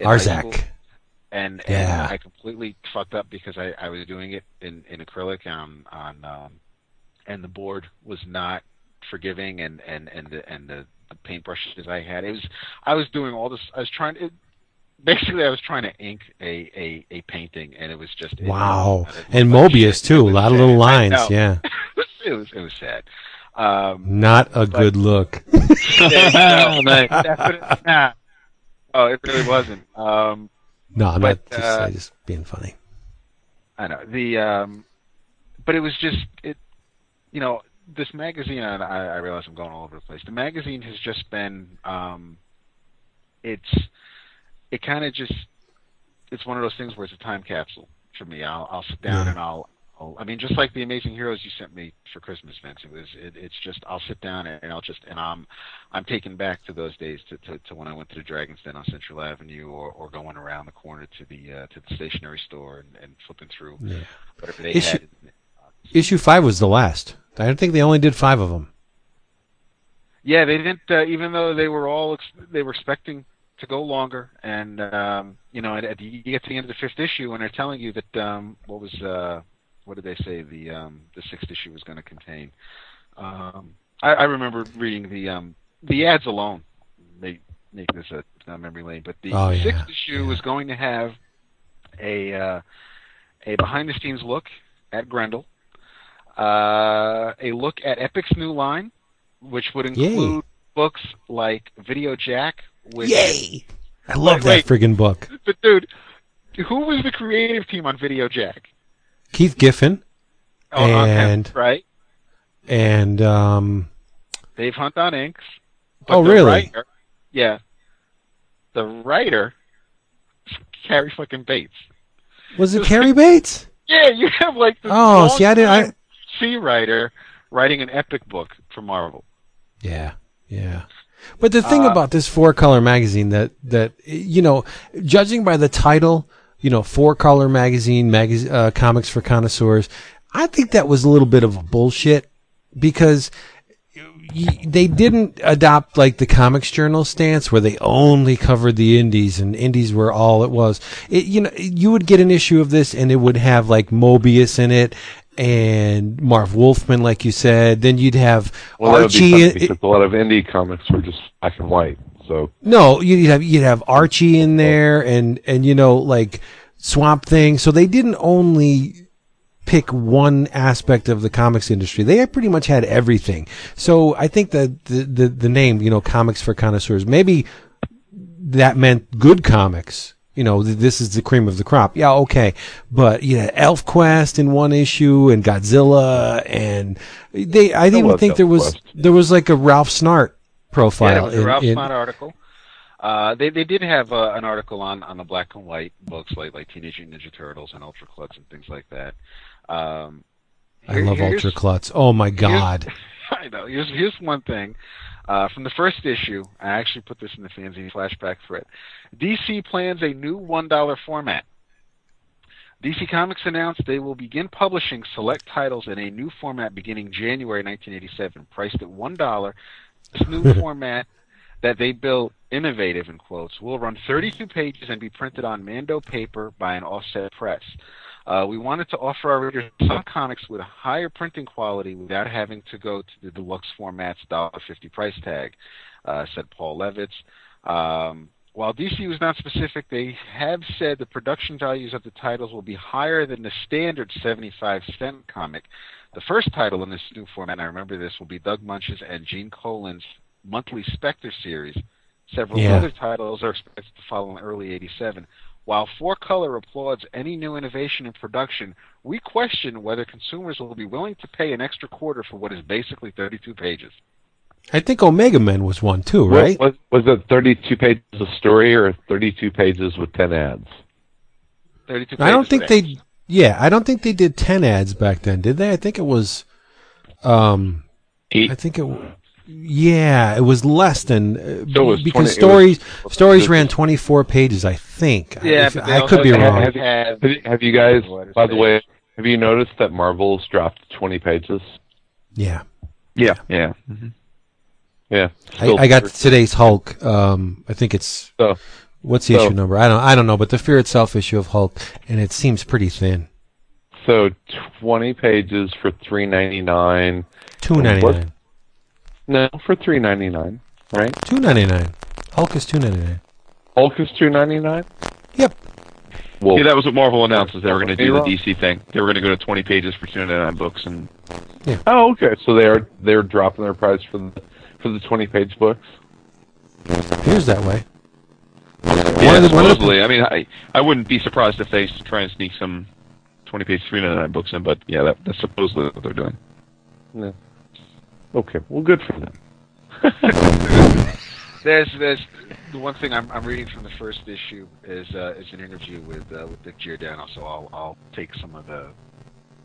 Arzak. And, yeah. and I completely fucked up because I, I was doing it in, in acrylic on on um, and the board was not forgiving, and and and the and the, the paintbrushes I had. It was I was doing all this. I was trying to. Basically, I was trying to ink a, a, a painting, and it was just... It, wow. It was and Mobius, too. A lot sad. of little lines, yeah. it, was, it was sad. Um, not a but, good look. yeah, no, like, that's what it's not. Oh, it really wasn't. Um, no, I'm but, not just, uh, just being funny. I know. the, um, But it was just... it, you know, this magazine, and I, I realize I'm going all over the place. The magazine has just been... Um, it's... It kind of just—it's one of those things where it's a time capsule for me. I'll, I'll sit down yeah. and I'll—I mean, just like the Amazing Heroes you sent me for Christmas, Vince. It was—it's it, just—I'll sit down and I'll just—and I'm—I'm I'm taken back to those days, to, to, to when I went to the Dragon's Den on Central Avenue, or, or going around the corner to the uh, to the stationery store and, and flipping through yeah. whatever they issue, had. Issue five was the last. I don't think they only did five of them. Yeah, they didn't. Uh, even though they were all ex- they were expecting. to go longer, and um, you know, at, at the, you get to the end of the fifth issue, and they're telling you that um, what was uh, what did they say the um, the sixth issue was going to contain? Um, I, I remember reading the um, the ads alone make make this a not memory lane, but the oh, yeah. sixth issue yeah. was going to have a uh, a behind the scenes look at Grendel, uh, a look at Epic's new line, which would include Yay. books like Video Jack. Which, Yay! I love wait, that wait. friggin' book. But dude, who was the creative team on Video Jack? Keith Giffen, oh, and on him, right, and um, Dave Hunt on inks. Oh, really? Writer, yeah, the writer, Carrie fucking Bates. Was it, it was Carrie like, Bates? Yeah, you have like the oh, see, I did I C writer writing an epic book for Marvel. Yeah, yeah. But the thing uh, about this four-color magazine that, that, you know, judging by the title, you know, four-color magazine, mag- uh, comics for connoisseurs, I think that was a little bit of bullshit because y- they didn't adopt, like, the Comics Journal stance where they only covered the indies and indies were all it was. It, you know, you would get an issue of this and it would have, like, Mobius in it. And Marv Wolfman, like you said, then you'd have well, Archie. In, because a lot of indie comics were just black and white, so no, you'd have you'd have Archie in there, and and you know like Swamp Thing. So they didn't only pick one aspect of the comics industry; they pretty much had everything. So I think that the the, the name, you know, Comics for Connoisseurs, maybe that meant good comics. You know, this is the cream of the crop. Yeah, okay. But, you know, ElfQuest in one issue and Godzilla and they, I didn't even think there was, there was like a Ralph Snart profile. Yeah, it was a in, Ralph in, Snart article. Uh, they, they did have uh, an article on, on the black and white books like, like Teenage Ninja Turtles and Ultra Klutz and things like that. Um, here, I love Ultra Klutz. Oh my God. I know. Here's, here's one thing. Uh, from the first issue, I actually put this in the fanzine flashback thread. D C plans a new one dollar format. D C Comics announced they will begin publishing select titles in a new format beginning January nineteen eighty-seven, priced at one dollar. This new format that they bill innovative, in quotes, will run thirty-two pages and be printed on Mando paper by an offset press. Uh, we wanted to offer our readers some comics with a higher printing quality without having to go to the deluxe format's one dollar fifty price tag, uh, said Paul Levitz. Um, while D C was not specific, they have said the production values of the titles will be higher than the standard seventy-five cent comic. The first title in this new format, and I remember this, will be Doug Munch's and Gene Colan's monthly Spectre series. Several yeah. other titles are expected to follow in early eighty-seven. While Four Color applauds any new innovation in production, we question whether consumers will be willing to pay an extra quarter for what is basically thirty-two pages. I think Omega Men was one too, right? Was, was, was it thirty-two pages of story or thirty-two pages with ten ads? thirty-two pages. I don't think they. Yeah, I don't think they did ten ads back then, did they? I think it was. Um, Eight. I think it. Yeah, it was less than so was because twenty, stories was, stories ran twenty-four pages, I think. Yeah, I, if, I could be have, wrong. Have, have you guys, by the way, Have you noticed that Marvel's dropped twenty pages? Yeah. Yeah. Yeah. Mm-hmm. Yeah. I, I got today's Hulk. Um, I think it's so, what's the so, issue number? I don't. I don't know. But the Fear Itself issue of Hulk, and it seems pretty thin. So twenty pages for three ninety nine. Two ninety nine. No, for three ninety nine. Right. Two ninety nine. Hulk is two ninety nine. Hulk is two ninety nine. Yep. Well, yeah, that was what Marvel announced, is they were going to do the D C thing. They were going to go to twenty pages for two ninety nine books, and yeah. Oh, okay. So they are they're dropping their price for the for the twenty page books. It appears that way. Yeah, yeah, supposedly. I mean, I I wouldn't be surprised if they try and sneak some twenty page three ninety nine books in, but yeah, that, that's supposedly what they're doing. Yeah. Okay. Well, good for them. There's there's the one thing I'm I'm reading from the first issue is uh, is an interview with uh, with Dick Giordano, so I'll I'll take some of the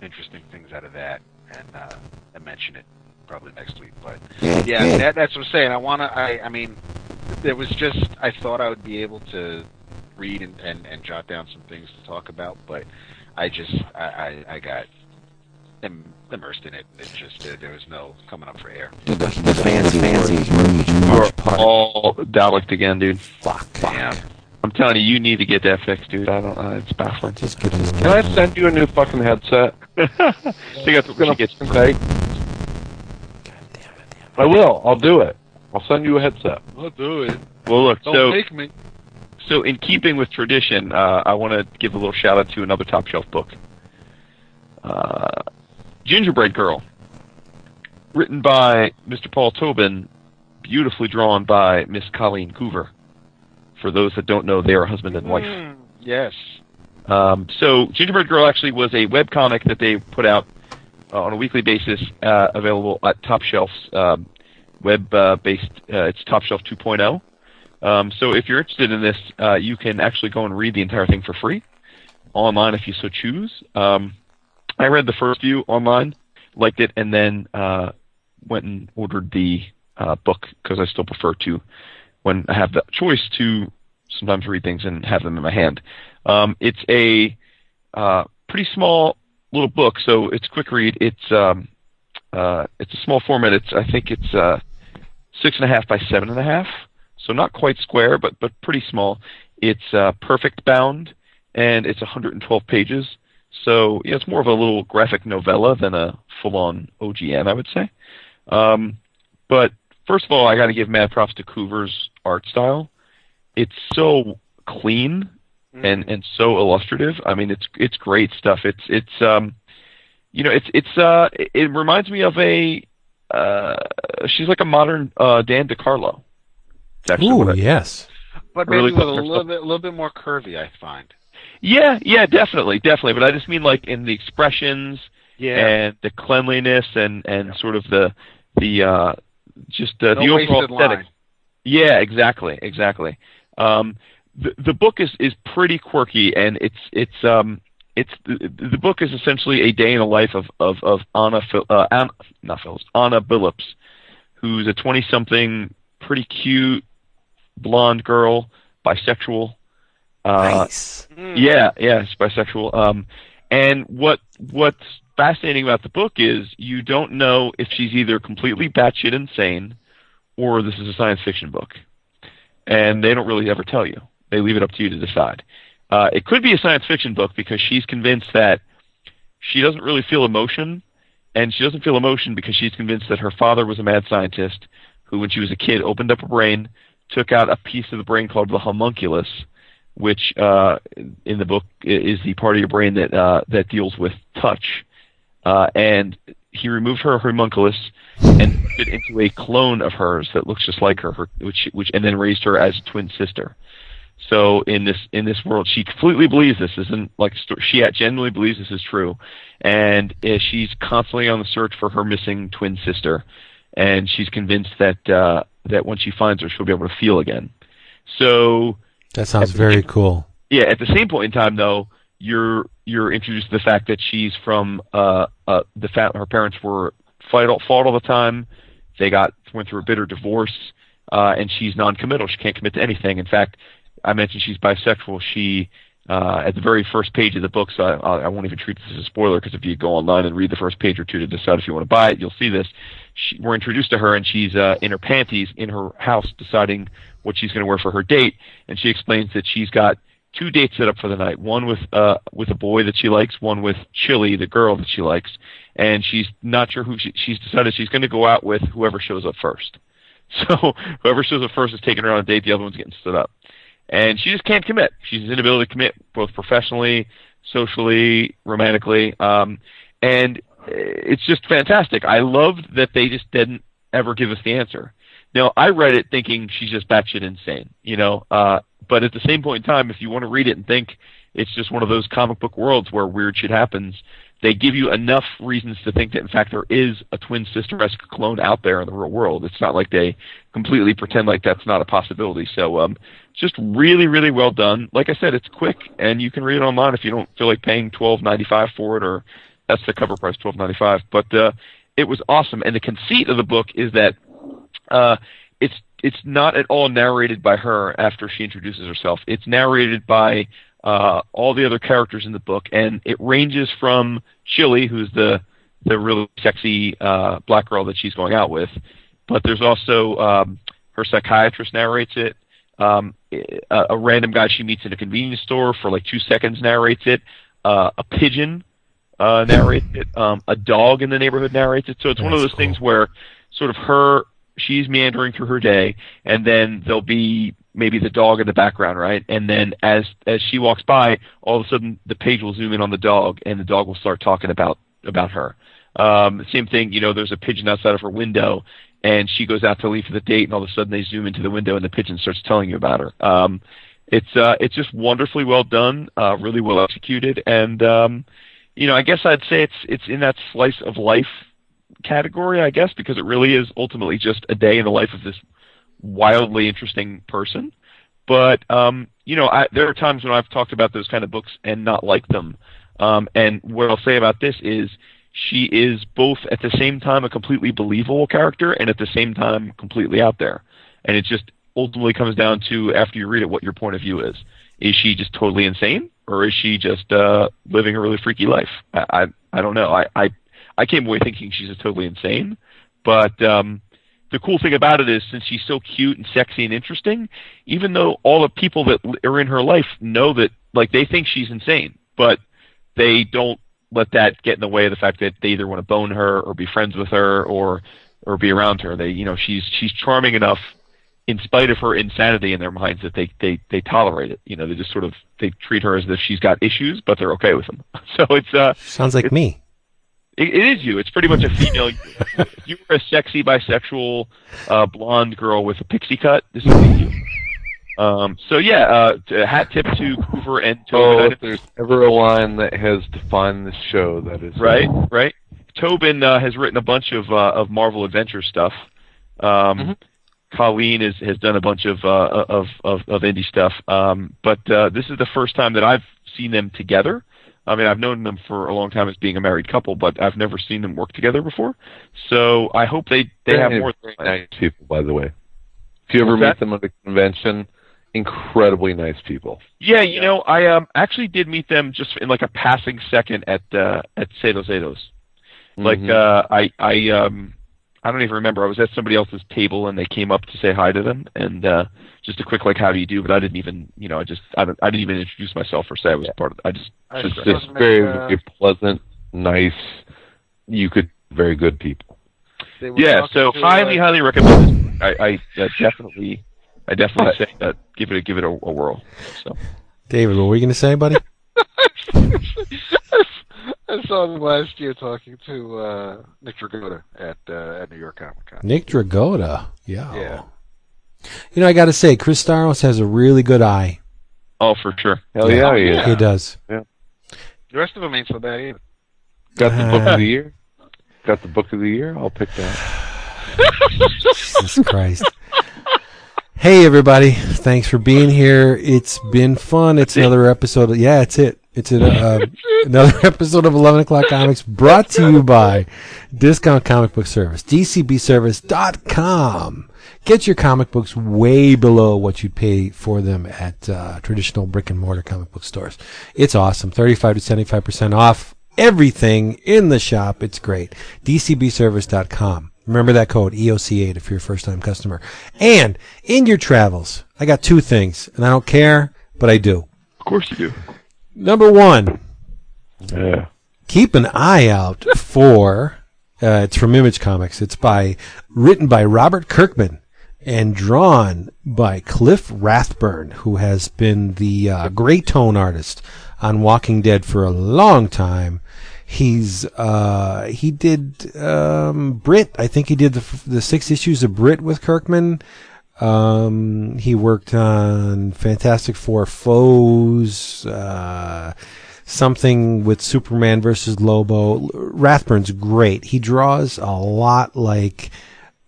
interesting things out of that and uh, and mention it probably next week. But yeah, that, that's what I'm saying. I wanna I I mean, there was just I thought I would be able to read and, and, and jot down some things to talk about, but I just I I, I got immersed in it. It just uh, there was no coming up for air. The, the, the fancy, fancy, we're all Dalek again, dude. Fuck, fuck. Yeah. I'm telling you, you need to get that fixed, dude. I don't. Uh, it's baffling. Just Can I send you a new fucking headset? I think that's gonna get some fake. I will. I'll do it. I'll send you a headset. I'll do it. Well, look. Don't so, take me. So, in keeping with tradition, uh, I want to give a little shout out to another Top Shelf book. Uh. Gingerbread Girl, written by Mister Paul Tobin, beautifully drawn by Miss Colleen Coover. For those that don't know, they are husband and wife. Mm, yes. Um, so Gingerbread Girl actually was a webcomic that they put out uh, on a weekly basis, uh, available at Top Shelf's um, web-based, uh, uh, it's Top Shelf two point oh. Um, so if you're interested in this, uh, you can actually go and read the entire thing for free, online if you so choose. Um I read the first few online, liked it, and then uh, went and ordered the uh, book because I still prefer to, when I have the choice, to sometimes read things and have them in my hand. Um, it's a uh, pretty small little book, so it's quick read. It's um, uh, it's a small format. It's I think it's uh, six and a half by seven and a half, so not quite square, but but pretty small. It's uh, perfect bound, and it's one hundred twelve pages. So yeah, it's more of a little graphic novella than a full-on O G N, I would say. Um, but first of all, I got to give mad props to Coover's art style. It's so clean mm. and, and so illustrative. I mean, it's it's great stuff. It's it's um, you know, it's it's uh, it reminds me of a uh, she's like a modern uh, Dan DiCarlo. Oh yes, but maybe really with a little bit, little bit more curvy, I find. Yeah, yeah, definitely, definitely. But I just mean like in the expressions yeah. and the cleanliness and, and yeah. sort of the the uh, just uh, no the overall aesthetic. Line. Yeah, exactly, exactly. Um, the the book is, is pretty quirky, and it's it's um it's the, the book is essentially a day in the life of of of Anna uh, Anna, not Phillips, Anna Billups, who's a twenty something, pretty cute, blonde girl, bisexual. Uh, nice. Yeah, yeah, it's bisexual. Um, and what what's fascinating about the book is you don't know if she's either completely batshit insane or this is a science fiction book. And they don't really ever tell you. They leave it up to you to decide. Uh, it could be a science fiction book because she's convinced that she doesn't really feel emotion, and she doesn't feel emotion because she's convinced that her father was a mad scientist who, when she was a kid, opened up her brain, took out a piece of the brain called the homunculus, which uh, in the book is the part of your brain that uh, that deals with touch. Uh, and he removed her homunculus and put it into a clone of hers that looks just like her, her, which which and then raised her as a twin sister. So in this in this world, she completely believes this isn't like she genuinely believes this is true, and uh, she's constantly on the search for her missing twin sister, and she's convinced that uh, that once she finds her, she'll be able to feel again. So. That sounds very cool. Yeah, at the same point in time, though, you're you're introduced to the fact that she's from uh, uh, the fa- her parents were fight all, fought all the time. They got went through a bitter divorce, uh, and she's noncommittal. She can't commit to anything. In fact, I mentioned she's bisexual. She Uh, at the very first page of the book, so I, I won't even treat this as a spoiler, because if you go online and read the first page or two to decide if you want to buy it, you'll see this. She, we're introduced to her, and she's uh, in her panties in her house deciding what she's going to wear for her date, and she explains that she's got two dates set up for the night, one with uh, with a boy that she likes, one with Chili, the girl that she likes, and she's not sure who she, she's decided she's going to go out with whoever shows up first. So whoever shows up first is taking her on a date, the other one's getting stood up. And she just can't commit. She's inability to commit, both professionally, socially, romantically. Um, and it's just fantastic. I loved that they just didn't ever give us the answer. Now, I read it thinking she's just batshit insane, you know. Uh, but at the same point in time, if you want to read it and think it's just one of those comic book worlds where weird shit happens, they give you enough reasons to think that, in fact, there is a twin sister-esque clone out there in the real world. It's not like they completely pretend like that's not a possibility. So um, just really, really well done. Like I said, it's quick, and you can read it online if you don't feel like paying twelve ninety-five for it, or that's the cover price, twelve ninety-five. But uh, it was awesome. And the conceit of the book is that uh, it's it's not at all narrated by her after she introduces herself. It's narrated by Uh, all the other characters in the book, and it ranges from Chili, who's the the really sexy uh, black girl that she's going out with, but there's also um, her psychiatrist narrates it. Um, a, a random guy she meets in a convenience store for like two seconds narrates it. Uh, a pigeon uh, narrates it. Um, a dog in the neighborhood narrates it. So it's That's one of those cool. things where sort of her she's meandering through her day, and then there'll be maybe the dog in the background, right? And then as as she walks by, all of a sudden the page will zoom in on the dog, and the dog will start talking about about her. Um, same thing, you know, there's a pigeon outside of her window, and she goes out to leave for the date, and all of a sudden they zoom into the window, and the pigeon starts telling you about her. Um, it's uh, it's just wonderfully well done, uh, really well executed, and um, you know, I guess I'd say it's it's in that slice of life category, I guess, because it really is ultimately just a day in the life of this wildly interesting person. But um, you know, I, there are times when I've talked about those kind of books and not liked them. Um, and what I'll say about this is, she is both at the same time a completely believable character, and at the same time completely out there. And it just ultimately comes down to, after you read it, what your point of view is. Is she just totally insane, or is she just uh, living a really freaky life? I I, I don't know. I, I I came away thinking she's just totally insane, but. Um, The cool thing about it is, since she's so cute and sexy and interesting, even though all the people that are in her life know that, like, they think she's insane, but they don't let that get in the way of the fact that they either want to bone her or be friends with her or or be around her. They, you know, she's she's charming enough, in spite of her insanity in their minds, that they they they tolerate it. You know, they just sort of they treat her as if she's got issues, but they're okay with them. So it's uh sounds like it's, me. It, it is you. It's pretty much a female. If you were a sexy bisexual uh, blonde girl with a pixie cut, this is you. Um, so yeah, uh, to, hat tip to Hoover and Tobin. Oh, if there's ever a line that has defined this show, that is right. It. Right. Tobin uh, has written a bunch of uh, of Marvel Adventure stuff. Um, mm-hmm. Colleen is, has done a bunch of uh, of, of of indie stuff. Um, but uh, this is the first time that I've seen them together. I mean, I've known them for a long time as being a married couple, but I've never seen them work together before. So I hope they, they have more than nice people, by the way. If you ever meet them at a convention, incredibly nice people. Yeah, you know, I um, actually did meet them just in like a passing second at uh, at Sedos Edos. Like mm-hmm. uh, I I um I don't even remember. I was at somebody else's table and they came up to say hi to them, and uh, just a quick like, how do you do? But I didn't even, you know, I just I, don't, I didn't even introduce myself or say I was yeah. part of. I just I just, just, just very, uh, very pleasant, nice. You could very good people. Yeah, so highly, like, highly recommend. I, I uh, definitely, I definitely say that. Give it a give it a, a whirl. So, David, what were you going to say, buddy? I saw him last year talking to uh, Nick Dragotta at uh, at New York Comic Con. Nick Dragotta, yeah, yeah. You know, I got to say, Chris Staros has a really good eye. Oh, for sure. Hell yeah, yeah he, is. he does. Yeah. The rest of them ain't so bad either. Got the book of the year. Got the book of the year. I'll pick that. Jesus Christ. Hey, everybody! Thanks for being here. It's been fun. It's another episode. Of, yeah, it's it. It's an, uh, another episode of eleven o'clock Comics, brought to you by Discount Comic Book Service, D C B Service dot com. Get your comic books way below what you'd pay for them at uh, traditional brick-and-mortar comic book stores. It's awesome. thirty-five to seventy-five percent off everything in the shop. It's great. D C B Service dot com. Remember that code, E O C eight, if you're a first-time customer. And in your travels, I got two things, and I don't care, but I do. Of course you do. Number one, yeah. keep an eye out for... Uh, it's from Image Comics. It's by written by Robert Kirkman and drawn by Cliff Rathburn, who has been the uh, gray tone artist on Walking Dead for a long time. He's uh, he did um, Brit. I think he did the the six issues of Brit with Kirkman. Um, he worked on Fantastic Four Foes. Uh, Something with Superman versus Lobo. Rathburn's great. He draws a lot like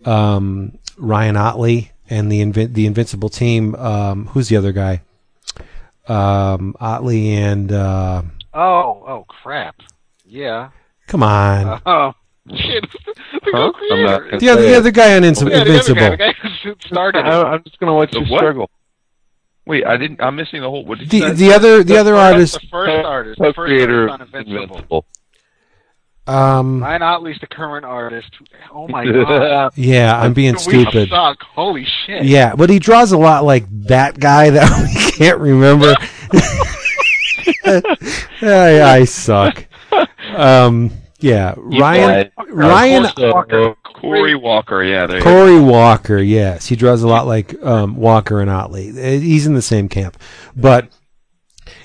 um, Ryan Otley and the Invin- the Invincible team. Um, who's the other guy? Um, Otley and uh, oh oh crap! Yeah, come on. Oh shit! the, huh? the, the other the other guy on Invincible. Oh, yeah, the other guy, the guy who started. I'm just gonna watch the you what? struggle. Wait, I didn't. I'm missing the whole. What did the, you the other the, the other artist, the first artist, the first creator, artist on Invincible. Um, Ryan Otley's the current artist. Oh my god! Yeah, I'm being we stupid. Suck. Holy shit! Yeah, but he draws a lot like that guy that we can't remember. I, I suck. Um, yeah, you Ryan uh, Ryan Walker. Corey Walker, yeah. There Corey Walker, yes. He draws a lot like um, Walker and Otley. He's in the same camp. But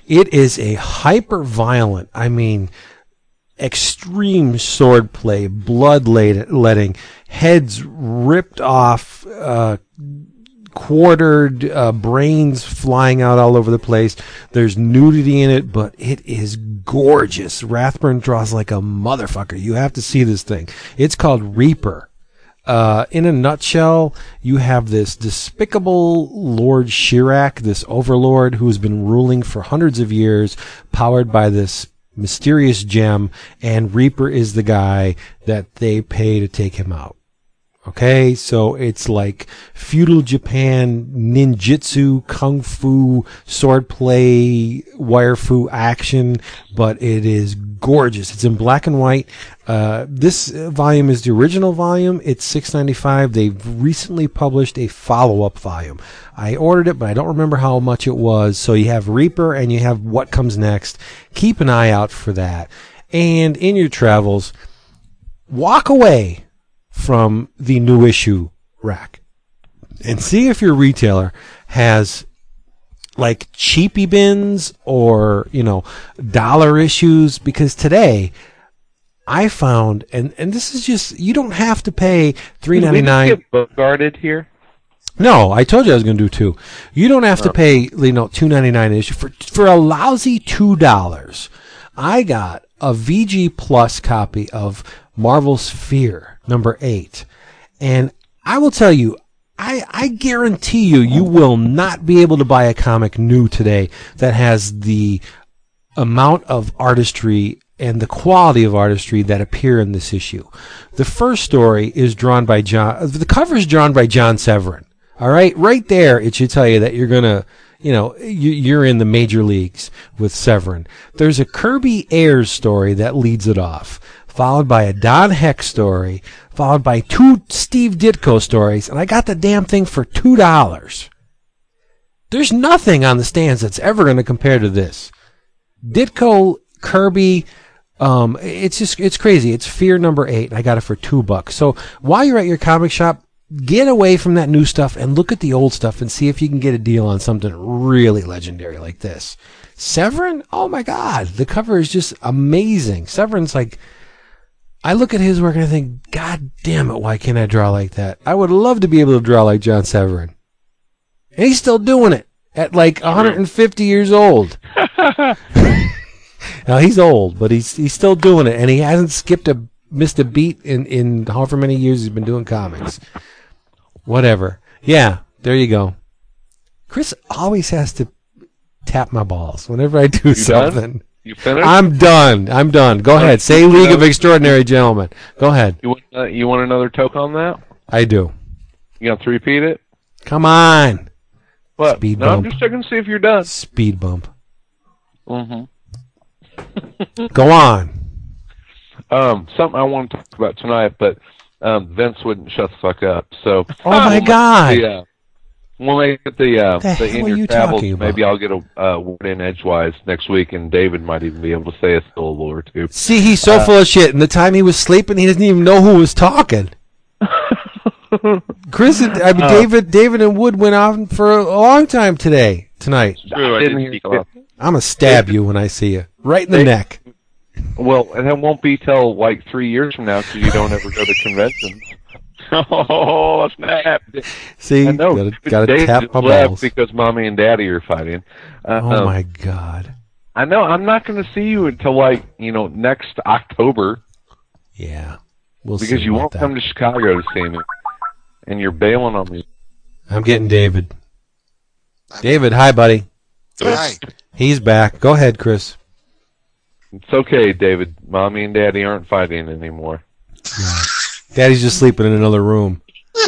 it is a hyper-violent, I mean, extreme swordplay, bloodletting, heads ripped off, uh, quartered, uh, brains flying out all over the place. There's nudity in it, but it is gorgeous. Rathburn draws like a motherfucker. You have to see this thing. It's called Reaper. Uh, in a nutshell, you have this despicable Lord Shirak, this overlord who's been ruling for hundreds of years, powered by this mysterious gem, and Reaper is the guy that they pay to take him out. Okay, so it's like feudal Japan, ninjutsu, kung fu, swordplay, wire fu action, but it is gorgeous. It's in black and white. Uh, this volume is the original volume. It's six dollars and ninety-five cents. They've recently published a follow-up volume. I ordered it, but I don't remember how much it was. So you have Reaper and you have What Comes Next. Keep an eye out for that. And in your travels, walk away from the new issue rack and see if your retailer has like cheapy bins or, you know, dollar issues, because today I found, and, and this is just, you don't have to pay three ninety-nine. Bogarted here? No, I told you I was going to do two. You don't have oh. to pay, you know, two ninety-nine issue for, for a lousy two dollars. I got a V G Plus copy of Marvel's Fear, number eight. And I will tell you, I, I guarantee you, you will not be able to buy a comic new today that has the amount of artistry and the quality of artistry that appear in this issue. The first story is drawn by John, the cover is drawn by John Severin. All right, right there, it should tell you that you're going to, you know, you're in the major leagues with Severin. There's a Kirby Ayers story that leads it off, followed by a Don Heck story, followed by two Steve Ditko stories, and I got the damn thing for two dollars. There's nothing on the stands that's ever going to compare to this. Ditko, Kirby, um, it's just, it's crazy. It's Fear number eight, and I got it for two bucks. So while you're at your comic shop, get away from that new stuff and look at the old stuff and see if you can get a deal on something really legendary like this. Severin, oh my God, the cover is just amazing. Severin's like, I look at his work and I think, God damn it, why can't I draw like that? I would love to be able to draw like John Severin. And he's still doing it at like one hundred fifty years old. Now, he's old, but he's he's still doing it, and he hasn't skipped a missed a beat in, in however many years he's been doing comics. Whatever. Yeah, there you go. Chris always has to tap my balls whenever I do you something. Done? You finished? I'm done. I'm done. Go ahead. Say League of Extraordinary Gentlemen. Go ahead. You want, uh, you want another toke on that? I do. You gonna three-peat it? Come on. What? Speed no, bump. I'm just checking to see if you're done. Speed bump. Mm-hmm. Go on. Um, something I want to talk about tonight, but um, Vince wouldn't shut the fuck up. So. Oh my we'll God. The, uh, when we get the uh, the, the in your travels, maybe I'll get a uh, word in edgewise next week, and David might even be able to say a syllable or two. See, he's so uh, full of shit. And the time he was sleeping, he didn't even know who was talking. Chris, and, I mean, uh, David, David, and Wood went on for a long time today, tonight. True, I didn't hear, I'm gonna stab David, you when I see you, right in the David, neck. Well, and that won't be till like three years from now, because you don't ever go to conventions. Oh snap! See, I know. Gotta, gotta David tap my balls because mommy and daddy are fighting. Uh, oh um, my God! I know. I'm not gonna see you until like you know next October. Yeah, we'll because see. Because you won't that. come to Chicago to see me. And you're bailing on me. I'm getting David. David, hi, buddy. Hi. He's back. Go ahead, Chris. It's okay, David. Mommy and Daddy aren't fighting anymore. No. Daddy's just sleeping in another room.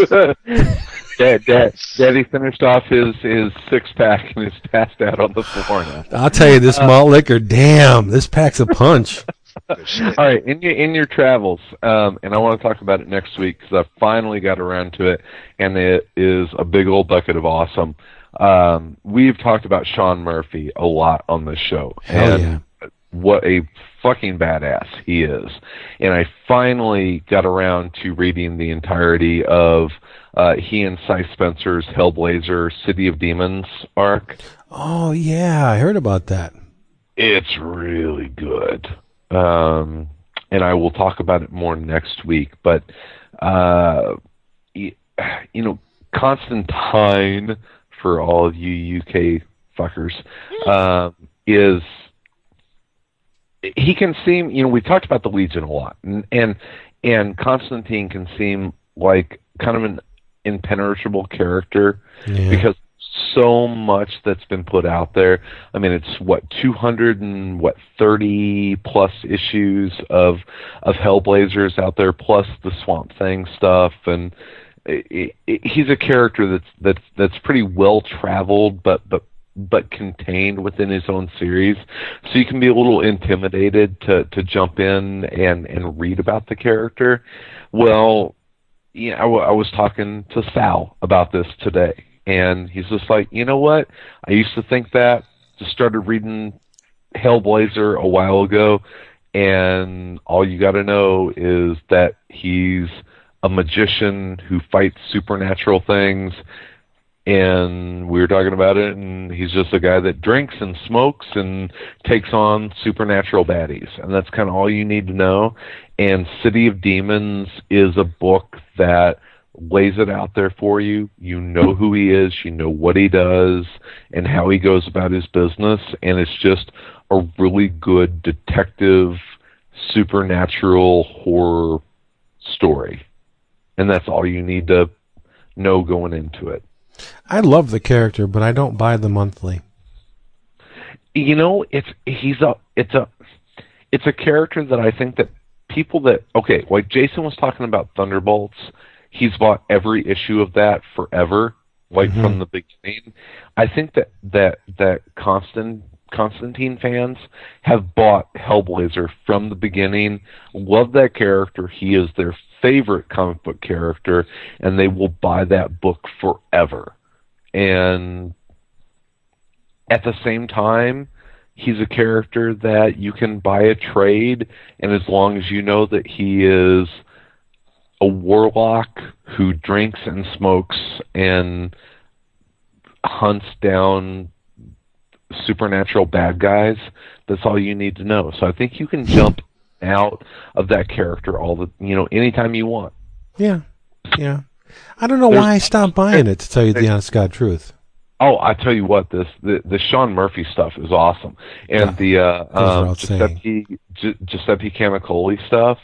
Dad, Dad, Daddy finished off his, his six-pack and is passed out on the floor now. I'll tell you, this malt liquor, damn, this pack's a punch. All right, in your in your travels, um, and I want to talk about it next week because I finally got around to it, and it is a big old bucket of awesome. Um, we've talked about Sean Murphy a lot on this show, Hell and yeah. what a fucking badass he is. And I finally got around to reading the entirety of uh, he and Cy Spencer's Hellblazer City of Demons arc. Oh yeah, I heard about that. It's really good. Um, and I will talk about it more next week, but, uh, you know, Constantine, for all of you U K fuckers, uh, is, he can seem, you know, we talked about the Legion a lot, and, and, and Constantine can seem like kind of an impenetrable character, yeah. because so much that's been put out there. I mean, it's what two hundred and what thirty plus issues of of Hellblazers out there, plus the Swamp Thing stuff, and it, it, he's a character that's that's that's pretty well traveled, but but but contained within his own series. So you can be a little intimidated to to jump in and and read about the character. Well, yeah, I, w- I was talking to Sal about this today. And he's just like, you know what? I used to think that. Just started reading Hellblazer a while ago, and all you got to know is that he's a magician who fights supernatural things. And we were talking about it, and he's just a guy that drinks and smokes and takes on supernatural baddies. And that's kind of all you need to know. And City of Demons is a book that lays it out there for you. You know who he is, you know what he does, and how he goes about his business, and it's just a really good detective, supernatural horror story. And that's all you need to know going into it. I love the character, but I don't buy the monthly. You know, it's he's a it's a it's a character that I think that people that okay, like Jason was talking about Thunderbolts. He's bought every issue of that forever, like mm-hmm. from the beginning. I think that that that Constant, Constantine fans have bought Hellblazer from the beginning, love that character. He is their favorite comic book character, and they will buy that book forever. And at the same time, he's a character that you can buy a trade, and as long as you know that he is a warlock who drinks and smokes and hunts down supernatural bad guys, that's all you need to know. So I think you can jump out of that character all the you know anytime you want. Yeah, yeah. I don't know There's, why I stopped buying it, to tell you the honest God truth. Oh, I tell you what, this the, the Sean Murphy stuff is awesome, and yeah, the uh, um, Giuseppe G- Giuseppe Camicoli stuff.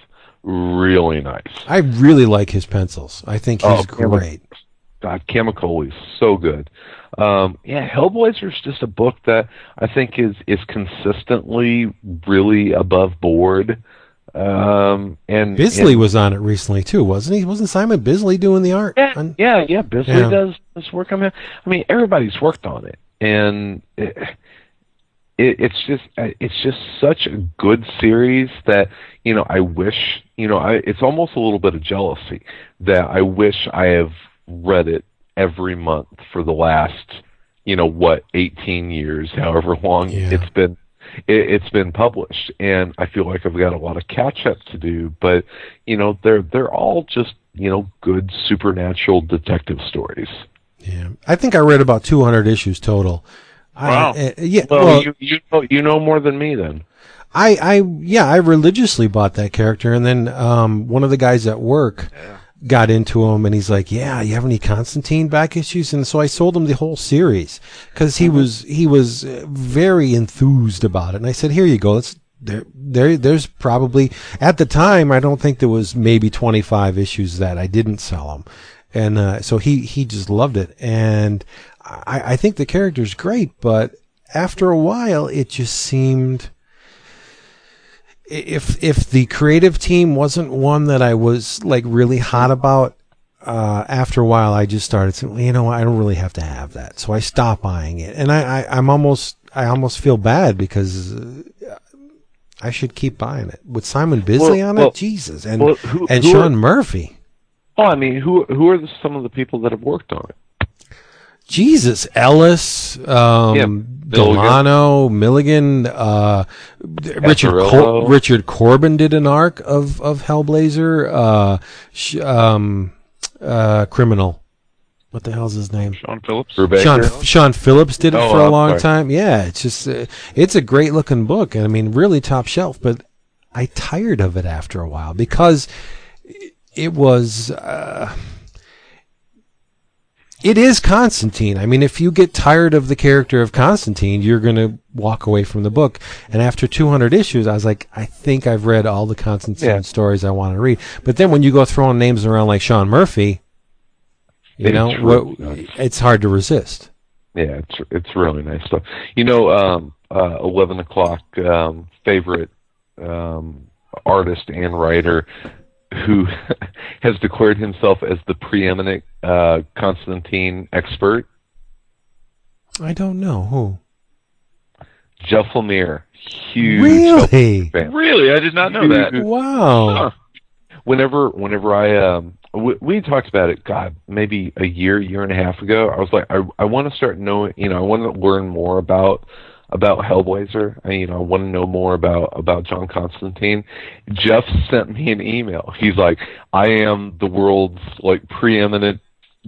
Really nice. I really like his pencils. I think he's oh, great. God, Camicoli is so good. Um, yeah, Hellblazer is just a book that I think is is consistently really above board. Um, and Bisley and, was on it recently too, wasn't he? Wasn't Simon Bisley doing the art? Yeah, on, yeah, yeah. Bisley yeah. does this work on it. I mean, everybody's worked on it, and it, it, it's just it's just such a good series that you know I wish you know I, it's almost a little bit of jealousy that I wish I have read it every month for the last you know what eighteen years, however long yeah. it's been. It's been published, and I feel like I've got a lot of catch-up to do. But you know, they're they're all just you know good supernatural detective stories. Yeah, I think I read about two hundred issues total. Wow. I, uh, yeah. Well, well you, you know you know more than me then. I I yeah I religiously bought that character, and then um one of the guys at work. Yeah. Got into him, and he's like, "Yeah, you have any Constantine back issues?" And so I sold him the whole series because he was he was very enthused about it. And I said, "Here you go. Let's there there there's probably at the time I don't think there was maybe twenty-five issues that I didn't sell him." And uh, so he he just loved it, and I, I think the character's great. But after a while, it just seemed. If if the creative team wasn't one that I was like really hot about, uh, after a while I just started saying, you know, I don't really have to have that, so I stopped buying it. And I, I I'm almost I almost feel bad because I should keep buying it with Simon Bisley well, on well, it, Jesus, and well, who, and who Sean are, Murphy. Oh, I mean, who who are the, some of the people that have worked on it? Jesus, Ellis, um, yeah. Delano, Milligan, uh, Richard Cor- Richard Corbin did an arc of, of Hellblazer, uh, sh- um, uh, Criminal. What the hell's his name? Sean Phillips. Sean, Sean Phillips did it oh, for a long sorry. time. Yeah, it's just, uh, it's a great looking book. I mean, really top shelf, but I tired of it after a while because it was, uh, it is Constantine. I mean, if you get tired of the character of Constantine, you're going to walk away from the book. And after two hundred issues, I was like, I think I've read all the Constantine yeah. stories I want to read. But then when you go throwing names around like Sean Murphy, you it's know, really nice. It's hard to resist. Yeah, it's it's really nice stuff. You know, um, uh, eleven O'Clock um, favorite um, artist and writer who has declared himself as the preeminent uh, Constantine expert? I don't know. Who? Jeff Lemire. Huge. Really? Fan. Really? I did not know huge. That. Wow. Huh. Whenever whenever I... Um, we, we talked about it, God, maybe a year, year and a half ago. I was like, I, I want to start knowing... You know, I want to learn more about... about Hellblazer. I, you know, I want to know more about, about John Constantine. Jeff sent me an email. He's like, I am the world's like preeminent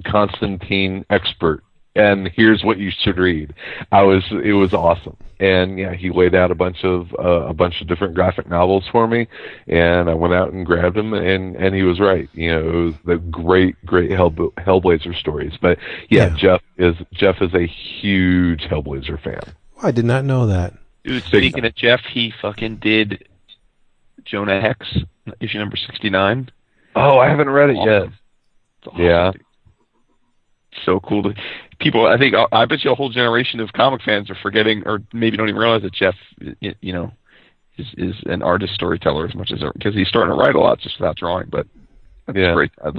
Constantine expert, and here's what you should read. I was, it was awesome. And yeah, he laid out a bunch of, uh, a bunch of different graphic novels for me, and I went out and grabbed them, and, and he was right. You know, it was the great, great Hell, Hellblazer stories. But yeah, yeah, Jeff is, Jeff is a huge Hellblazer fan. I did not know that. Dude, speaking of Jeff, he fucking did Jonah Hex, issue number sixty-nine. Oh, I haven't read it awesome. Yet. It's awesome, yeah. Dude. So cool. To, people, I think, I bet you a whole generation of comic fans are forgetting, or maybe don't even realize that Jeff, you know, is, is an artist storyteller as much as, because he's starting to write a lot just without drawing, but that's yeah. great. I,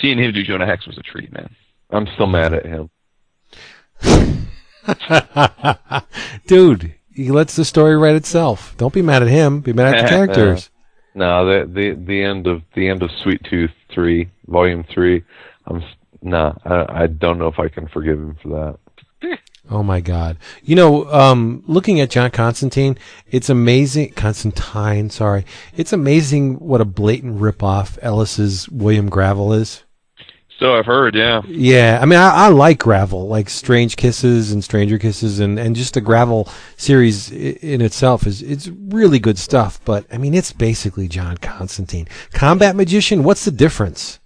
seeing him do Jonah Hex was a treat, man. I'm still mad at him. Dude, he lets the story write itself. Don't be mad at him. Be mad at the characters. No, the the the end of the end of Sweet Tooth three, Volume three. I'm nah. I, I don't know if I can forgive him for that. Oh my God! You know, um, looking at John Constantine, it's amazing. Constantine, sorry, it's amazing what a blatant ripoff Ellis's William Gravel is. So I've heard, yeah. Yeah, I mean, I, I like Gravel, like Strange Kisses and Stranger Kisses, and, and just the Gravel series in itself is it's really good stuff. But I mean, it's basically John Constantine, Combat Magician. What's the difference?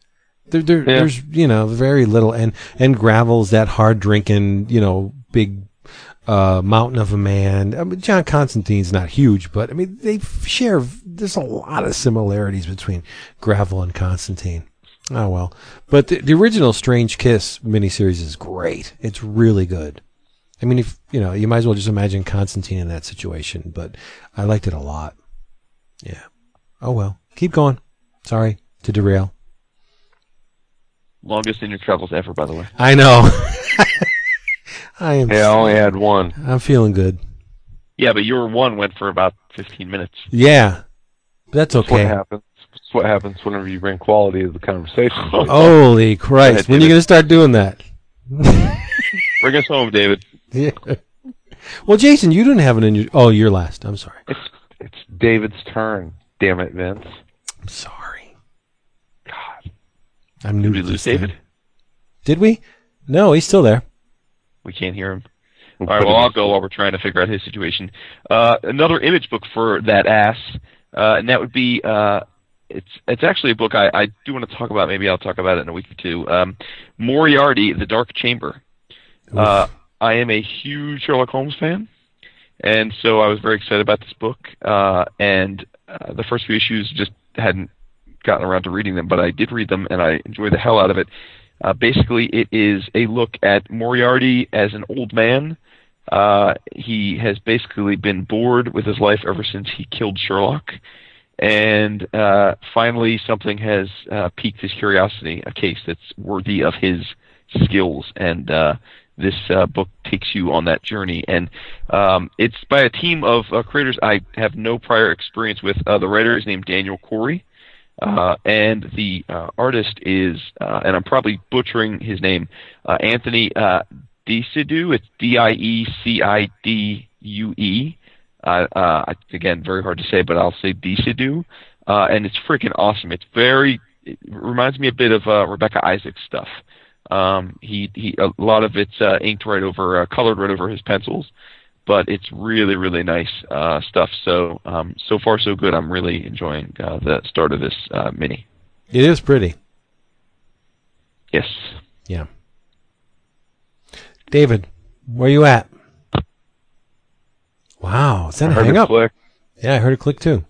There, there yeah. there's you know very little, and and Gravel's that hard drinking, you know, big uh, mountain of a man. I mean, John Constantine's not huge, but I mean, they share. There's a lot of similarities between Gravel and Constantine. Oh, well. But the, the original Strange Kiss miniseries is great. It's really good. I mean, if you know, you might as well just imagine Constantine in that situation, but I liked it a lot. Yeah. Oh, well. Keep going. Sorry to derail. Longest in your travels ever, by the way. I know. I am. Hey, I only had one. I'm feeling good. Yeah, but your one went for about fifteen minutes. Yeah. That's okay. That's what happens. That's what happens whenever you bring quality to the conversation. Holy Christ. When are you going to start doing that? Bring us home, David. Yeah. Well, Jason, you didn't have an injury. Oh, you're last. I'm sorry. It's, it's David's turn. Damn it, Vince. I'm sorry. God. I'm new Did we to lose David? Thing. Did we? No, he's still there. We can't hear him. All right, well, I'll go while we're trying to figure out his situation. Uh, another image book for that ass, uh, and that would be... Uh, It's it's actually a book I, I do want to talk about. Maybe I'll talk about it in a week or two. Um, Moriarty, The Dark Chamber. Uh, I am a huge Sherlock Holmes fan, and so I was very excited about this book. Uh, and uh, the first few issues just hadn't gotten around to reading them, but I did read them, and I enjoyed the hell out of it. Uh, basically, it is a look at Moriarty as an old man. Uh, he has basically been bored with his life ever since he killed Sherlock. And uh, finally, something has uh, piqued his curiosity, a case that's worthy of his skills. And uh, this uh, book takes you on that journey. And um, it's by a team of uh, creators I have no prior experience with. Uh, the writer is named Daniel Corey. Uh, and the uh, artist is, uh, and I'm probably butchering his name, uh, Anthony uh, Decidue. It's D I E C I D U E. Uh, uh, again, very hard to say, but I'll say Decidue, uh, and it's freaking awesome. It's very, it reminds me a bit of uh, Rebecca Isaacs stuff. Um, he, he, a lot of it's uh, inked right over, uh, colored right over his pencils, but it's really, really nice uh, stuff. So, um, so far so good. I'm really enjoying uh, the start of this uh, mini. It is pretty. Yes. Yeah. David, where you at? Wow, is that a hang up? Click. Yeah, I heard it click too.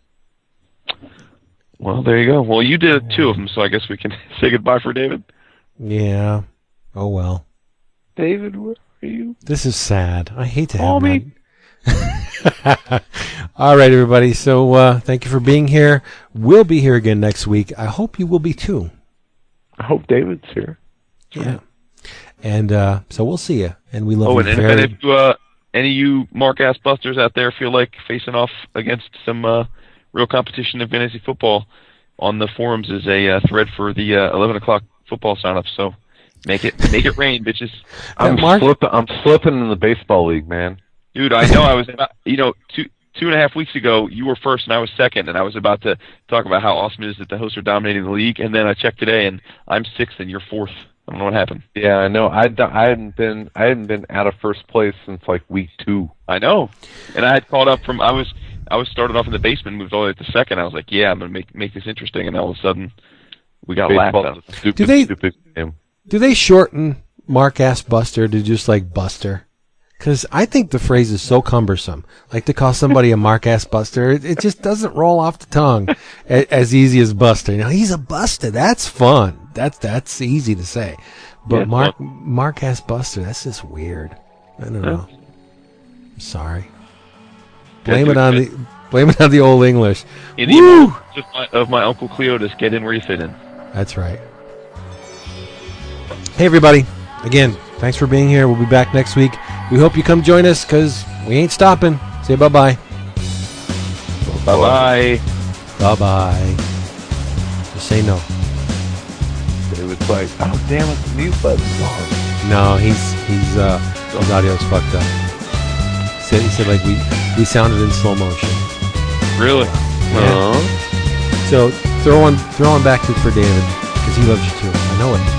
Well, there you go. Well, you did two of them, so I guess we can say goodbye for David. Yeah. Oh, well. David, where are you? This is sad. I hate to have Call me. All right, everybody. So uh, thank you for being here. We'll be here again next week. I hope you will be too. I hope David's here. That's yeah. Right. And uh, so we'll see you. And we love oh, you. Oh, and, and if you... Uh, any of you Mark-ass busters out there feel like facing off against some uh, real competition in fantasy football, on the forums is a uh, thread for the uh, eleven o'clock football sign-up, so make it make it rain, bitches. I'm, slipping, I'm slipping in the baseball league, man. Dude, I know I was about, you know, two, two and a half weeks ago, you were first and I was second, and I was about to talk about how awesome it is that the hosts are dominating the league, and then I checked today, and I'm sixth and you're fourth. I don't know what happened. Yeah, I know. I, I hadn't been I hadn't been out of first place since like week two. I know, and I had called up from I was I was started off in the basement, moved all the way to second. I was like, yeah, I'm gonna make make this interesting, and all of a sudden we got laughed at. Stupid, do they stupid game. Do they shorten Mark Ass Buster to just like Buster? Because I think the phrase is so cumbersome. Like to call somebody a Mark Ass Buster, it, it just doesn't roll off the tongue a, as easy as Buster. You know, he's a Buster. That's fun. That's that's easy to say, but yeah, Mark well, Mark has Buster. That's just weird. I don't know. Yeah. I'm sorry. Blame it on good. the blame it on the Old English. In Woo! The my, of my Uncle Cleotis, get in where you fit in. That's right. Hey everybody! Again, thanks for being here. We'll be back next week. We hope you come join us because we ain't stopping. Say bye bye. Bye bye. Bye bye. Just say no. It was like, oh damn it, the mute button. No, he's he's uh his audio's fucked up. He said he said like we we sounded in slow motion. Really? Yeah. Uh-huh. So throw on throw on back to for David because he loves you too. I know it.